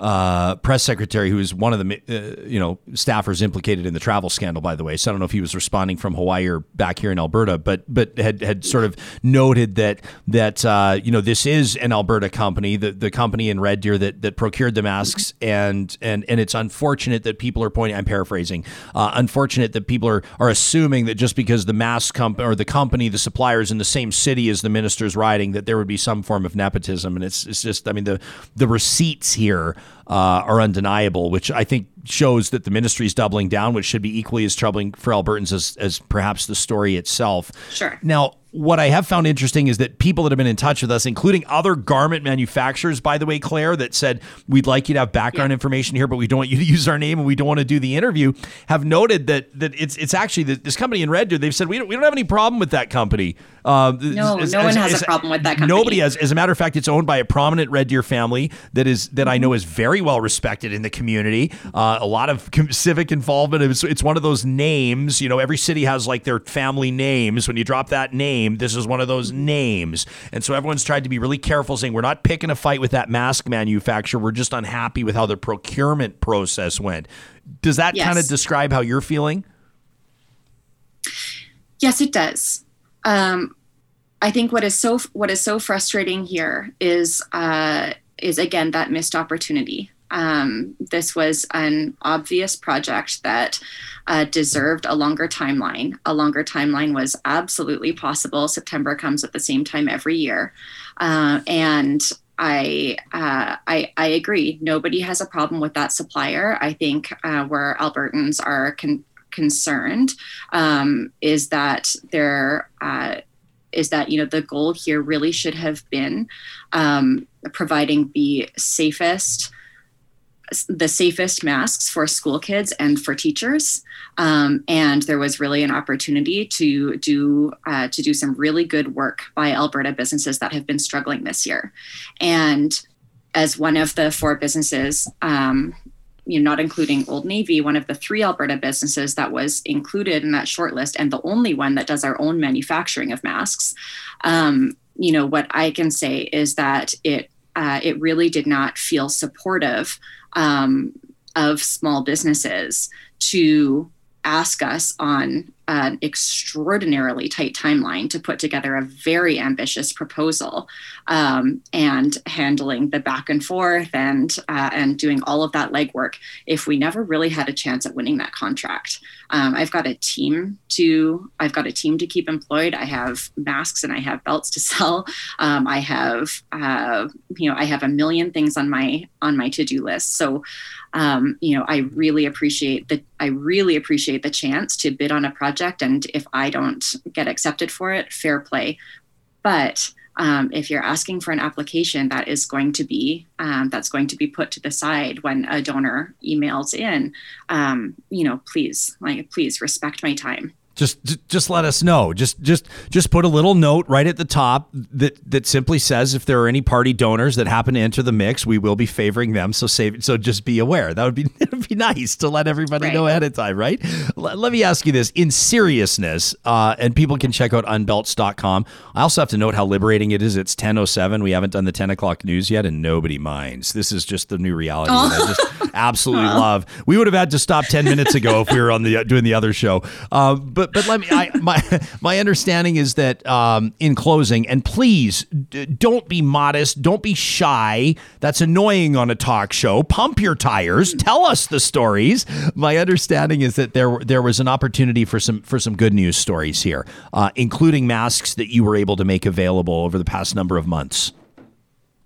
uh, press secretary, who is one of the, uh, you know, staffers implicated in the travel scandal, by the way. So I don't know if he was responding from Hawaii or back here in Alberta, but but had, had sort of noted that that, uh, you know, this is an Alberta company, the, the company in Red Deer that, that procured the masks. And, and, and it's unfortunate that people are pointing, I'm paraphrasing, uh, unfortunate that people are, are assuming that just because the mask company or the company, the suppliers in the same city as the minister's riding, that there would be some form of nepotism. And it's, it's just, I mean, the, the receipts here Uh, are undeniable, which I think shows that the ministry's doubling down, which should be equally as troubling for Albertans as, as perhaps the story itself. Sure. Now, what I have found interesting is that people that have been in touch with us, including other garment manufacturers, by the way, Claire, that said, we'd like you to have background yeah. information here, but we don't want you to use our name and we don't want to do the interview, have noted that that it's it's actually the, this company in Red Deer. They've said, we don't, we don't have any problem with that company. Uh, no, as, no one as, has as, a problem with that company. Nobody has. As a matter of fact, it's owned by a prominent Red Deer family that is that I know is very well respected in the community. Uh, a lot of civic involvement. It's, it's one of those names, you know, every city has like their family names. When you drop that name, this is one of those names. And so everyone's tried to be really careful saying we're not picking a fight with that mask manufacturer. We're just unhappy with how the procurement process went. Does that yes. kind of describe how you're feeling? Yes, it does. Um, I think what is so what is so frustrating here is uh, is, again, that missed opportunity. Um, this was an obvious project that uh, deserved a longer timeline. A longer timeline was absolutely possible. September comes at the same time every year. Uh, and I, uh, I I agree. Nobody has a problem with that supplier. I think uh, where Albertans are con- concerned um, is that they're uh, is that, you know, the goal here really should have been um, providing the safest the safest masks for school kids and for teachers. Um, and there was really an opportunity to do uh, to do some really good work by Alberta businesses that have been struggling this year. And as one of the four businesses, um, you know, not including Old Navy, one of the three Alberta businesses that was included in that shortlist and the only one that does our own manufacturing of masks, um, you know, what I can say is that it Uh, it really did not feel supportive um, of small businesses to ask us on an extraordinarily tight timeline to put together a very ambitious proposal um, and handling the back and forth and uh, and doing all of that legwork if we never really had a chance at winning that contract. Um, I've got a team to I've got a team to keep employed. I have masks and I have belts to sell. Um, I have uh, you know I have a million things on my on my to-do list. So um, you know I really appreciate the I really appreciate the chance to bid on a project. And if I don't get accepted for it, fair play. But um, if you're asking for an application that is going to be um, that's going to be put to the side when a donor emails in, um, you know, please, like, please respect my time. Just, just let us know. Just, just, just put a little note right at the top that, that simply says if there are any party donors that happen to enter the mix, we will be favoring them. So save. So just be aware. That would be, it'd be nice to let everybody right. know ahead of time, right? Let, let me ask you this in seriousness, uh, and people can check out unbelts dot com. I also have to note how liberating it is. It's ten oh seven. We haven't done the ten o'clock news yet, and nobody minds. This is just the new reality. Oh. That I just absolutely oh. love. We would have had to stop ten minutes ago if we were on the doing the other show, uh, but. But let me. I, my my understanding is that um, in closing, and please d- don't be modest, don't be shy. That's annoying on a talk show. Pump your tires. Tell us the stories. My understanding is that there there was an opportunity for some for some good news stories here, uh, including masks that you were able to make available over the past number of months.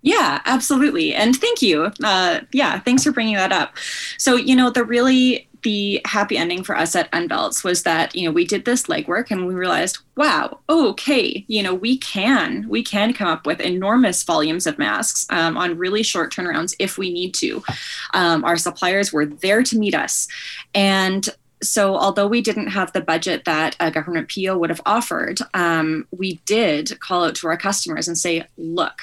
Yeah, absolutely. And thank you. Uh, yeah, thanks for bringing that up. So, you know, the really the happy ending for us at Unbelts was that, you know, we did this legwork and we realized, wow, okay, you know, we can, we can come up with enormous volumes of masks um, on really short turnarounds if we need to. Um, our suppliers were there to meet us. And so although we didn't have the budget that a government P O would have offered, um, we did call out to our customers and say, look,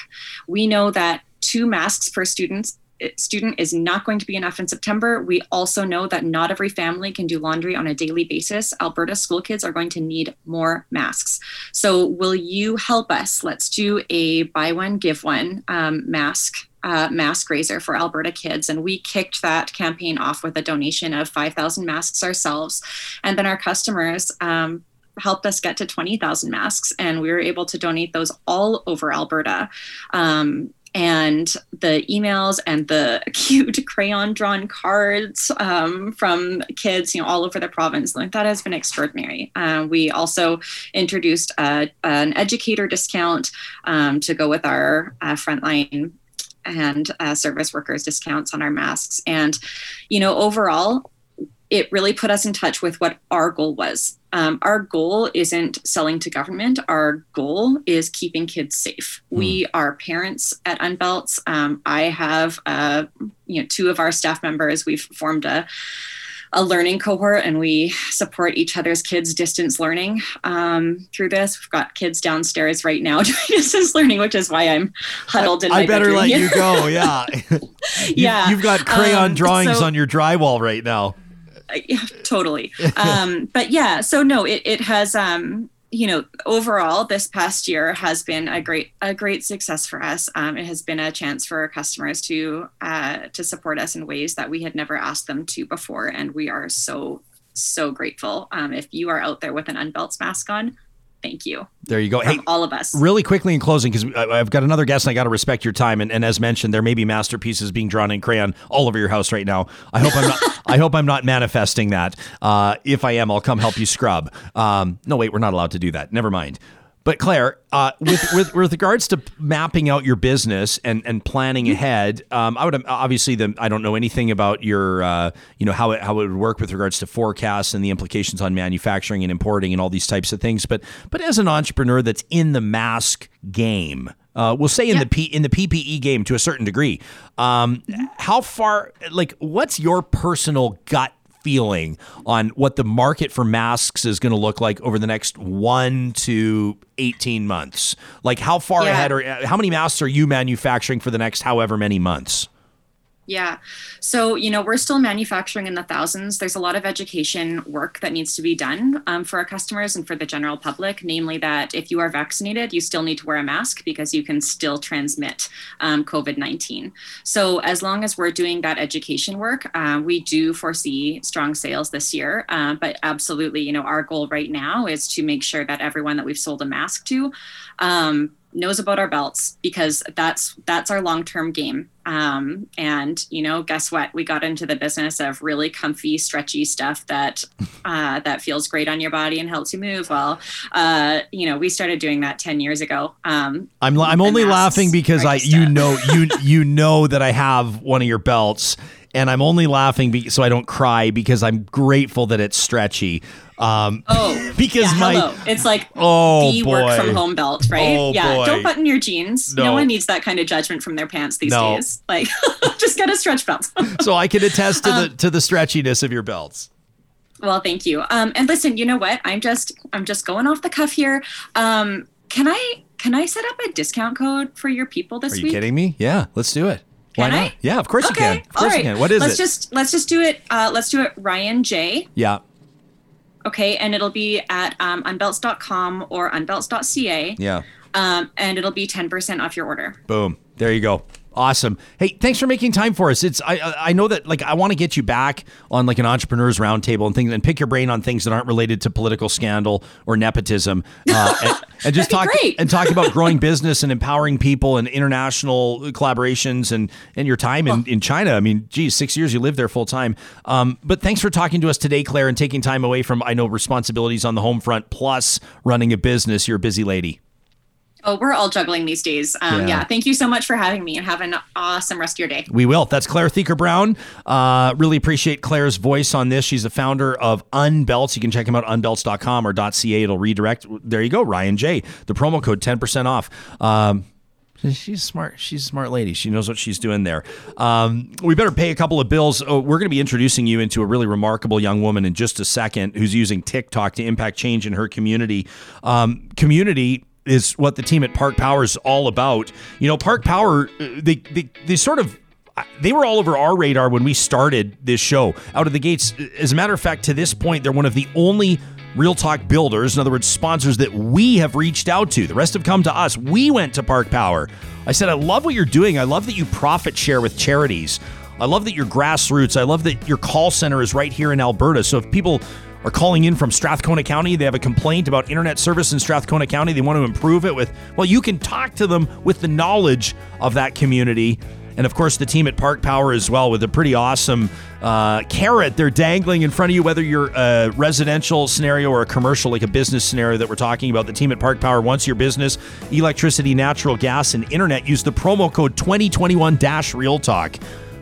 we know that two masks per student, student is not going to be enough in September. We also know that not every family can do laundry on a daily basis. Alberta school kids are going to need more masks. So will you help us? Let's do a buy one, give one um, mask Uh, mask raiser for Alberta kids. And we kicked that campaign off with a donation of five thousand masks ourselves. And then our customers um, helped us get to twenty thousand masks. And we were able to donate those all over Alberta. Um, and the emails and the cute crayon drawn cards um, from kids, you know, all over the province, like that has been extraordinary. Uh, we also introduced a, an educator discount um, to go with our uh, frontline and uh, service workers discounts on our masks. And, you know, overall, it really put us in touch with what our goal was. Um, our goal isn't selling to government. Our goal is keeping kids safe. Mm. We are parents at Unbelts. Um, I have, uh, you know, two of our staff members. We've formed a a learning cohort and we support each other's kids distance learning um, through this. We've got kids downstairs right now doing distance learning, which is why I'm huddled I, in my I better bedroom. Let you go. Yeah. you, yeah. You've got crayon um, drawings so, on your drywall right now. Yeah, totally. Um, but yeah, so no, it, it has, um, you know, overall this past year has been a great, a great success for us. Um, it has been a chance for our customers to, uh, to support us in ways that we had never asked them to before. And we are so, so grateful. Um, if you are out there with an Unbelts mask on, thank you. There you go. From hey, all of us. Really quickly in closing, because I've got another guest and I got to respect your time. And, and as mentioned, there may be masterpieces being drawn in crayon all over your house right now. I hope I'm not, I hope I'm not manifesting that. Uh, if I am, I'll come help you scrub. Um, no, wait, we're not allowed to do that. Never mind. But Claire, uh, with, with with regards to mapping out your business and, and planning ahead, um, I would obviously the I don't know anything about your uh, you know how it, how it would work with regards to forecasts and the implications on manufacturing and importing and all these types of things. But but as an entrepreneur that's in the mask game, uh, we'll say in yeah. the P, in the P P E game to a certain degree, um, how far like what's your personal gut feeling on what the market for masks is going to look like over the next one to eighteen months? Like how far yeah. ahead or how many masks are you manufacturing for the next however many months? Yeah. So, you know, we're still manufacturing in the thousands. There's a lot of education work that needs to be done um, for our customers and for the general public, namely that if you are vaccinated, you still need to wear a mask because you can still transmit um, COVID nineteen. So as long as we're doing that education work, uh, we do foresee strong sales this year. Uh, but absolutely, you know, our goal right now is to make sure that everyone that we've sold a mask to um, knows about our belts, because that's that's our long-term game. Um, and, you know, guess what? We got into the business of really comfy, stretchy stuff that uh, that feels great on your body and helps you move well. Uh, you know, we started doing that ten years ago. Um, I'm la- I'm only laughing because I you at. know you you know that I have one of your belts. And I'm only laughing be- so I don't cry because I'm grateful that it's stretchy. Um, oh, because yeah, my hello. It's like oh, the boy. Work from home belt, right? Oh, yeah, boy. Don't button your jeans. No. no one needs that kind of judgment from their pants these no. days. Like, just get a stretch belt. So I can attest to the um, to the stretchiness of your belts. Well, thank you. Um, and listen, you know what? I'm just I'm just going off the cuff here. Um, can I can I set up a discount code for your people this week? Are you week? kidding me? Yeah, let's do it. Can Why not? I? Yeah, of course okay. you can. Of course right. you can. What is let's it? Let's just let's just do it. Uh, let's do it. Ryan J. Yeah. Okay, and it'll be at um, unbelts dot com or unbelts dot c a. Yeah. Um, and it'll be ten percent off your order. Boom. There you go. Awesome. Hey, thanks for making time for us. It's I I know that like I want to get you back on like an entrepreneurs roundtable and things and pick your brain on things that aren't related to political scandal or nepotism, uh, and, and just talk and talk about growing business and empowering people and international collaborations and and your time in, in China. I mean, geez, six years you lived there full time. Um, but thanks for talking to us today, Claire, and taking time away from I know responsibilities on the home front plus running a business. You're a busy lady. Oh, we're all juggling these days. Um, yeah. yeah. Thank you so much for having me, and have an awesome rest of your day. We will. That's Claire Thieker-Brown. Uh, really appreciate Claire's voice on this. She's the founder of Unbelts. You can check him out, unbelts dot com or .ca. It'll redirect. There you go, Ryan J. The promo code, ten percent off. Um, She's smart. She's a smart lady. She knows what she's doing there. Um, we better pay a couple of bills. Oh, we're going to be introducing you into a really remarkable young woman in just a second who's using TikTok to impact change in her community. Um, community is what the team at Park Power is all about. You know, Park Power, they they, they sort of, they were all over our radar when we started this show out of the gates. As a matter of fact, to this point, they're one of the only Real Talk builders, in other words, sponsors that we have reached out to. The rest have come to us. We went to Park Power. I said, I love what you're doing. I love that you profit share with charities. I love that you're grassroots. I love that your call center is right here in Alberta. So if people are calling in from Strathcona County, they have a complaint about internet service in Strathcona County, they want to improve it with, well, you can talk to them with the knowledge of that community. And of course, the team at Park Power as well, with a pretty awesome uh, carrot they're dangling in front of you, whether you're a residential scenario or a commercial, like a business scenario that we're talking about. The team at Park Power wants your business, electricity, natural gas, and internet. Use the promo code twenty twenty-one real talk.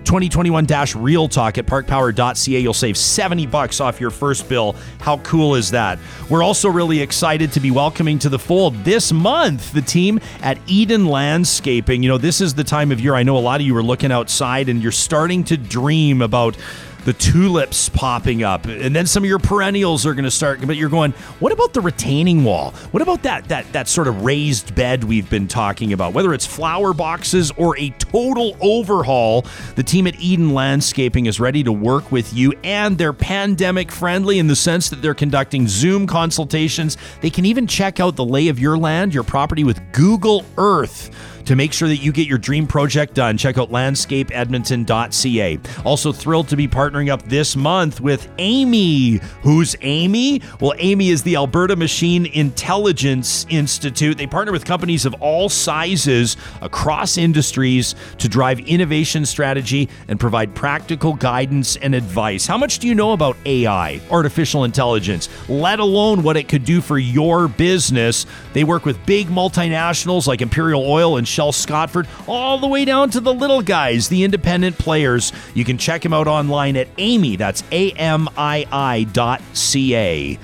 twenty twenty-one real talk at park power dot c a. You'll save seventy bucks off your first bill. How cool is that? We're also really excited to be welcoming to the fold this month the team at Eden Landscaping. You know, this is the time of year. I know a lot of you are looking outside and you're starting to dream about the tulips popping up, and then some of your perennials are going to start, but you're going, what about the retaining wall? What about that that that sort of raised bed we've been talking about? Whether it's flower boxes or a total overhaul, the team at Eden Landscaping is ready to work with you, and they're pandemic friendly in the sense that they're conducting Zoom consultations. They can even check out the lay of your land, your property, with Google Earth to make sure that you get your dream project done. Check out landscape edmonton dot c a. Also thrilled to be partnering up this month with Amy. Who's Amy? Well, Amy is the Alberta Machine Intelligence Institute. They partner with companies of all sizes across industries to drive innovation strategy and provide practical guidance and advice. How much do you know about A I, artificial intelligence, let alone what it could do for your business? They work with big multinationals like Imperial Oil and Shell Scotford, all the way down to the little guys, the independent players. You can check him out online at Amy. That's A M I I dot C A.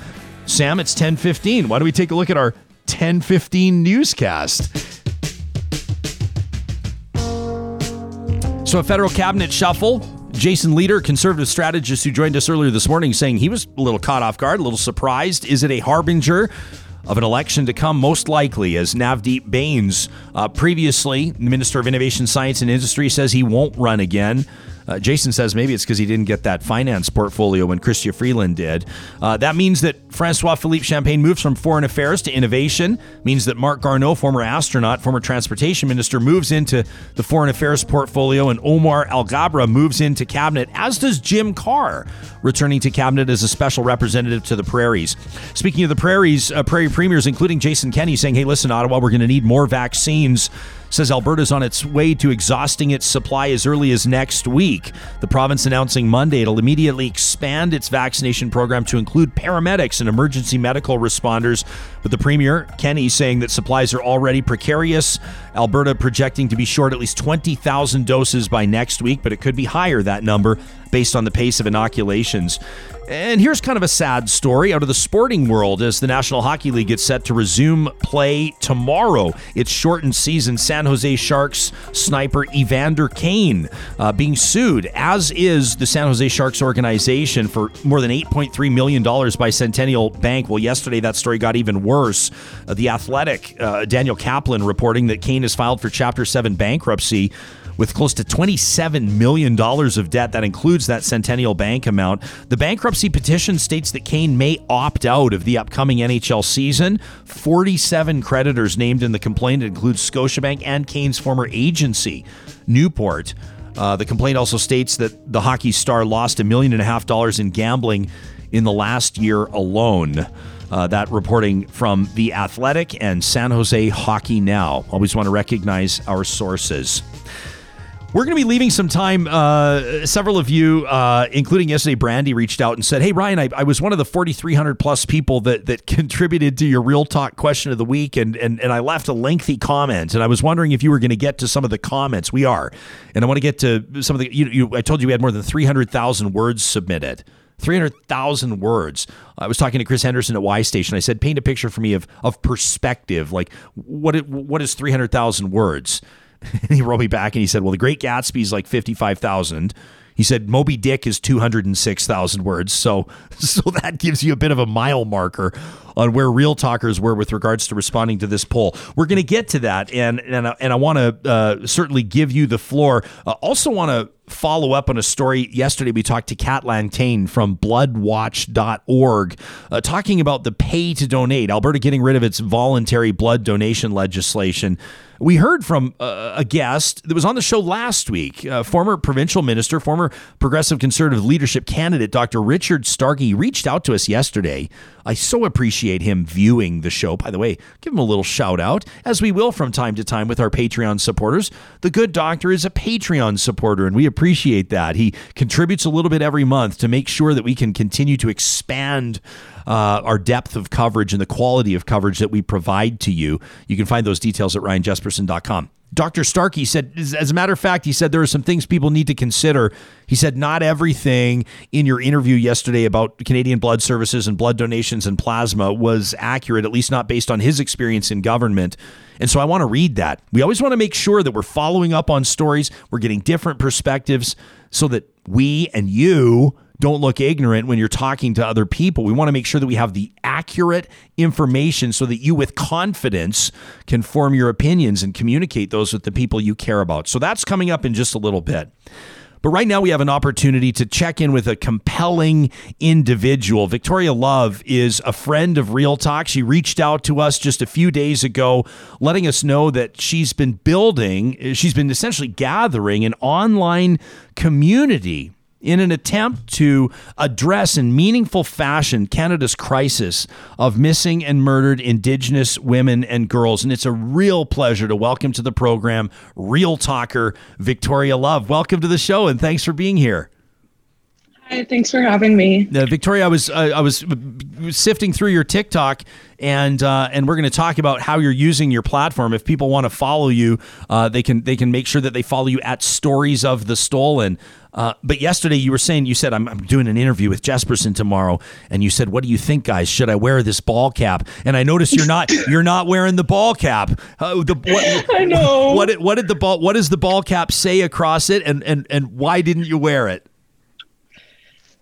Sam, it's ten fifteen. Why don't we take a look at our ten fifteen newscast? So a federal cabinet shuffle. Jason Leader, conservative strategist who joined us earlier this morning, saying he was a little caught off guard, a little surprised. Is it a harbinger of an election to come? Most likely, as Navdeep Bains, uh, previously the Minister of Innovation, Science and Industry, says he won't run again. Uh, Jason says maybe it's because he didn't get that finance portfolio when Chrystia Freeland did. Uh, that means that Francois-Philippe Champagne moves from foreign affairs to innovation. Means that Marc Garneau, former astronaut, former transportation minister, moves into the foreign affairs portfolio, and Omar Al Gabra moves into cabinet, as does Jim Carr, returning to cabinet as a special representative to the prairies. Speaking of the prairies, uh, prairie premiers, including Jason Kenney, saying, hey, listen, Ottawa, we're going to need more vaccines. Says Alberta's on its way to exhausting its supply as early as next week. The province announcing Monday it'll immediately expand its vaccination program to include paramedics and emergency medical responders. But the Premier, Kenney, saying that supplies are already precarious. Alberta projecting to be short at least twenty thousand doses by next week, but it could be higher, that number, based on the pace of inoculations. And here's kind of a sad story out of the sporting world as the National Hockey League gets set to resume play tomorrow. Its shortened season. San Jose Sharks sniper Evander Kane uh, being sued, as is the San Jose Sharks organization, for more than eight point three million dollars by Centennial Bank. Well, yesterday that story got even worse. Uh, the Athletic, uh, Daniel Kaplan reporting that Kane has filed for Chapter seven bankruptcy with close to twenty-seven million dollars of debt. That includes that Centennial Bank amount. The bankruptcy petition states that Kane may opt out of the upcoming N H L season. forty-seven creditors named in the complaint include Scotiabank and Kane's former agency, Newport. Uh, the complaint also states that the hockey star lost a million and a half dollars in gambling in the last year alone. Uh, that reporting from The Athletic and San Jose Hockey Now. Always want to recognize our sources. We're going to be leaving some time. Uh, several of you, uh, including yesterday, Brandy reached out and said, hey, Ryan, I, I was one of the forty-three hundred plus people that that contributed to your Real Talk question of the week. And, and, and I left a lengthy comment. And I was wondering if you were going to get to some of the comments. We are. And I want to get to some of the, you, you, I told you we had more than three hundred thousand words submitted. three hundred thousand words. I was talking to Chris Henderson at Y Station. I said, paint a picture for me of of perspective. Like, what it, what is three hundred thousand words? And he wrote me back and he said, well, The Great Gatsby is like fifty-five thousand. He said, Moby Dick is two hundred six thousand words. So so that gives you a bit of a mile marker on where Real Talkers were with regards to responding to this poll. We're going to get to that. And, and, and I want to uh, certainly give you the floor. I uh, also want to follow up on a story. Yesterday, we talked to Kat Lantain from blood watch dot org uh, talking about the pay to donate. Alberta getting rid of its voluntary blood donation legislation. We heard from uh, a guest that was on the show last week, uh, former provincial minister, former Progressive Conservative leadership candidate, Doctor Richard Starkey, reached out to us yesterday. I so appreciate him viewing the show. By the way, give him a little shout out, as we will from time to time with our Patreon supporters. The good doctor is a Patreon supporter, and we appreciate that. He contributes a little bit every month to make sure that we can continue to expand Uh, our depth of coverage and the quality of coverage that we provide to you. You can find those details at ryan jesperson dot com. Doctor Starkey said, as a matter of fact, he said there are some things people need to consider. He said, not everything in your interview yesterday about Canadian Blood Services and blood donations and plasma was accurate, at least not based on his experience in government. And so I want to read that. We always want to make sure that we're following up on stories. We're getting different perspectives so that we and you don't look ignorant when you're talking to other people. We want to make sure that we have the accurate information so that you with confidence can form your opinions and communicate those with the people you care about. So that's coming up in just a little bit. But right now we have an opportunity to check in with a compelling individual. Victoria Love is a friend of Real Talk. She reached out to us just a few days ago, letting us know that she's been building, she's been essentially gathering an online community in an attempt to address in meaningful fashion Canada's crisis of missing and murdered Indigenous women and girls. And it's a real pleasure to welcome to the program Real Talker Victoria Love. Welcome to the show and thanks for being here. Hi, thanks for having me. Uh, Victoria, I was uh, I was sifting through your TikTok, and uh, and we're going to talk about how you're using your platform. If people want to follow you, uh, they can they can make sure that they follow you at Stories of the Stolen. Uh, but yesterday you were saying, you said, I'm, I'm doing an interview with Jesperson tomorrow. And you said, what do you think, guys? Should I wear this ball cap? And I noticed you're not you're not wearing the ball cap. Uh, the, what, I know. What, what did the ball what does the ball cap say across it? And, and, and why didn't you wear it?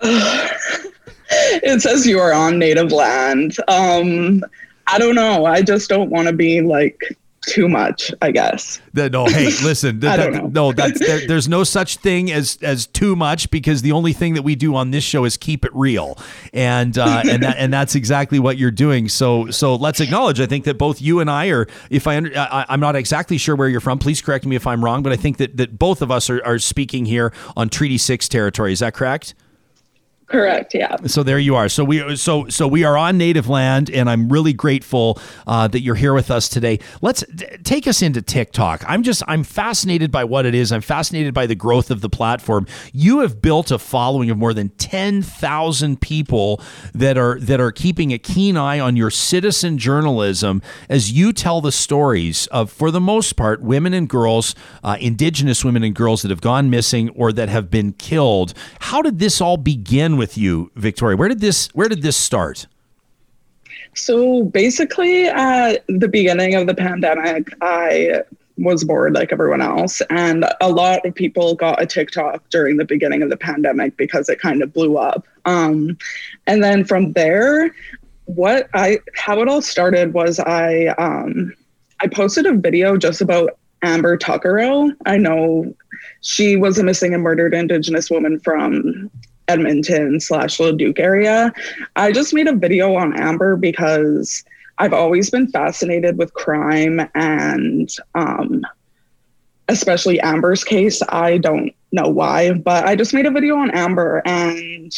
It says you are on native land. Um, I don't know. I just don't want to be like too much, I guess. No, hey, listen. Th- I don't th- know. No, that's, there, there's no such thing as as too much, because the only thing that we do on this show is keep it real, and uh, and that, and that's exactly what you're doing. So so let's acknowledge. I think that both you and I are. If I, I I'm not exactly sure where you're from. Please correct me if I'm wrong. But I think that that both of us are are speaking here on Treaty Six territory. Is that correct? Correct. Yeah. So there you are. So we so so we are on native land, and I'm really grateful uh, that you're here with us today. Let's d- take us into TikTok. I'm just I'm fascinated by what it is. I'm fascinated by the growth of the platform. You have built a following of more than ten thousand people that are that are keeping a keen eye on your citizen journalism as you tell the stories of, for the most part, women and girls, uh, Indigenous women and girls that have gone missing or that have been killed. How did this all begin with with you, Victoria? Where did this where did this start? So basically, at the beginning of the pandemic, I was bored like everyone else. And a lot of people got a TikTok during the beginning of the pandemic because it kind of blew up. Um, and then from there, what I how it all started was I um, I posted a video just about Amber Tuckerell. I know she was a missing and murdered Indigenous woman from Edmonton slash Little Duke area. I just made a video on Amber because I've always been fascinated with crime, and um, especially Amber's case. I don't know why, but I just made a video on Amber, and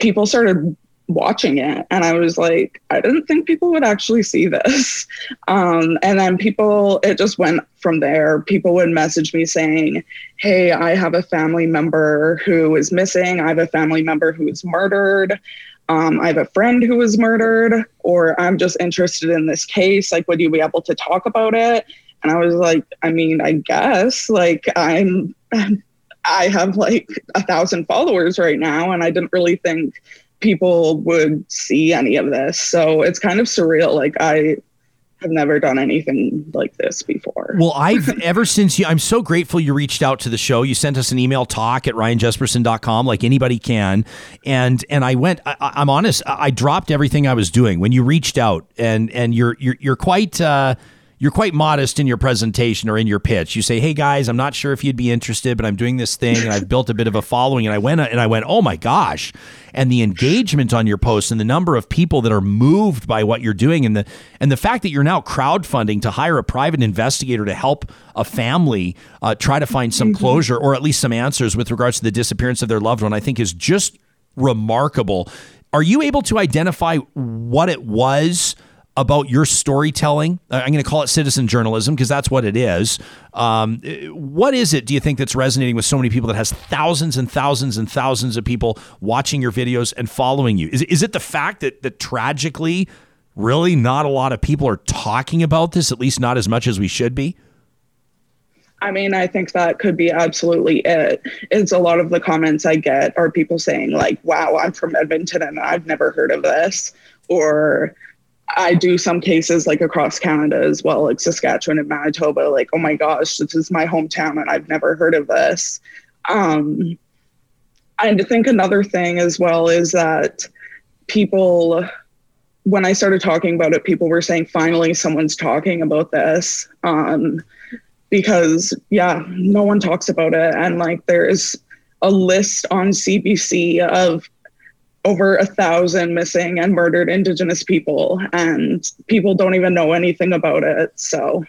people started watching it, and I was like, I didn't think people would actually see this. Um, and then people, it just went from there. People would message me saying, hey, I have a family member who is missing. I have a family member who was murdered. Um, I have a friend who was murdered, or I'm just interested in this case. Like, would you be able to talk about it? And I was like, I mean, I guess, like, I'm, I have like a thousand followers right now, and I didn't really think people would see any of this. So it's kind of surreal. Like, I have never done anything like this before. Well, I've ever since you, I'm so grateful you reached out to the show. You sent us an email, talk at ryan jesperson dot com, like anybody can. And, and I went, I, I'm honest, I dropped everything I was doing when you reached out, and, and you're, you're, you're quite, uh, you're quite modest in your presentation or in your pitch. You say, hey guys, I'm not sure if you'd be interested, but I'm doing this thing and I've built a bit of a following. And I went, and I went, oh my gosh. And the engagement on your posts and the number of people that are moved by what you're doing, and the, and the fact that you're now crowdfunding to hire a private investigator to help a family uh, try to find some closure, or at least some answers with regards to the disappearance of their loved one, I think is just remarkable. Are you able to identify what it was about your storytelling? I'm going to call it citizen journalism because that's what it is. Um, what is it, do you think, that's resonating with so many people, that has thousands and thousands and thousands of people watching your videos and following you? Is, is it the fact that, that tragically, really not a lot of people are talking about this, at least not as much as we should be? I mean, I think that could be absolutely it. It's a lot of the comments I get are people saying like, wow, I'm from Edmonton and I've never heard of this. Or I do some cases like across Canada as well, like Saskatchewan and Manitoba, like, oh my gosh, this is my hometown and I've never heard of this. Um, and I think another thing as well is that people, when I started talking about it, people were saying, finally, someone's talking about this, um, because yeah, no one talks about it. And like, there is a list on C B C of over a thousand missing and murdered Indigenous people, and people don't even know anything about it. So,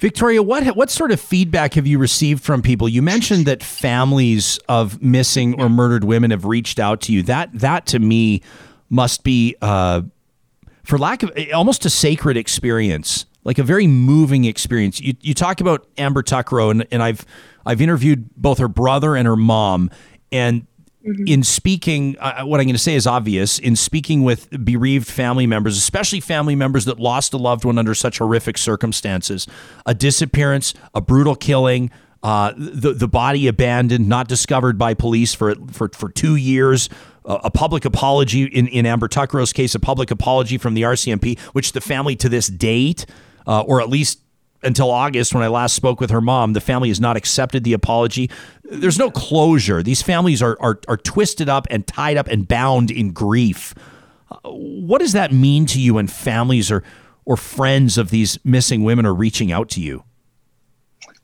Victoria, what what sort of feedback have you received from people? You mentioned that families of missing or murdered women have reached out to you. That that to me must be, uh, for lack of, almost a sacred experience, like a very moving experience. You you talk about Amber Tuckrow, and, and I've I've interviewed both her brother and her mom, and in speaking, uh, what I'm going to say is obvious, in speaking with bereaved family members, especially family members that lost a loved one under such horrific circumstances, a disappearance, a brutal killing, uh, the, the body abandoned, not discovered by police for for, for two years, uh, a public apology in, in Amber Tuckrow's case, a public apology from the R C M P, which the family to this date, uh, or at least until August, when I last spoke with her mom, the family has not accepted the apology. There's no closure. These families are are, are twisted up and tied up and bound in grief. Uh, what does that mean to you when families or or friends of these missing women are reaching out to you?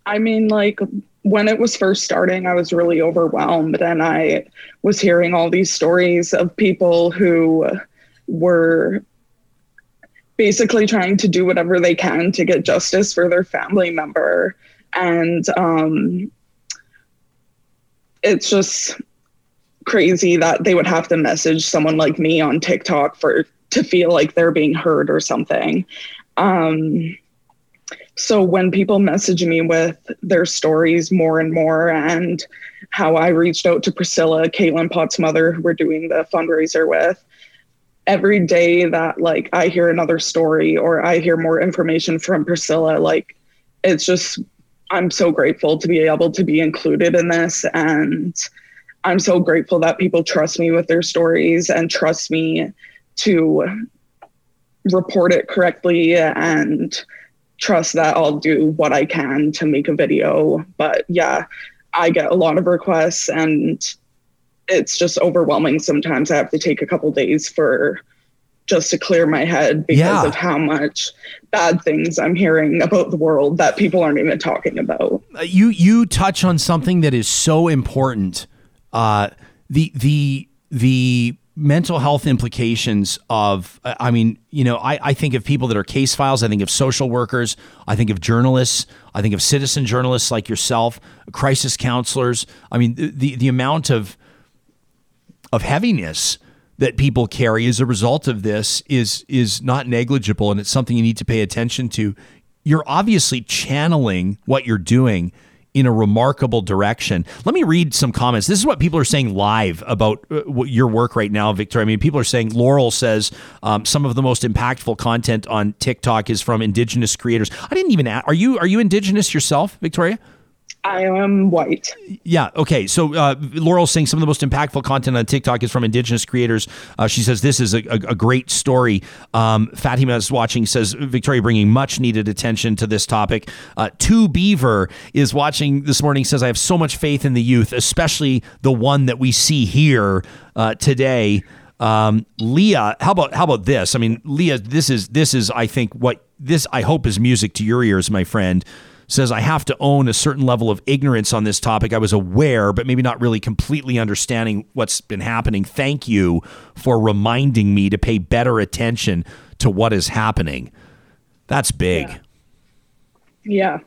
I mean, like, when it was first starting, I was really overwhelmed, and I was hearing all these stories of people who were basically trying to do whatever they can to get justice for their family member. And um, it's just crazy that they would have to message someone like me on TikTok for to feel like they're being heard or something. Um, so when people message me with their stories more and more, and how I reached out to Priscilla, Caitlin Pott's mother, who we're doing the fundraiser with, every day that like I hear another story or I hear more information from Priscilla, like, it's just, I'm so grateful to be able to be included in this. And I'm so grateful that people trust me with their stories and trust me to report it correctly, and trust that I'll do what I can to make a video. But yeah, I get a lot of requests, and it's just overwhelming. Sometimes I have to take a couple days for just to clear my head because yeah. of how much bad things I'm hearing about the world that people aren't even talking about. Uh, you, you touch on something that is so important. Uh, the, the, the mental health implications of, I mean, you know, I, I think of people that are case files. I think of social workers. I think of journalists. I think of citizen journalists like yourself, crisis counselors. I mean, the, the amount of, of heaviness that people carry as a result of this is is not negligible, and it's something you need to pay attention to. You're obviously channeling what you're doing in a remarkable direction. Let me read some comments. This is what people are saying live about uh, your work right now, Victoria. I mean, people are saying, Laurel says, um, some of the most impactful content on TikTok is from Indigenous creators. I didn't even ask, are you, are you Indigenous yourself, Victoria? I am white. Yeah. Okay. So uh, Laurel's saying some of the most impactful content on TikTok is from Indigenous creators. Uh, she says this is a, a, a great story. Um, Fatima is watching, says Victoria bringing much needed attention to this topic. Uh, Two Beaver is watching this morning, says I have so much faith in the youth, especially the one that we see here uh, today. Um, Leah, how about how about this? I mean, Leah, this is this is I think what this I hope is music to your ears, my friend. Says, I have to own a certain level of ignorance on this topic. I was aware, but maybe not really completely understanding what's been happening. Thank you for reminding me to pay better attention to what is happening. That's big. Yeah.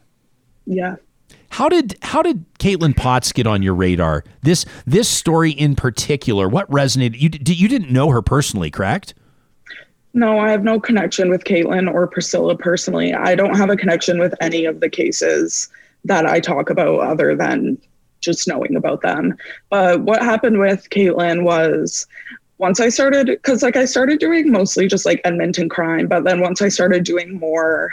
Yeah. Yeah. How did how did Caitlin Potts get on your radar? This this story in particular, what resonated? You, you didn't know her personally, correct? No, I have no connection with Caitlin or Priscilla personally. I don't have a connection with any of the cases that I talk about other than just knowing about them. But what happened with Caitlin was once I started, because like I started doing mostly just like Edmonton crime, but then once I started doing more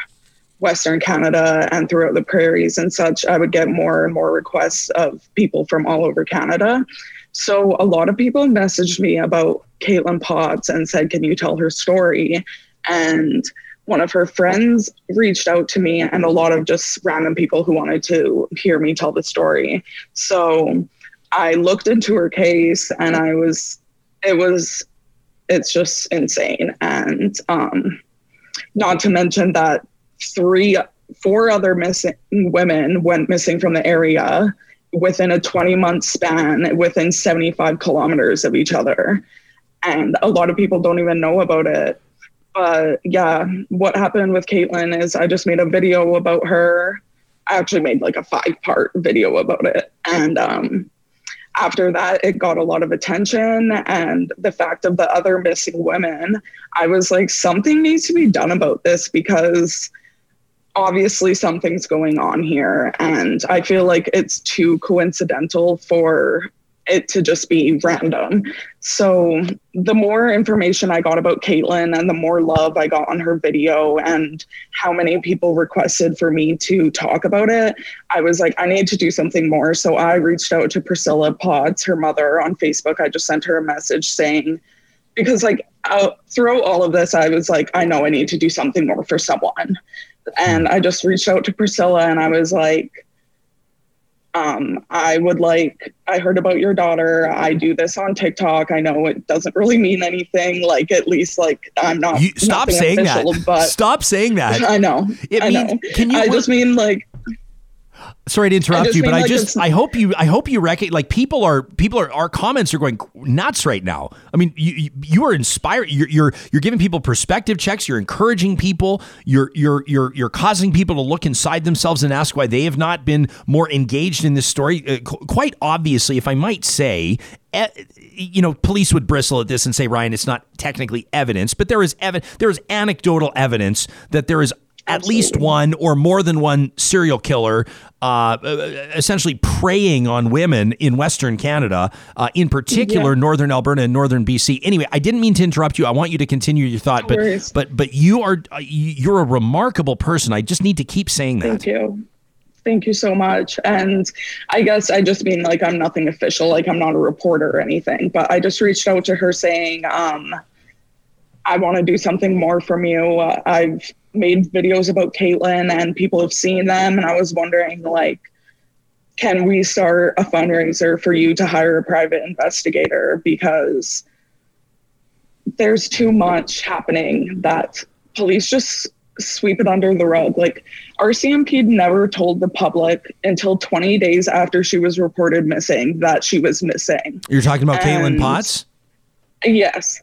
Western Canada and throughout the prairies and such, I would get more and more requests of people from all over Canada. So a lot of people messaged me about Caitlin Potts and said, can you tell her story? And one of her friends reached out to me, and a lot of just random people who wanted to hear me tell the story. So I looked into her case, and I was, it was, it's just insane. And um, not to mention that three, four other missing women went missing from the area within a twenty month span, within seventy-five kilometers of each other. And a lot of people don't even know about it. But yeah, what happened with Caitlin is I just made a video about her. I actually made like a five part video about it. And um, after that, it got a lot of attention. And the fact of the other missing women, I was like, something needs to be done about this, because obviously something's going on here. And I feel like it's too coincidental for it to just be random. So the more information I got about Caitlin and the more love I got on her video and how many people requested for me to talk about it, I was like, I need to do something more. So I reached out to Priscilla Potts, her mother, on Facebook. I just sent her a message saying, because like out, throughout all of this, I was like, I know I need to do something more for someone. And I just reached out to Priscilla and I was like, Um, I would like, I heard about your daughter. I do this on TikTok. I know it doesn't really mean anything. Like, at least like I'm not. You, stop saying official, that. But stop saying that. I know. It I means, know. Can you, I just mean like, sorry to interrupt you, but like I just, I hope you, I hope you recognize, like people are, people are, our comments are going nuts right now. I mean, you, you are inspiring. You're, you're, you're giving people perspective checks. You're encouraging people. You're, you're, you're, you're causing people to look inside themselves and ask why they have not been more engaged in this story. Uh, quite obviously, if I might say, you know, police would bristle at this and say, Ryan, it's not technically evidence, but there is evidence. There is anecdotal evidence that there is at least one or more than one serial killer uh, essentially preying on women in Western Canada, uh, in particular, yeah. Northern Alberta and Northern B C. Anyway, I didn't mean to interrupt you. I want you to continue your thought, no but, but but you are you're a remarkable person. I just need to keep saying that. Thank you. Thank you so much. And I guess I just mean like I'm nothing official, like I'm not a reporter or anything, but I just reached out to her saying, um, I want to do something more from you. Uh, I've made videos about Caitlin and people have seen them. And I was wondering, like, can we start a fundraiser for you to hire a private investigator? Because there's too much happening that police just sweep it under the rug. Like, R C M P never told the public until twenty days after she was reported missing that she was missing. You're talking about and, Caitlin Potts? Yes.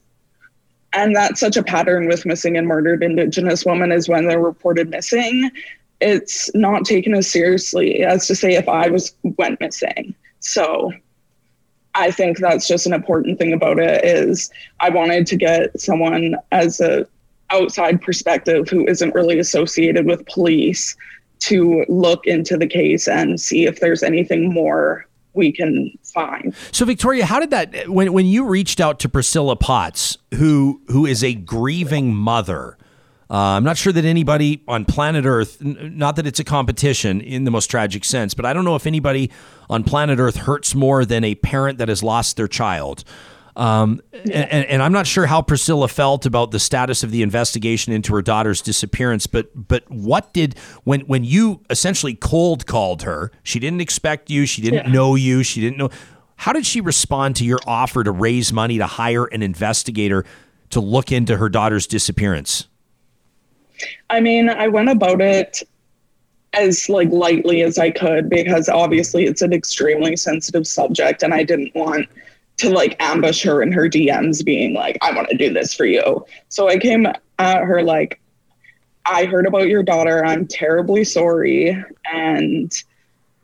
And that's such a pattern with missing and murdered Indigenous women, is when they're reported missing, it's not taken as seriously as to say if I was went missing. So I think that's just an important thing about it is I wanted to get someone as a outside perspective who isn't really associated with police to look into the case and see if there's anything more we can find. So, Victoria, how did that, when when you reached out to Priscilla Potts, who who is a grieving mother, uh, I'm not sure that anybody on planet Earth, n- not that it's a competition in the most tragic sense, but I don't know if anybody on planet Earth hurts more than a parent that has lost their child. Um, yeah. and, and I'm not sure how Priscilla felt about the status of the investigation into her daughter's disappearance, but but what did, when when you essentially cold called her, she didn't expect you, she didn't yeah. know you, she didn't know, how did she respond to your offer to raise money to hire an investigator to look into her daughter's disappearance? I mean, I went about it as like lightly as I could, because obviously it's an extremely sensitive subject and I didn't want to like ambush her in her D Ms being like, I want to do this for you. So I came at her like, I heard about your daughter. I'm terribly sorry. And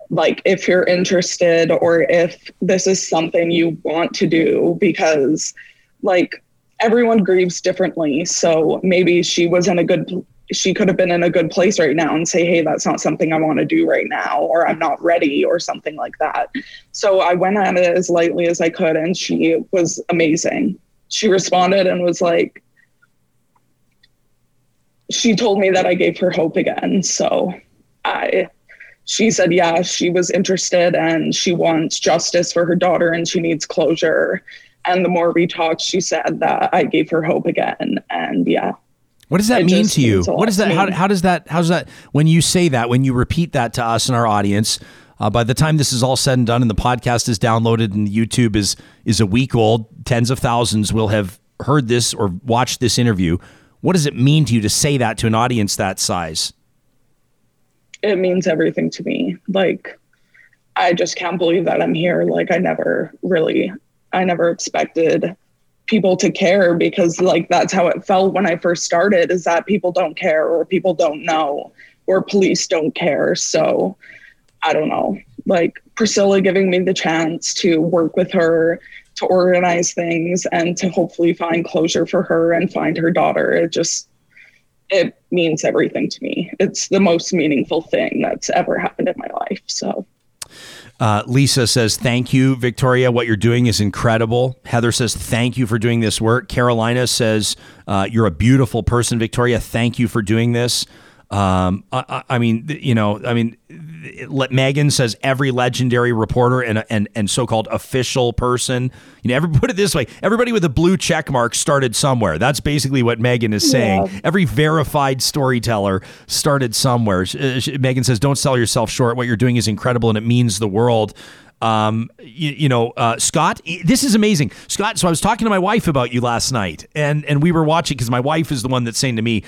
like, if you're interested or if this is something you want to do, because like everyone grieves differently. So maybe she was in a good, she could have been in a good place right now and say, hey, that's not something I want to do right now, or I'm not ready or something like that. So I went at it as lightly as I could, and she was amazing. She responded and was like, she told me that I gave her hope again. So I, she said, yeah, she was interested and she wants justice for her daughter and she needs closure. And the more we talked, she said that I gave her hope again. And yeah. What does that it mean to you? What does that, how, how does that, how's that, when you say that, when you repeat that to us and our audience, uh, by the time this is all said and done and the podcast is downloaded and YouTube is, is a week old, tens of thousands will have heard this or watched this interview. What does it mean to you to say that to an audience that size? It means everything to me. Like, I just can't believe that I'm here. Like, I never really, I never expected people to care, because like that's how it felt when I first started, is that people don't care or people don't know or police don't care. So I don't know, like Priscilla giving me the chance to work with her to organize things and to hopefully find closure for her and find her daughter. It just, it means everything to me. It's the most meaningful thing that's ever happened in my life. So Uh, Lisa says, thank you, Victoria. What you're doing is incredible. Heather says, thank you for doing this work. Carolina says, uh, you're a beautiful person, Victoria. Thank you for doing this. Um, I, I mean, you know, I mean, Megan says every legendary reporter and, and, and so-called official person, you know, everybody, put it this way, everybody with a blue check mark started somewhere. That's basically what Megan is saying. Yeah. Every verified storyteller started somewhere. She, she, Megan says, don't sell yourself short. What you're doing is incredible and it means the world. Um, you, you know, uh, Scott, this is amazing. Scott, so I was talking to my wife about you last night and, and we were watching, because my wife is the one that's saying to me,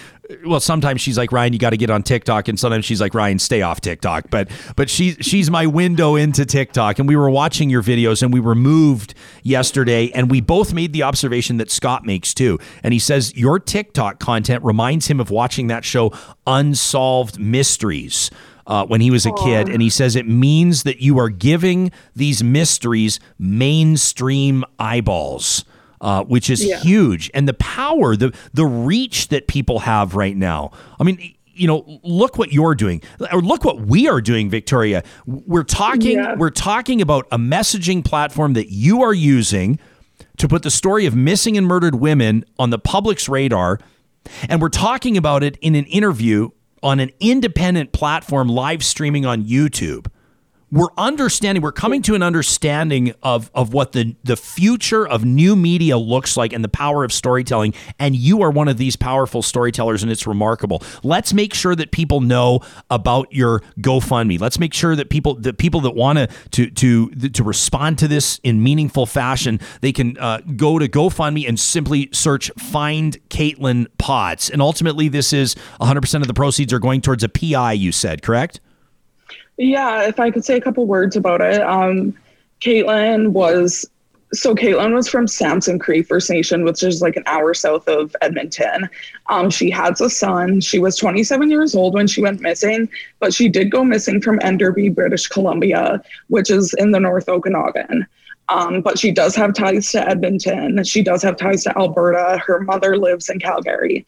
well, sometimes she's like, Ryan, you got to get on TikTok. And sometimes she's like, Ryan, stay off TikTok. But, but she's, she's my window into TikTok. And we were watching your videos and we were moved yesterday. And we both made the observation that Scott makes too. And he says, your TikTok content reminds him of watching that show Unsolved Mysteries. Uh, when he was a kid. And he says it means that you are giving these mysteries mainstream eyeballs, uh, which is yeah. huge. And the power, the the reach that people have right now. I mean, you know, look what you're doing, or look what we are doing, Victoria. We're talking, yeah. we're talking about a messaging platform that you are using to put the story of missing and murdered women on the public's radar. And we're talking about it in an interview on an independent platform, live streaming on YouTube. We're understanding, we're coming to an understanding of, of what the, the future of new media looks like and the power of storytelling. And you are one of these powerful storytellers, and it's remarkable. Let's make sure that people know about your GoFundMe. Let's make sure that people, the people that want to to to respond to this in meaningful fashion, they can uh, go to GoFundMe and simply search Find Caitlin Potts. And ultimately, this is one hundred percent of the proceeds are going towards a P I, you said, correct? Yeah, if I could say a couple words about it. Um, Caitlin was, so Caitlin was from Samson Creek First Nation, which is like an hour south of Edmonton. Um, she has a son. She was twenty-seven years old when she went missing, but she did go missing from Enderby, British Columbia, which is in the North Okanagan. Um, but she does have ties to Edmonton. She does have ties to Alberta. Her mother lives in Calgary.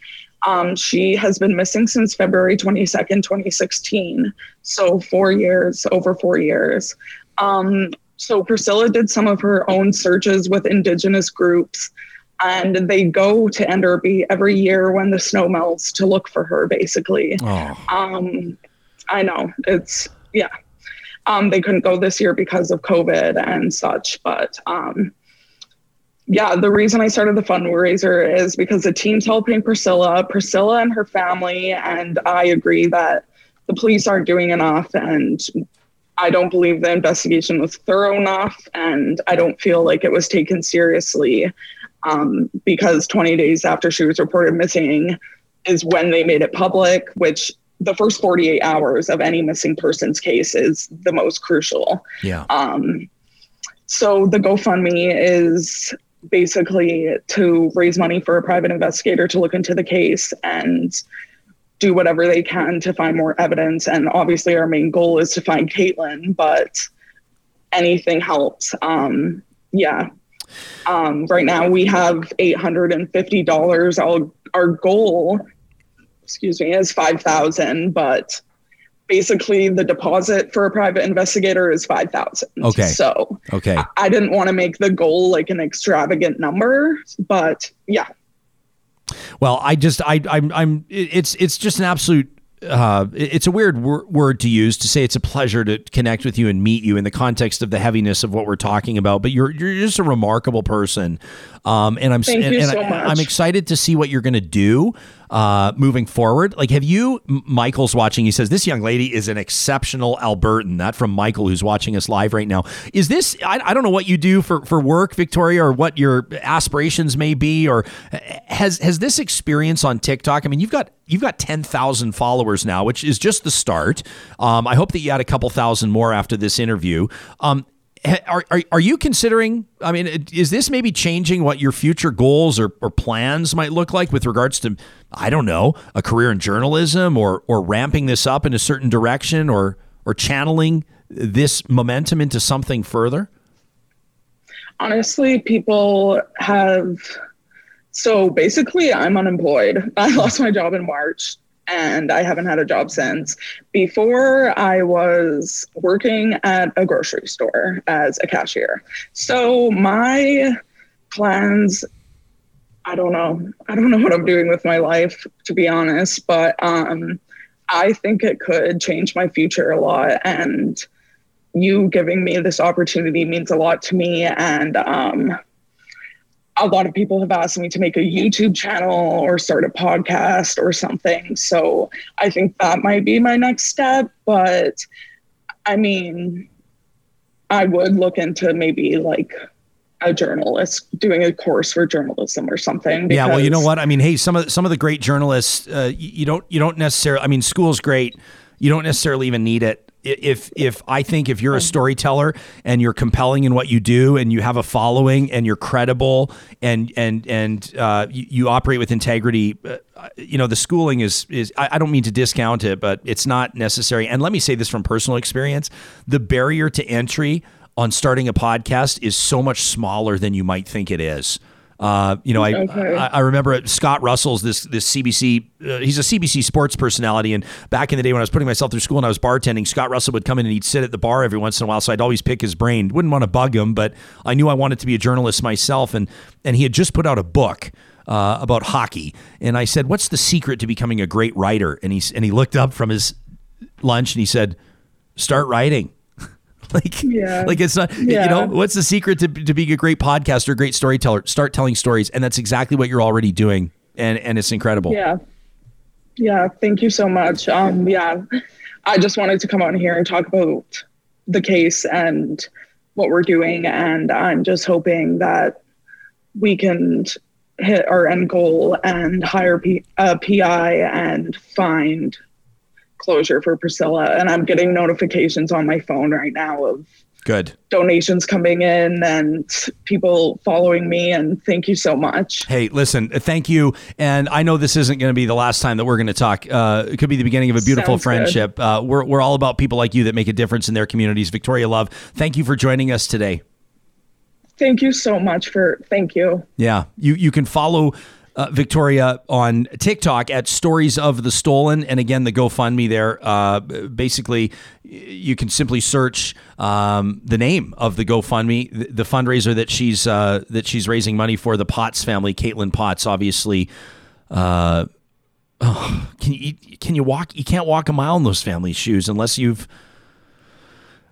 Um, she has been missing since February twenty-second, twenty sixteen. So four years, over four years. Um, so Priscilla did some of her own searches with Indigenous groups, and they go to Enderby every year when the snow melts to look for her, basically. Oh. Um, I know, it's, yeah. Um, they couldn't go this year because of COVID and such, but um, yeah, the reason I started the fundraiser is because the team's helping Priscilla. Priscilla and her family and I agree that the police aren't doing enough, and I don't believe the investigation was thorough enough, and I don't feel like it was taken seriously, um, because twenty days after she was reported missing is when they made it public, which the first forty-eight hours of any missing person's case is the most crucial. Yeah. Um, so the GoFundMe is basically to raise money for a private investigator to look into the case and do whatever they can to find more evidence. And obviously our main goal is to find Caitlin, but anything helps. Um, yeah. Um, right now we have eight hundred fifty dollars. I'll, our goal excuse me, is five thousand, but basically the deposit for a private investigator is five thousand. Okay. So okay. I, I didn't want to make the goal like an extravagant number, but yeah. Well, I just, I, I'm, I'm, it's, it's just an absolute, uh, it's a weird wor- word to use to say it's a pleasure to connect with you and meet you in the context of the heaviness of what we're talking about, but you're, you're just a remarkable person. Um, and I'm, Thank and, you and so I, much. I'm excited to see what you're going to do. Uh, moving forward, like have you, Michael's watching, he says, this young lady is an exceptional Albertan. That from Michael, who's watching us live right now. Is this, I, I don't know what you do for, for work, Victoria, or what your aspirations may be, or has, has this experience on TikTok? I mean, you've got, you've got ten thousand followers now, which is just the start. Um, I hope that you had a couple thousand more after this interview. Um, Are, are are you considering, I mean, is this maybe changing what your future goals or, or plans might look like with regards to, I don't know, a career in journalism or or ramping this up in a certain direction or or channeling this momentum into something further? Honestly, people have, so basically I'm unemployed. I lost my job in March. And I haven't had a job since. Before, I was working at a grocery store as a cashier. So my plans, I don't know. I don't know what I'm doing with my life, to be honest. But um, I think it could change my future a lot. And you giving me this opportunity means a lot to me. And um, a lot of people have asked me to make a YouTube channel or start a podcast or something. So I think that might be my next step. But I mean, I would look into maybe like a journalist doing a course for journalism or something. Yeah. Well, you know what? I mean, hey, some of, some of the great journalists, uh, you don't, you don't necessarily, I mean, school's great. You don't necessarily even need it. If if I think if you're a storyteller and you're compelling in what you do and you have a following and you're credible and and and uh, you, you operate with integrity, uh, you know, the schooling is is I, I don't mean to discount it, but it's not necessary. And let me say this from personal experience. The barrier to entry on starting a podcast is so much smaller than you might think it is. Uh, you know, I, okay. I I remember Scott Russell's this this C B C. Uh, he's a C B C sports personality, and back in the day when I was putting myself through school and I was bartending, Scott Russell would come in and he'd sit at the bar every once in a while, so I'd always pick his brain. Wouldn't want to bug him, but I knew I wanted to be a journalist myself, and and he had just put out a book uh, about hockey, and I said, "What's the secret to becoming a great writer?" And he and he looked up from his lunch and he said, "Start writing." Like, yeah. like it's not, yeah. you know, what's the secret to, to being a great podcaster, a great storyteller? Start telling stories. And that's exactly what you're already doing. And and it's incredible. Yeah. Yeah. Thank you so much. Um, yeah. I just wanted to come on here and talk about the case and what we're doing. And I'm just hoping that we can hit our end goal and hire P- a P I and find closure for Priscilla. And I'm getting notifications on my phone right now of good donations coming in and people following me, and thank you so much. Hey, listen, thank you. And I know this isn't going to be the last time that we're going to talk. Uh, it could be the beginning of a beautiful Sounds friendship. Good. Uh, we're, we're all about people like you that make a difference in their communities. Victoria Love, thank you for joining us today. Thank you so much for, thank you. Yeah, you, you can follow uh, Victoria on TikTok at Stories of the Stolen. And again, the GoFundMe there, uh, basically you can simply search um, the name of the GoFundMe, the, the fundraiser that she's, uh, that she's raising money for, the Potts family, Caitlin Potts, obviously. Uh, oh, can you, can you walk? You can't walk a mile in those family's shoes unless you've,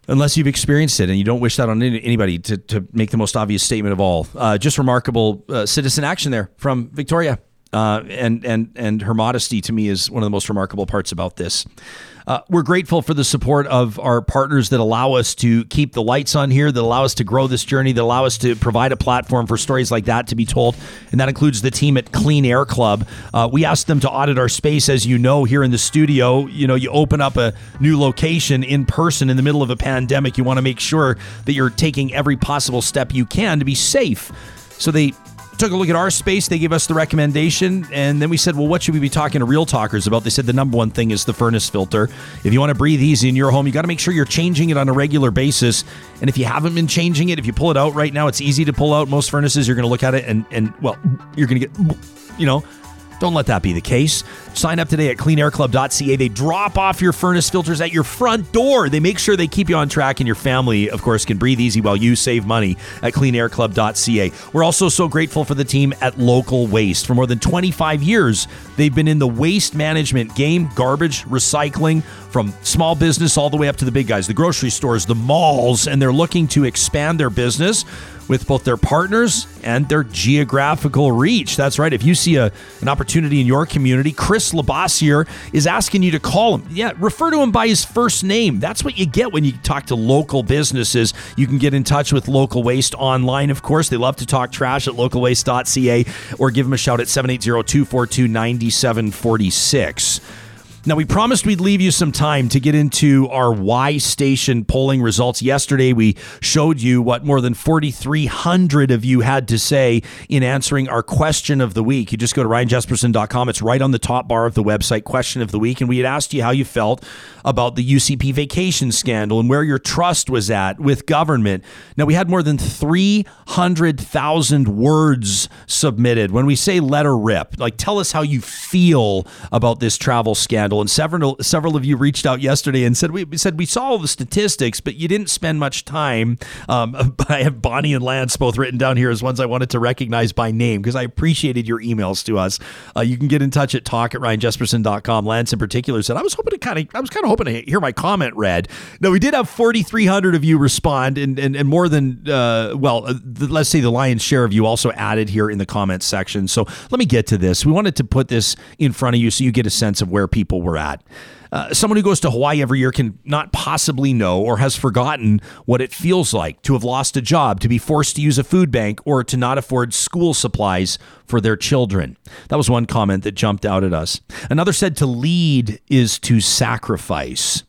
Unless you've experienced it, and you don't wish that on anybody, to, to make the most obvious statement of all. Uh, just remarkable uh, citizen action there from Victoria. Uh, and, and, and her modesty, to me, is one of the most remarkable parts about this. Uh, we're grateful for the support of our partners that allow us to keep the lights on here, that allow us to grow this journey, that allow us to provide a platform for stories like that to be told. And that includes the team at Clean Air Club. Uh, we asked them to audit our space, as you know, here in the studio. You know, you open up a new location in person in the middle of a pandemic. You want to make sure that you're taking every possible step you can to be safe. So they took a look at our space. They gave us the recommendation, and then we said, well, what should we be talking to real talkers about? They said the number one thing is the furnace filter. If you want to breathe easy in your home, you got to make sure you're changing it on a regular basis. And if you haven't been changing it, if you pull it out right now, it's easy to pull out. Most furnaces, you're going to look at it and, and well, you're going to get, you know, don't let that be the case. Sign up today at clean air club dot c a. They drop off your furnace filters at your front door. They make sure they keep you on track, and your family, of course, can breathe easy while you save money at clean air club dot c a. We're also so grateful for the team at Local Waste. For more than twenty-five years, they've been in the waste management game, garbage, recycling, from small business all the way up to the big guys, the grocery stores, the malls, and they're looking to expand their business with both their partners and their geographical reach. That's right. If you see a, an opportunity in your community, Chris Labossiere is asking you to call him. Yeah, refer to him by his first name. That's what you get when you talk to local businesses. You can get in touch with Local Waste online, of course. They love to talk trash at local waste dot c a, or give them a shout at seven eight zero, two four two, nine seven four six. Now, we promised we'd leave you some time to get into our Y Station polling results. Yesterday, we showed you what more than forty-three hundred of you had to say in answering our question of the week. You just go to ryan jesperson dot com. It's right on the top bar of the website, question of the week. And we had asked you how you felt about the U C P vacation scandal and where your trust was at with government. Now, we had more than three hundred thousand words submitted. When we say let her rip, like, tell us how you feel about this travel scandal. And several several of you reached out yesterday and said, we, we said we saw all the statistics, but you didn't spend much time. Um, but I have Bonnie and Lance both written down here as ones I wanted to recognize by name, because I appreciated your emails to us. Uh, you can get in touch at talk at ryan jesperson dot com. Lance in particular said, I was hoping to kind of I was kind of hoping to hear my comment read. Now, we did have forty-three hundred of you respond, and and, and more than uh, well, the, let's say the lion's share of you also added here in the comments section. So let me get to this. We wanted to put this in front of you so you get a sense of where people we're at. Uh, someone who goes to Hawaii every year can not possibly know or has forgotten what it feels like to have lost a job, to be forced to use a food bank, or to not afford school supplies for their children. That was one comment that jumped out at us. Another said, to lead is to sacrifice.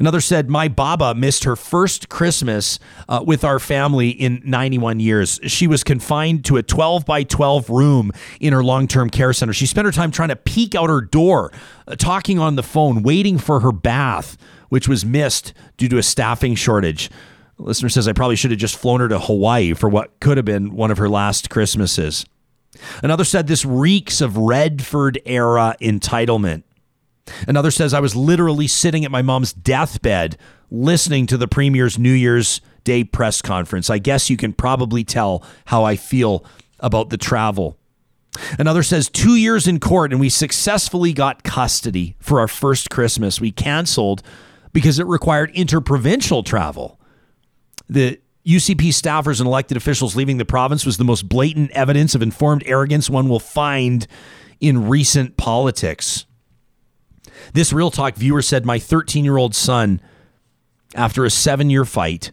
Another said, my Baba missed her first Christmas uh, with our family in ninety-one years. She was confined to a twelve by twelve room in her long-term care center. She spent her time trying to peek out her door, uh, talking on the phone, waiting for her bath, which was missed due to a staffing shortage. The listener says, I probably should have just flown her to Hawaii for what could have been one of her last Christmases. Another said, this reeks of Redford era entitlement. Another says, I was literally sitting at my mom's deathbed listening to the Premier's New Year's Day press conference. I guess you can probably tell how I feel about the travel. Another says, two years in court and we successfully got custody for our first Christmas. We canceled because it required interprovincial travel. The U C P staffers and elected officials leaving the province was the most blatant evidence of informed arrogance one will find in recent politics. This Real Talk viewer said, my thirteen-year-old son, after a seven-year fight,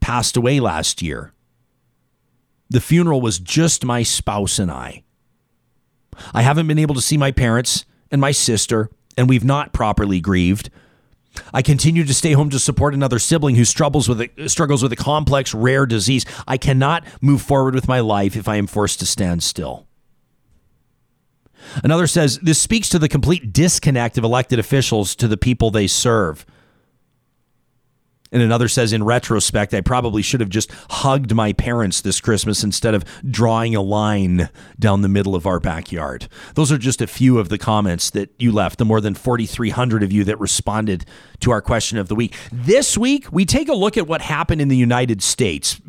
passed away last year. The funeral was just my spouse and I. I haven't been able to see my parents and my sister, and we've not properly grieved. I continue to stay home to support another sibling who struggles with a, struggles with a complex, rare disease. I cannot move forward with my life if I am forced to stand still. Another says, this speaks to the complete disconnect of elected officials to the people they serve. And another says, in retrospect, I probably should have just hugged my parents this Christmas instead of drawing a line down the middle of our backyard. Those are just a few of the comments that you left, the more than four thousand three hundred of you that responded to our question of the week. This week, we take a look at what happened in the United States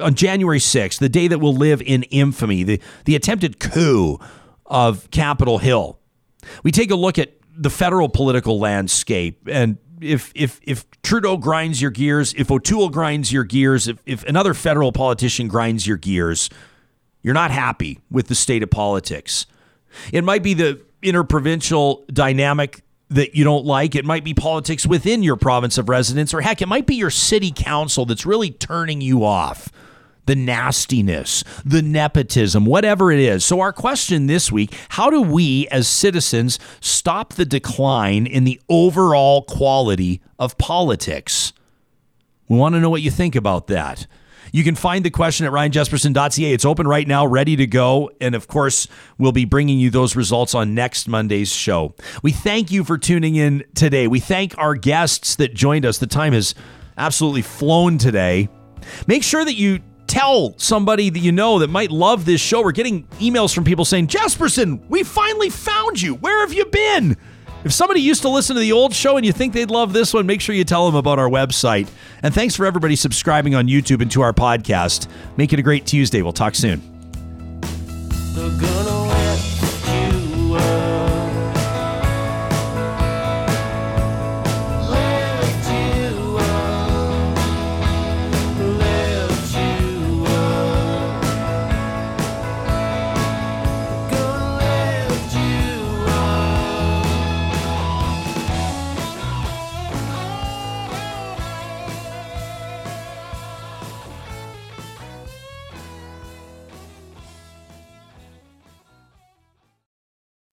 on January sixth, the day that will live in infamy, the, the attempted coup of Capitol Hill. We take a look at the federal political landscape, and If if if Trudeau grinds your gears, if O'Toole grinds your gears, if, if another federal politician grinds your gears, you're not happy with the state of politics. It might be the interprovincial dynamic that you don't like. It might be politics within your province of residence, or heck, it might be your city council that's really turning you off. The nastiness, the nepotism, whatever it is. So our question this week, how do we as citizens stop the decline in the overall quality of politics? We want to know what you think about that. You can find the question at ryan jesperson dot c a. It's open right now, ready to go. And of course, we'll be bringing you those results on next Monday's show. We thank you for tuning in today. We thank our guests that joined us. The time has absolutely flown today. Make sure that you tell somebody that you know that might love this show. We're getting emails from people saying, Jesperson, we finally found you. Where have you been? If somebody used to listen to the old show and you think they'd love this one, make sure you tell them about our website. And thanks for everybody subscribing on YouTube and to our podcast. Make it a great Tuesday. We'll talk soon.